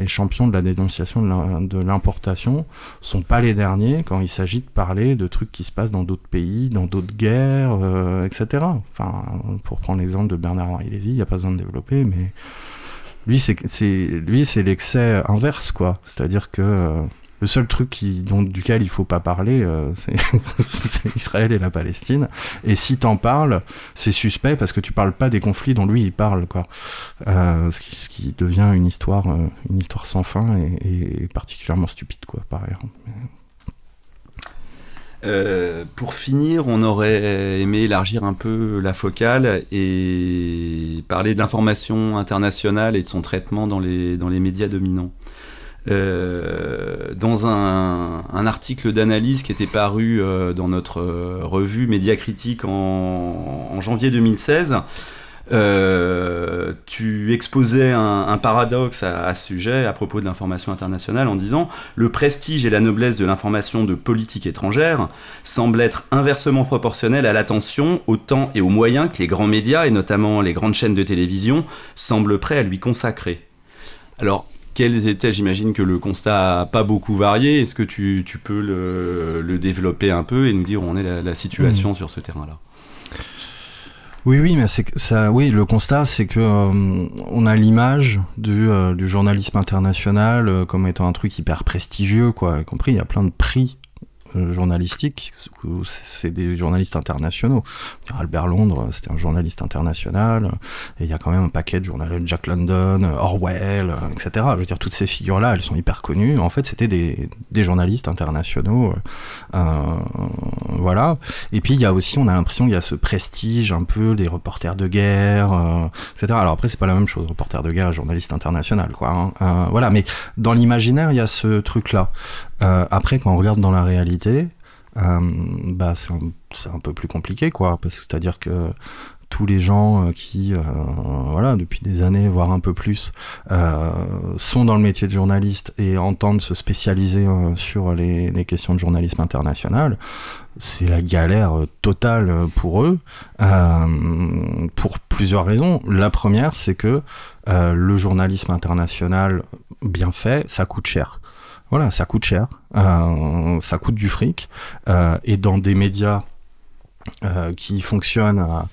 les champions de la dénonciation de l'importation sont pas les derniers quand il s'agit de parler de trucs qui se passent dans d'autres pays, dans d'autres guerres, euh, et cetera. Enfin, pour prendre l'exemple de Bernard-Henri Lévy, il n'y a pas besoin de développer, mais lui, c'est, c'est, lui, c'est l'excès inverse, quoi. C'est-à-dire que euh, le seul truc qui, dont, duquel il ne faut pas parler, euh, c'est, c'est Israël et la Palestine. Et si t'en parles, c'est suspect parce que tu parles pas des conflits dont lui il parle, quoi. Euh, ce, qui, ce qui devient une histoire, euh, une histoire sans fin et, et particulièrement stupide, quoi, par ailleurs. Euh, pour finir, on aurait aimé élargir un peu la focale et parler de l'information internationale et de son traitement dans les, dans les médias dominants. Euh, dans un, un article d'analyse qui était paru euh, dans notre euh, revue Média Critique en, en janvier deux mille seize, euh, tu exposais un, un paradoxe à, à ce sujet à propos de l'information internationale en disant « Le prestige et la noblesse de l'information de politique étrangère semblent être inversement proportionnels à l'attention, au temps et aux moyens que les grands médias, et notamment les grandes chaînes de télévision, semblent prêts à lui consacrer. » Alors, quels étaient, j'imagine que le constat n'a pas beaucoup varié. Est-ce que tu, tu peux le, le développer un peu et nous dire où en est la, la situation mmh. sur ce terrain-là ? Oui, oui, mais c'est que ça. Oui, le constat, c'est que euh, on a l'image du, euh, du journalisme international euh, comme étant un truc hyper prestigieux, quoi. Y compris, il y a plein de prix euh, journalistiques. C'est des journalistes internationaux. Albert Londres, c'était un journaliste international, et il y a quand même un paquet de journalistes, Jack London, Orwell, et cetera. Je veux dire, toutes ces figures-là, elles sont hyper connues. En fait, c'était des, des journalistes internationaux. Euh, voilà. Et puis, il y a aussi, on a l'impression qu'il y a ce prestige un peu des reporters de guerre, euh, et cetera. Alors après, c'est pas la même chose, reporter de guerre et journaliste international, quoi. Hein. Euh, voilà. Mais dans l'imaginaire, il y a ce truc-là. Euh, après, quand on regarde dans la réalité... Euh, bah c'est un, c'est un peu plus compliqué, quoi, parce que c'est-à-dire que tous les gens qui, euh, voilà, depuis des années, voire un peu plus, euh, sont dans le métier de journaliste et entendent se spécialiser euh, sur les, les questions de journalisme international, c'est la galère totale pour eux, euh, pour plusieurs raisons. La première, c'est que euh, le journalisme international bien fait, ça coûte cher. Voilà, ça coûte cher, euh, ça coûte du fric, euh, et dans des médias Euh, qui fonctionne à,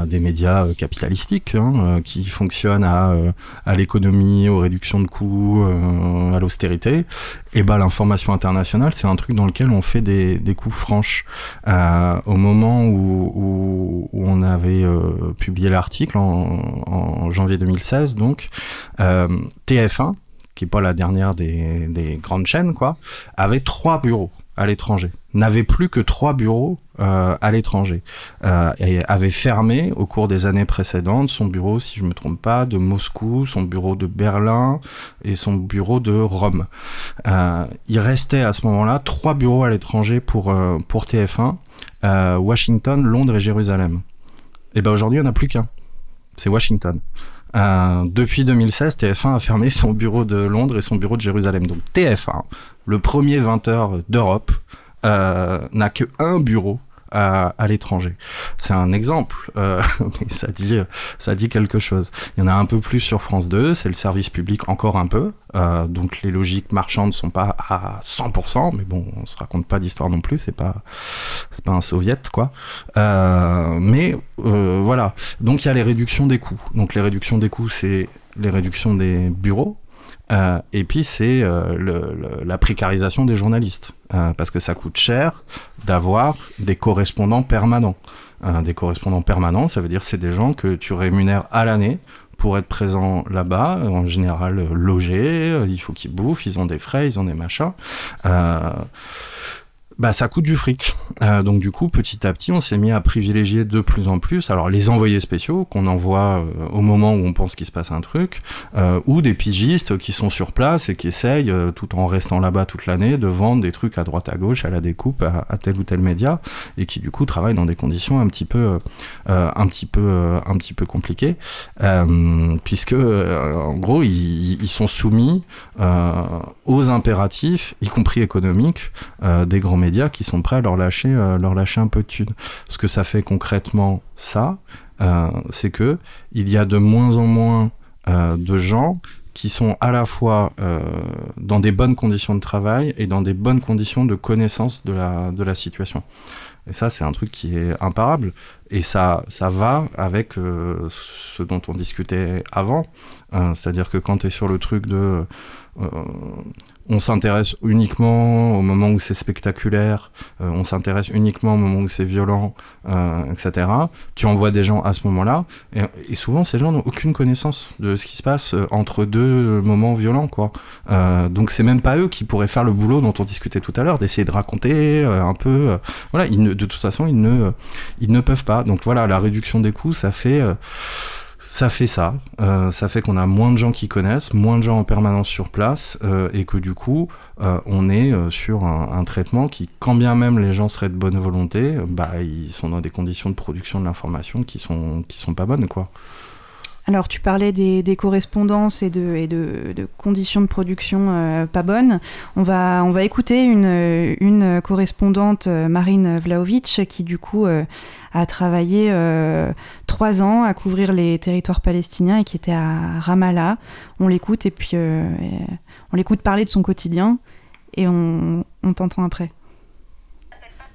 à des médias euh, capitalistiques, hein, euh, qui fonctionne à, euh, à l'économie, aux réductions de coûts, euh, à l'austérité, et ben l'information internationale, c'est un truc dans lequel on fait des, des coups franches. Euh, au moment où, où, où on avait euh, publié l'article en, en janvier deux mille seize, donc euh, T F un, qui n'est pas la dernière des, des grandes chaînes, quoi, avait trois bureaux à l'étranger, n'avait plus que trois bureaux euh, à l'étranger euh, et avait fermé au cours des années précédentes son bureau, si je ne me trompe pas, de Moscou, son bureau de Berlin et son bureau de Rome. Euh, il restait à ce moment-là trois bureaux à l'étranger pour, euh, pour T F un, euh, Washington, Londres et Jérusalem. Et bien aujourd'hui, il n'y en a plus qu'un, c'est Washington. Euh, depuis deux mille seize, T F un a fermé son bureau de Londres et son bureau de Jérusalem. Donc T F un, le premier vingt heures d'Europe, euh, n'a que un bureau à, à l'étranger. C'est un exemple, euh, mais ça dit, ça dit quelque chose. Il y en a un peu plus sur France deux, c'est le service public encore un peu, euh, donc les logiques marchandes ne sont pas à cent pour cent, mais bon, on ne se raconte pas d'histoire non plus, c'est pas, c'est pas un soviet, quoi. Euh, mais euh, voilà, donc il y a les réductions des coûts. Donc les réductions des coûts, c'est les réductions des bureaux, Euh, et puis c'est euh, le, le, la précarisation des journalistes, euh, parce que ça coûte cher d'avoir des correspondants permanents. Euh, des correspondants permanents, ça veut dire que c'est des gens que tu rémunères à l'année pour être présents là-bas, en général euh, logés, euh, il faut qu'ils bouffent, ils ont des frais, ils ont des machins. Euh, bah ça coûte du fric. Euh, donc du coup, petit à petit, on s'est mis à privilégier de plus en plus, alors les envoyés spéciaux qu'on envoie euh, au moment où on pense qu'il se passe un truc, euh, ou des pigistes qui sont sur place et qui essayent, euh, tout en restant là-bas toute l'année, de vendre des trucs à droite à gauche, à la découpe, à, à tel ou tel média, et qui du coup travaillent dans des conditions un petit peu, euh, un petit peu, euh, un petit peu compliquées, euh, puisque euh, en gros, ils, ils sont soumis euh, aux impératifs, y compris économiques, euh, des grands médias qui sont prêts à leur lâcher, euh, leur lâcher un peu de thunes. Ce que ça fait concrètement, ça, euh, c'est que il y a de moins en moins euh, de gens qui sont à la fois euh, dans des bonnes conditions de travail et dans des bonnes conditions de connaissance de la, de la situation. Et ça, c'est un truc qui est imparable. Et ça, ça va avec euh, ce dont on discutait avant. Euh, c'est-à-dire que quand tu es sur le truc de... Euh, on s'intéresse uniquement au moment où c'est spectaculaire, euh, on s'intéresse uniquement au moment où c'est violent, euh, et cetera. Tu envoies des gens à ce moment-là, et, et souvent ces gens n'ont aucune connaissance de ce qui se passe entre deux moments violents, quoi. Euh, donc c'est même pas eux qui pourraient faire le boulot dont on discutait tout à l'heure, d'essayer de raconter euh, un peu. Euh, voilà, ils ne, de toute façon, ils ne, euh, ils ne peuvent pas. Donc voilà, la réduction des coûts, ça fait... Euh, Ça fait ça, euh, ça fait qu'on a moins de gens qui connaissent, moins de gens en permanence sur place, euh, et que du coup, euh, on est euh, sur un, un traitement qui, quand bien même les gens seraient de bonne volonté, bah, ils sont dans des conditions de production de l'information qui sont, qui sont pas bonnes, quoi. Alors, tu parlais des, des correspondances et de, et de, de conditions de production euh, pas bonnes. On va, on va écouter une, une correspondante, Marine Vlaovic, qui du coup euh, a travaillé euh, trois ans à couvrir les territoires palestiniens et qui était à Ramallah. On l'écoute et puis euh, on l'écoute parler de son quotidien et on, on t'entend après.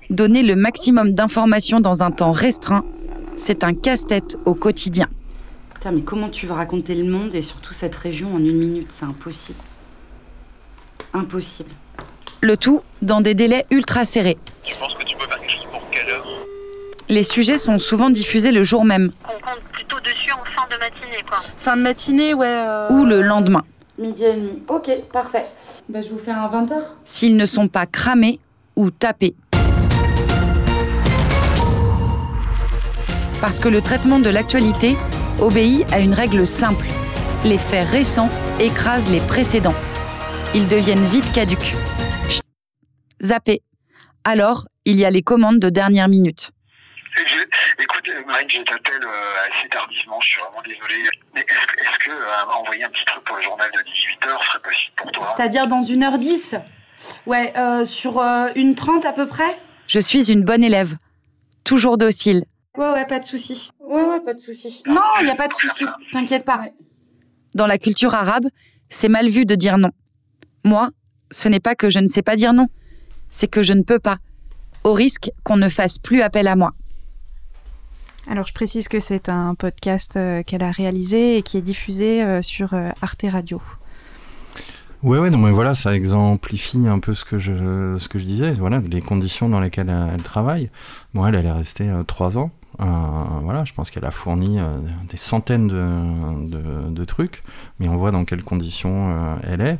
Donner le maximum d'informations dans un temps restreint, c'est un casse-tête au quotidien. Putain, mais comment tu vas raconter le monde et surtout cette région en une minute? C'est impossible. Impossible. Le tout dans des délais ultra serrés. Tu penses que tu peux faire quelque chose pour quelle heure? Les sujets sont souvent diffusés le jour même. On compte plutôt dessus en fin de matinée, quoi. Fin de matinée, ouais. Euh... Ou le lendemain. Midi et demi. Ok, parfait. Bah, je vous fais un vingt heures. S'ils ne sont pas cramés ou tapés. Parce que le traitement de l'actualité obéit à une règle simple. Les faits récents écrasent les précédents. Ils deviennent vite caducs. Chut. Zappé. Alors, il y a les commandes de dernière minute. Je, écoute, Marine, je t'appelle assez tardivement, je suis vraiment désolé. Mais est-ce, est-ce que euh, envoyer un petit truc pour le journal de dix-huit heures serait possible pour toi? C'est-à-dire dans une heure dix? Ouais, euh, sur euh, une heure trente à peu près. Je suis une bonne élève. Toujours docile. Ouais, ouais, pas de souci. Ouais, ouais, pas de souci. Non, il n'y a pas de souci. T'inquiète pas. Dans la culture arabe, c'est mal vu de dire non. Moi, ce n'est pas que je ne sais pas dire non. C'est que je ne peux pas. au risque qu'on ne fasse plus appel à moi. Alors, je précise que c'est un podcast euh, qu'elle a réalisé et qui est diffusé euh, sur euh, Arte Radio. Oui, ouais, non, mais voilà, ça exemplifie un peu ce que je, ce que je disais, voilà, les conditions dans lesquelles elle travaille. Bon, elle, elle est restée euh, trois ans. Euh, voilà, je pense qu'elle a fourni euh, des centaines de, de, de trucs, mais on voit dans quelles conditions euh, elle est.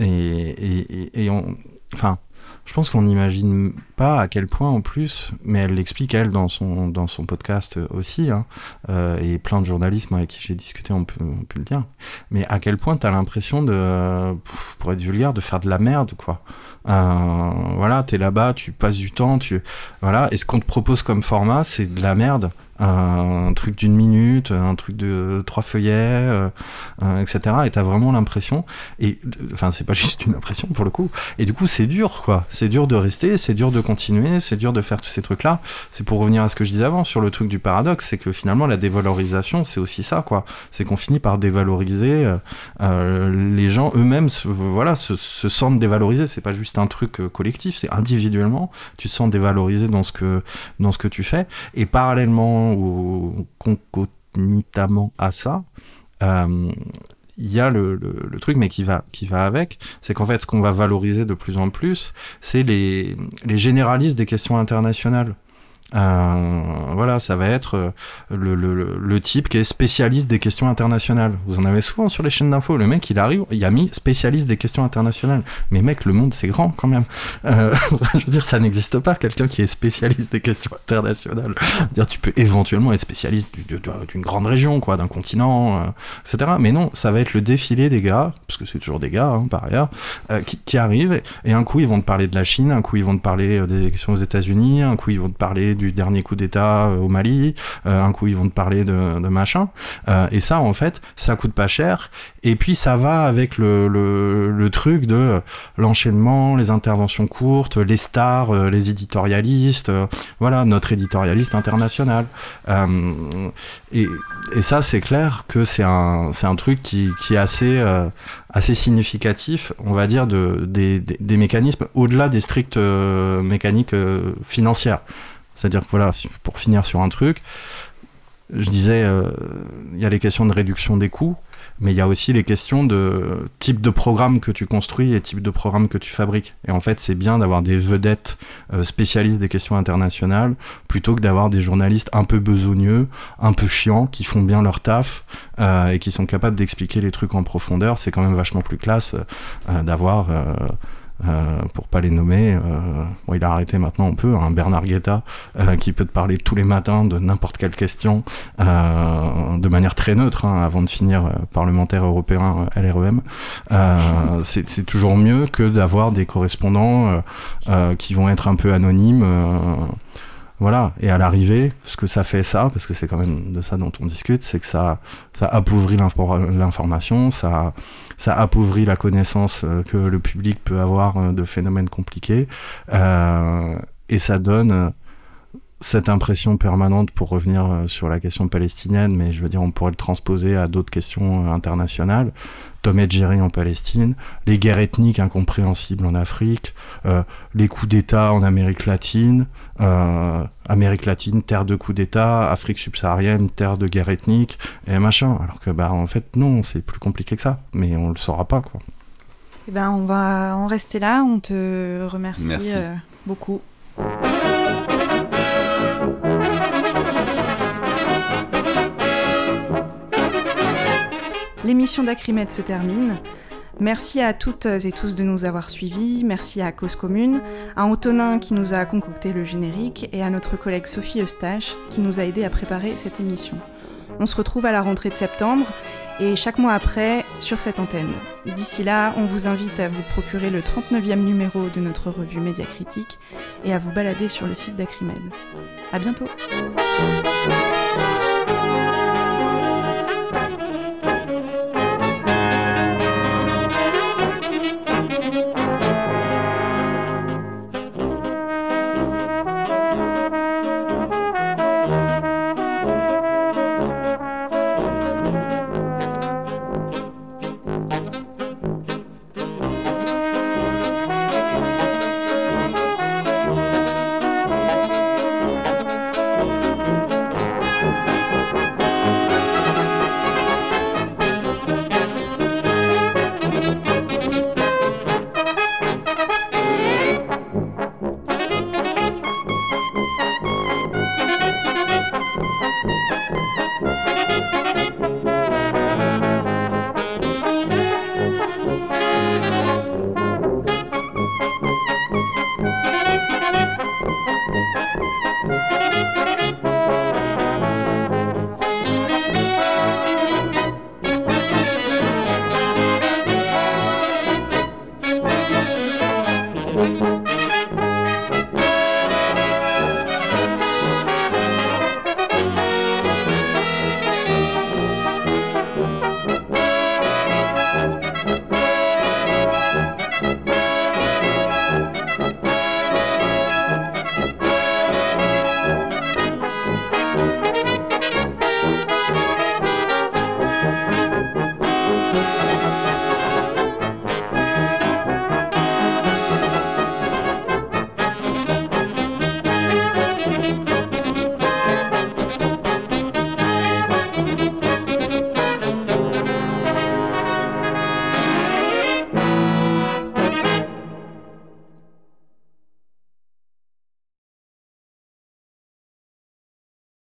Et, et, et, et on, enfin, je pense qu'on n'imagine pas à quel point, en plus, mais elle l'explique, elle, dans son, dans son podcast aussi, hein, euh, et plein de journalistes avec qui j'ai discuté, on peut, on peut le dire, mais à quel point t'as l'impression de, pour être vulgaire, de faire de la merde, quoi. Euh, voilà, t'es là-bas, tu passes du temps, tu, voilà, et ce qu'on te propose comme format, c'est de la merde. Euh, un truc d'une minute, un truc de euh, trois feuillets, euh, euh, et cetera. Et t'as vraiment l'impression, et enfin c'est pas juste une impression pour le coup. Et du coup c'est dur, quoi. C'est dur de rester, c'est dur de continuer, c'est dur de faire tous ces trucs-là. C'est pour revenir à ce que je disais avant sur le truc du paradoxe, c'est que finalement la dévalorisation c'est aussi ça, quoi. C'est qu'on finit par dévaloriser euh, euh, les gens eux-mêmes, se, voilà, se, se sentent dévalorisés. C'est pas juste un truc euh, collectif, c'est individuellement. Tu te sens dévalorisé dans ce que dans ce que tu fais, et parallèlement ou concomitamment à ça, il euh, y a le, le, le truc, mais qui va, qui va avec, c'est qu'en fait, ce qu'on va valoriser de plus en plus, c'est les, les généralistes des questions internationales. Euh, voilà, ça va être le, le, le type qui est spécialiste des questions internationales. Vous en avez souvent sur les chaînes d'infos. Le mec, il arrive, il a mis spécialiste des questions internationales. Mais mec, le monde, c'est grand quand même. Euh, je veux dire, ça n'existe pas, quelqu'un qui est spécialiste des questions internationales. Je veux dire, tu peux éventuellement être spécialiste du, du, d'une grande région, quoi, d'un continent, euh, et cetera. Mais non, ça va être le défilé des gars, parce que c'est toujours des gars, hein, par ailleurs, euh, qui, qui arrivent. Et, et un coup, ils vont te parler de la Chine, un coup, ils vont te parler des élections aux États-Unis, un coup, ils vont te parler du dernier coup d'État au Mali, euh, un coup ils vont te parler de, de machin, euh, et ça en fait ça coûte pas cher, et puis ça va avec le, le, le truc de l'enchaînement, les interventions courtes, les stars, euh, les éditorialistes, euh, voilà, notre éditorialiste international, euh, et, et ça c'est clair que c'est un, c'est un truc qui, qui est assez, euh, assez significatif, on va dire, de, des, des, des mécanismes au-delà des strictes euh, mécaniques euh, financières. C'est-à-dire que voilà, pour finir sur un truc, je disais, euh, y a les questions de réduction des coûts, mais il y a aussi les questions de type de programme que tu construis et type de programme que tu fabriques. Et en fait, c'est bien d'avoir des vedettes euh, spécialistes des questions internationales, plutôt que d'avoir des journalistes un peu besogneux, un peu chiants, qui font bien leur taf euh, et qui sont capables d'expliquer les trucs en profondeur. C'est quand même vachement plus classe euh, d'avoir... Euh, Euh, pour pas les nommer, euh, bon, il a arrêté maintenant, on peut, hein, Bernard Guetta, euh, qui peut te parler tous les matins de n'importe quelle question, euh, de manière très neutre, hein, avant de finir euh, parlementaire européen euh, L R E M. Euh, c'est, c'est toujours mieux que d'avoir des correspondants euh, euh, qui vont être un peu anonymes. Euh, Voilà, et à l'arrivée, ce que ça fait ça, parce que c'est quand même de ça dont on discute, c'est que ça, ça appauvrit l'infor- l'information, ça, ça appauvrit la connaissance que le public peut avoir de phénomènes compliqués, euh, et ça donne cette impression permanente, pour revenir sur la question palestinienne, mais je veux dire, on pourrait le transposer à d'autres questions internationales, Tom et Jerry en Palestine, les guerres ethniques incompréhensibles en Afrique, euh, les coups d'État en Amérique latine, euh, Amérique latine, terre de coups d'État, Afrique subsaharienne, terre de guerre ethnique, et machin. Alors que, bah, en fait, non, c'est plus compliqué que ça, mais on le saura pas, quoi. Eh ben, on va en rester là, on te remercie Merci. Euh, beaucoup. L'émission d'Acrimed se termine. Merci à toutes et tous de nous avoir suivis, merci à Cause Commune, à Antonin qui nous a concocté le générique et à notre collègue Sophie Eustache qui nous a aidé à préparer cette émission. On se retrouve à la rentrée de septembre et chaque mois après sur cette antenne. D'ici là, on vous invite à vous procurer le trente-neuvième numéro de notre revue Médiacritique et à vous balader sur le site d'Acrimed. À bientôt.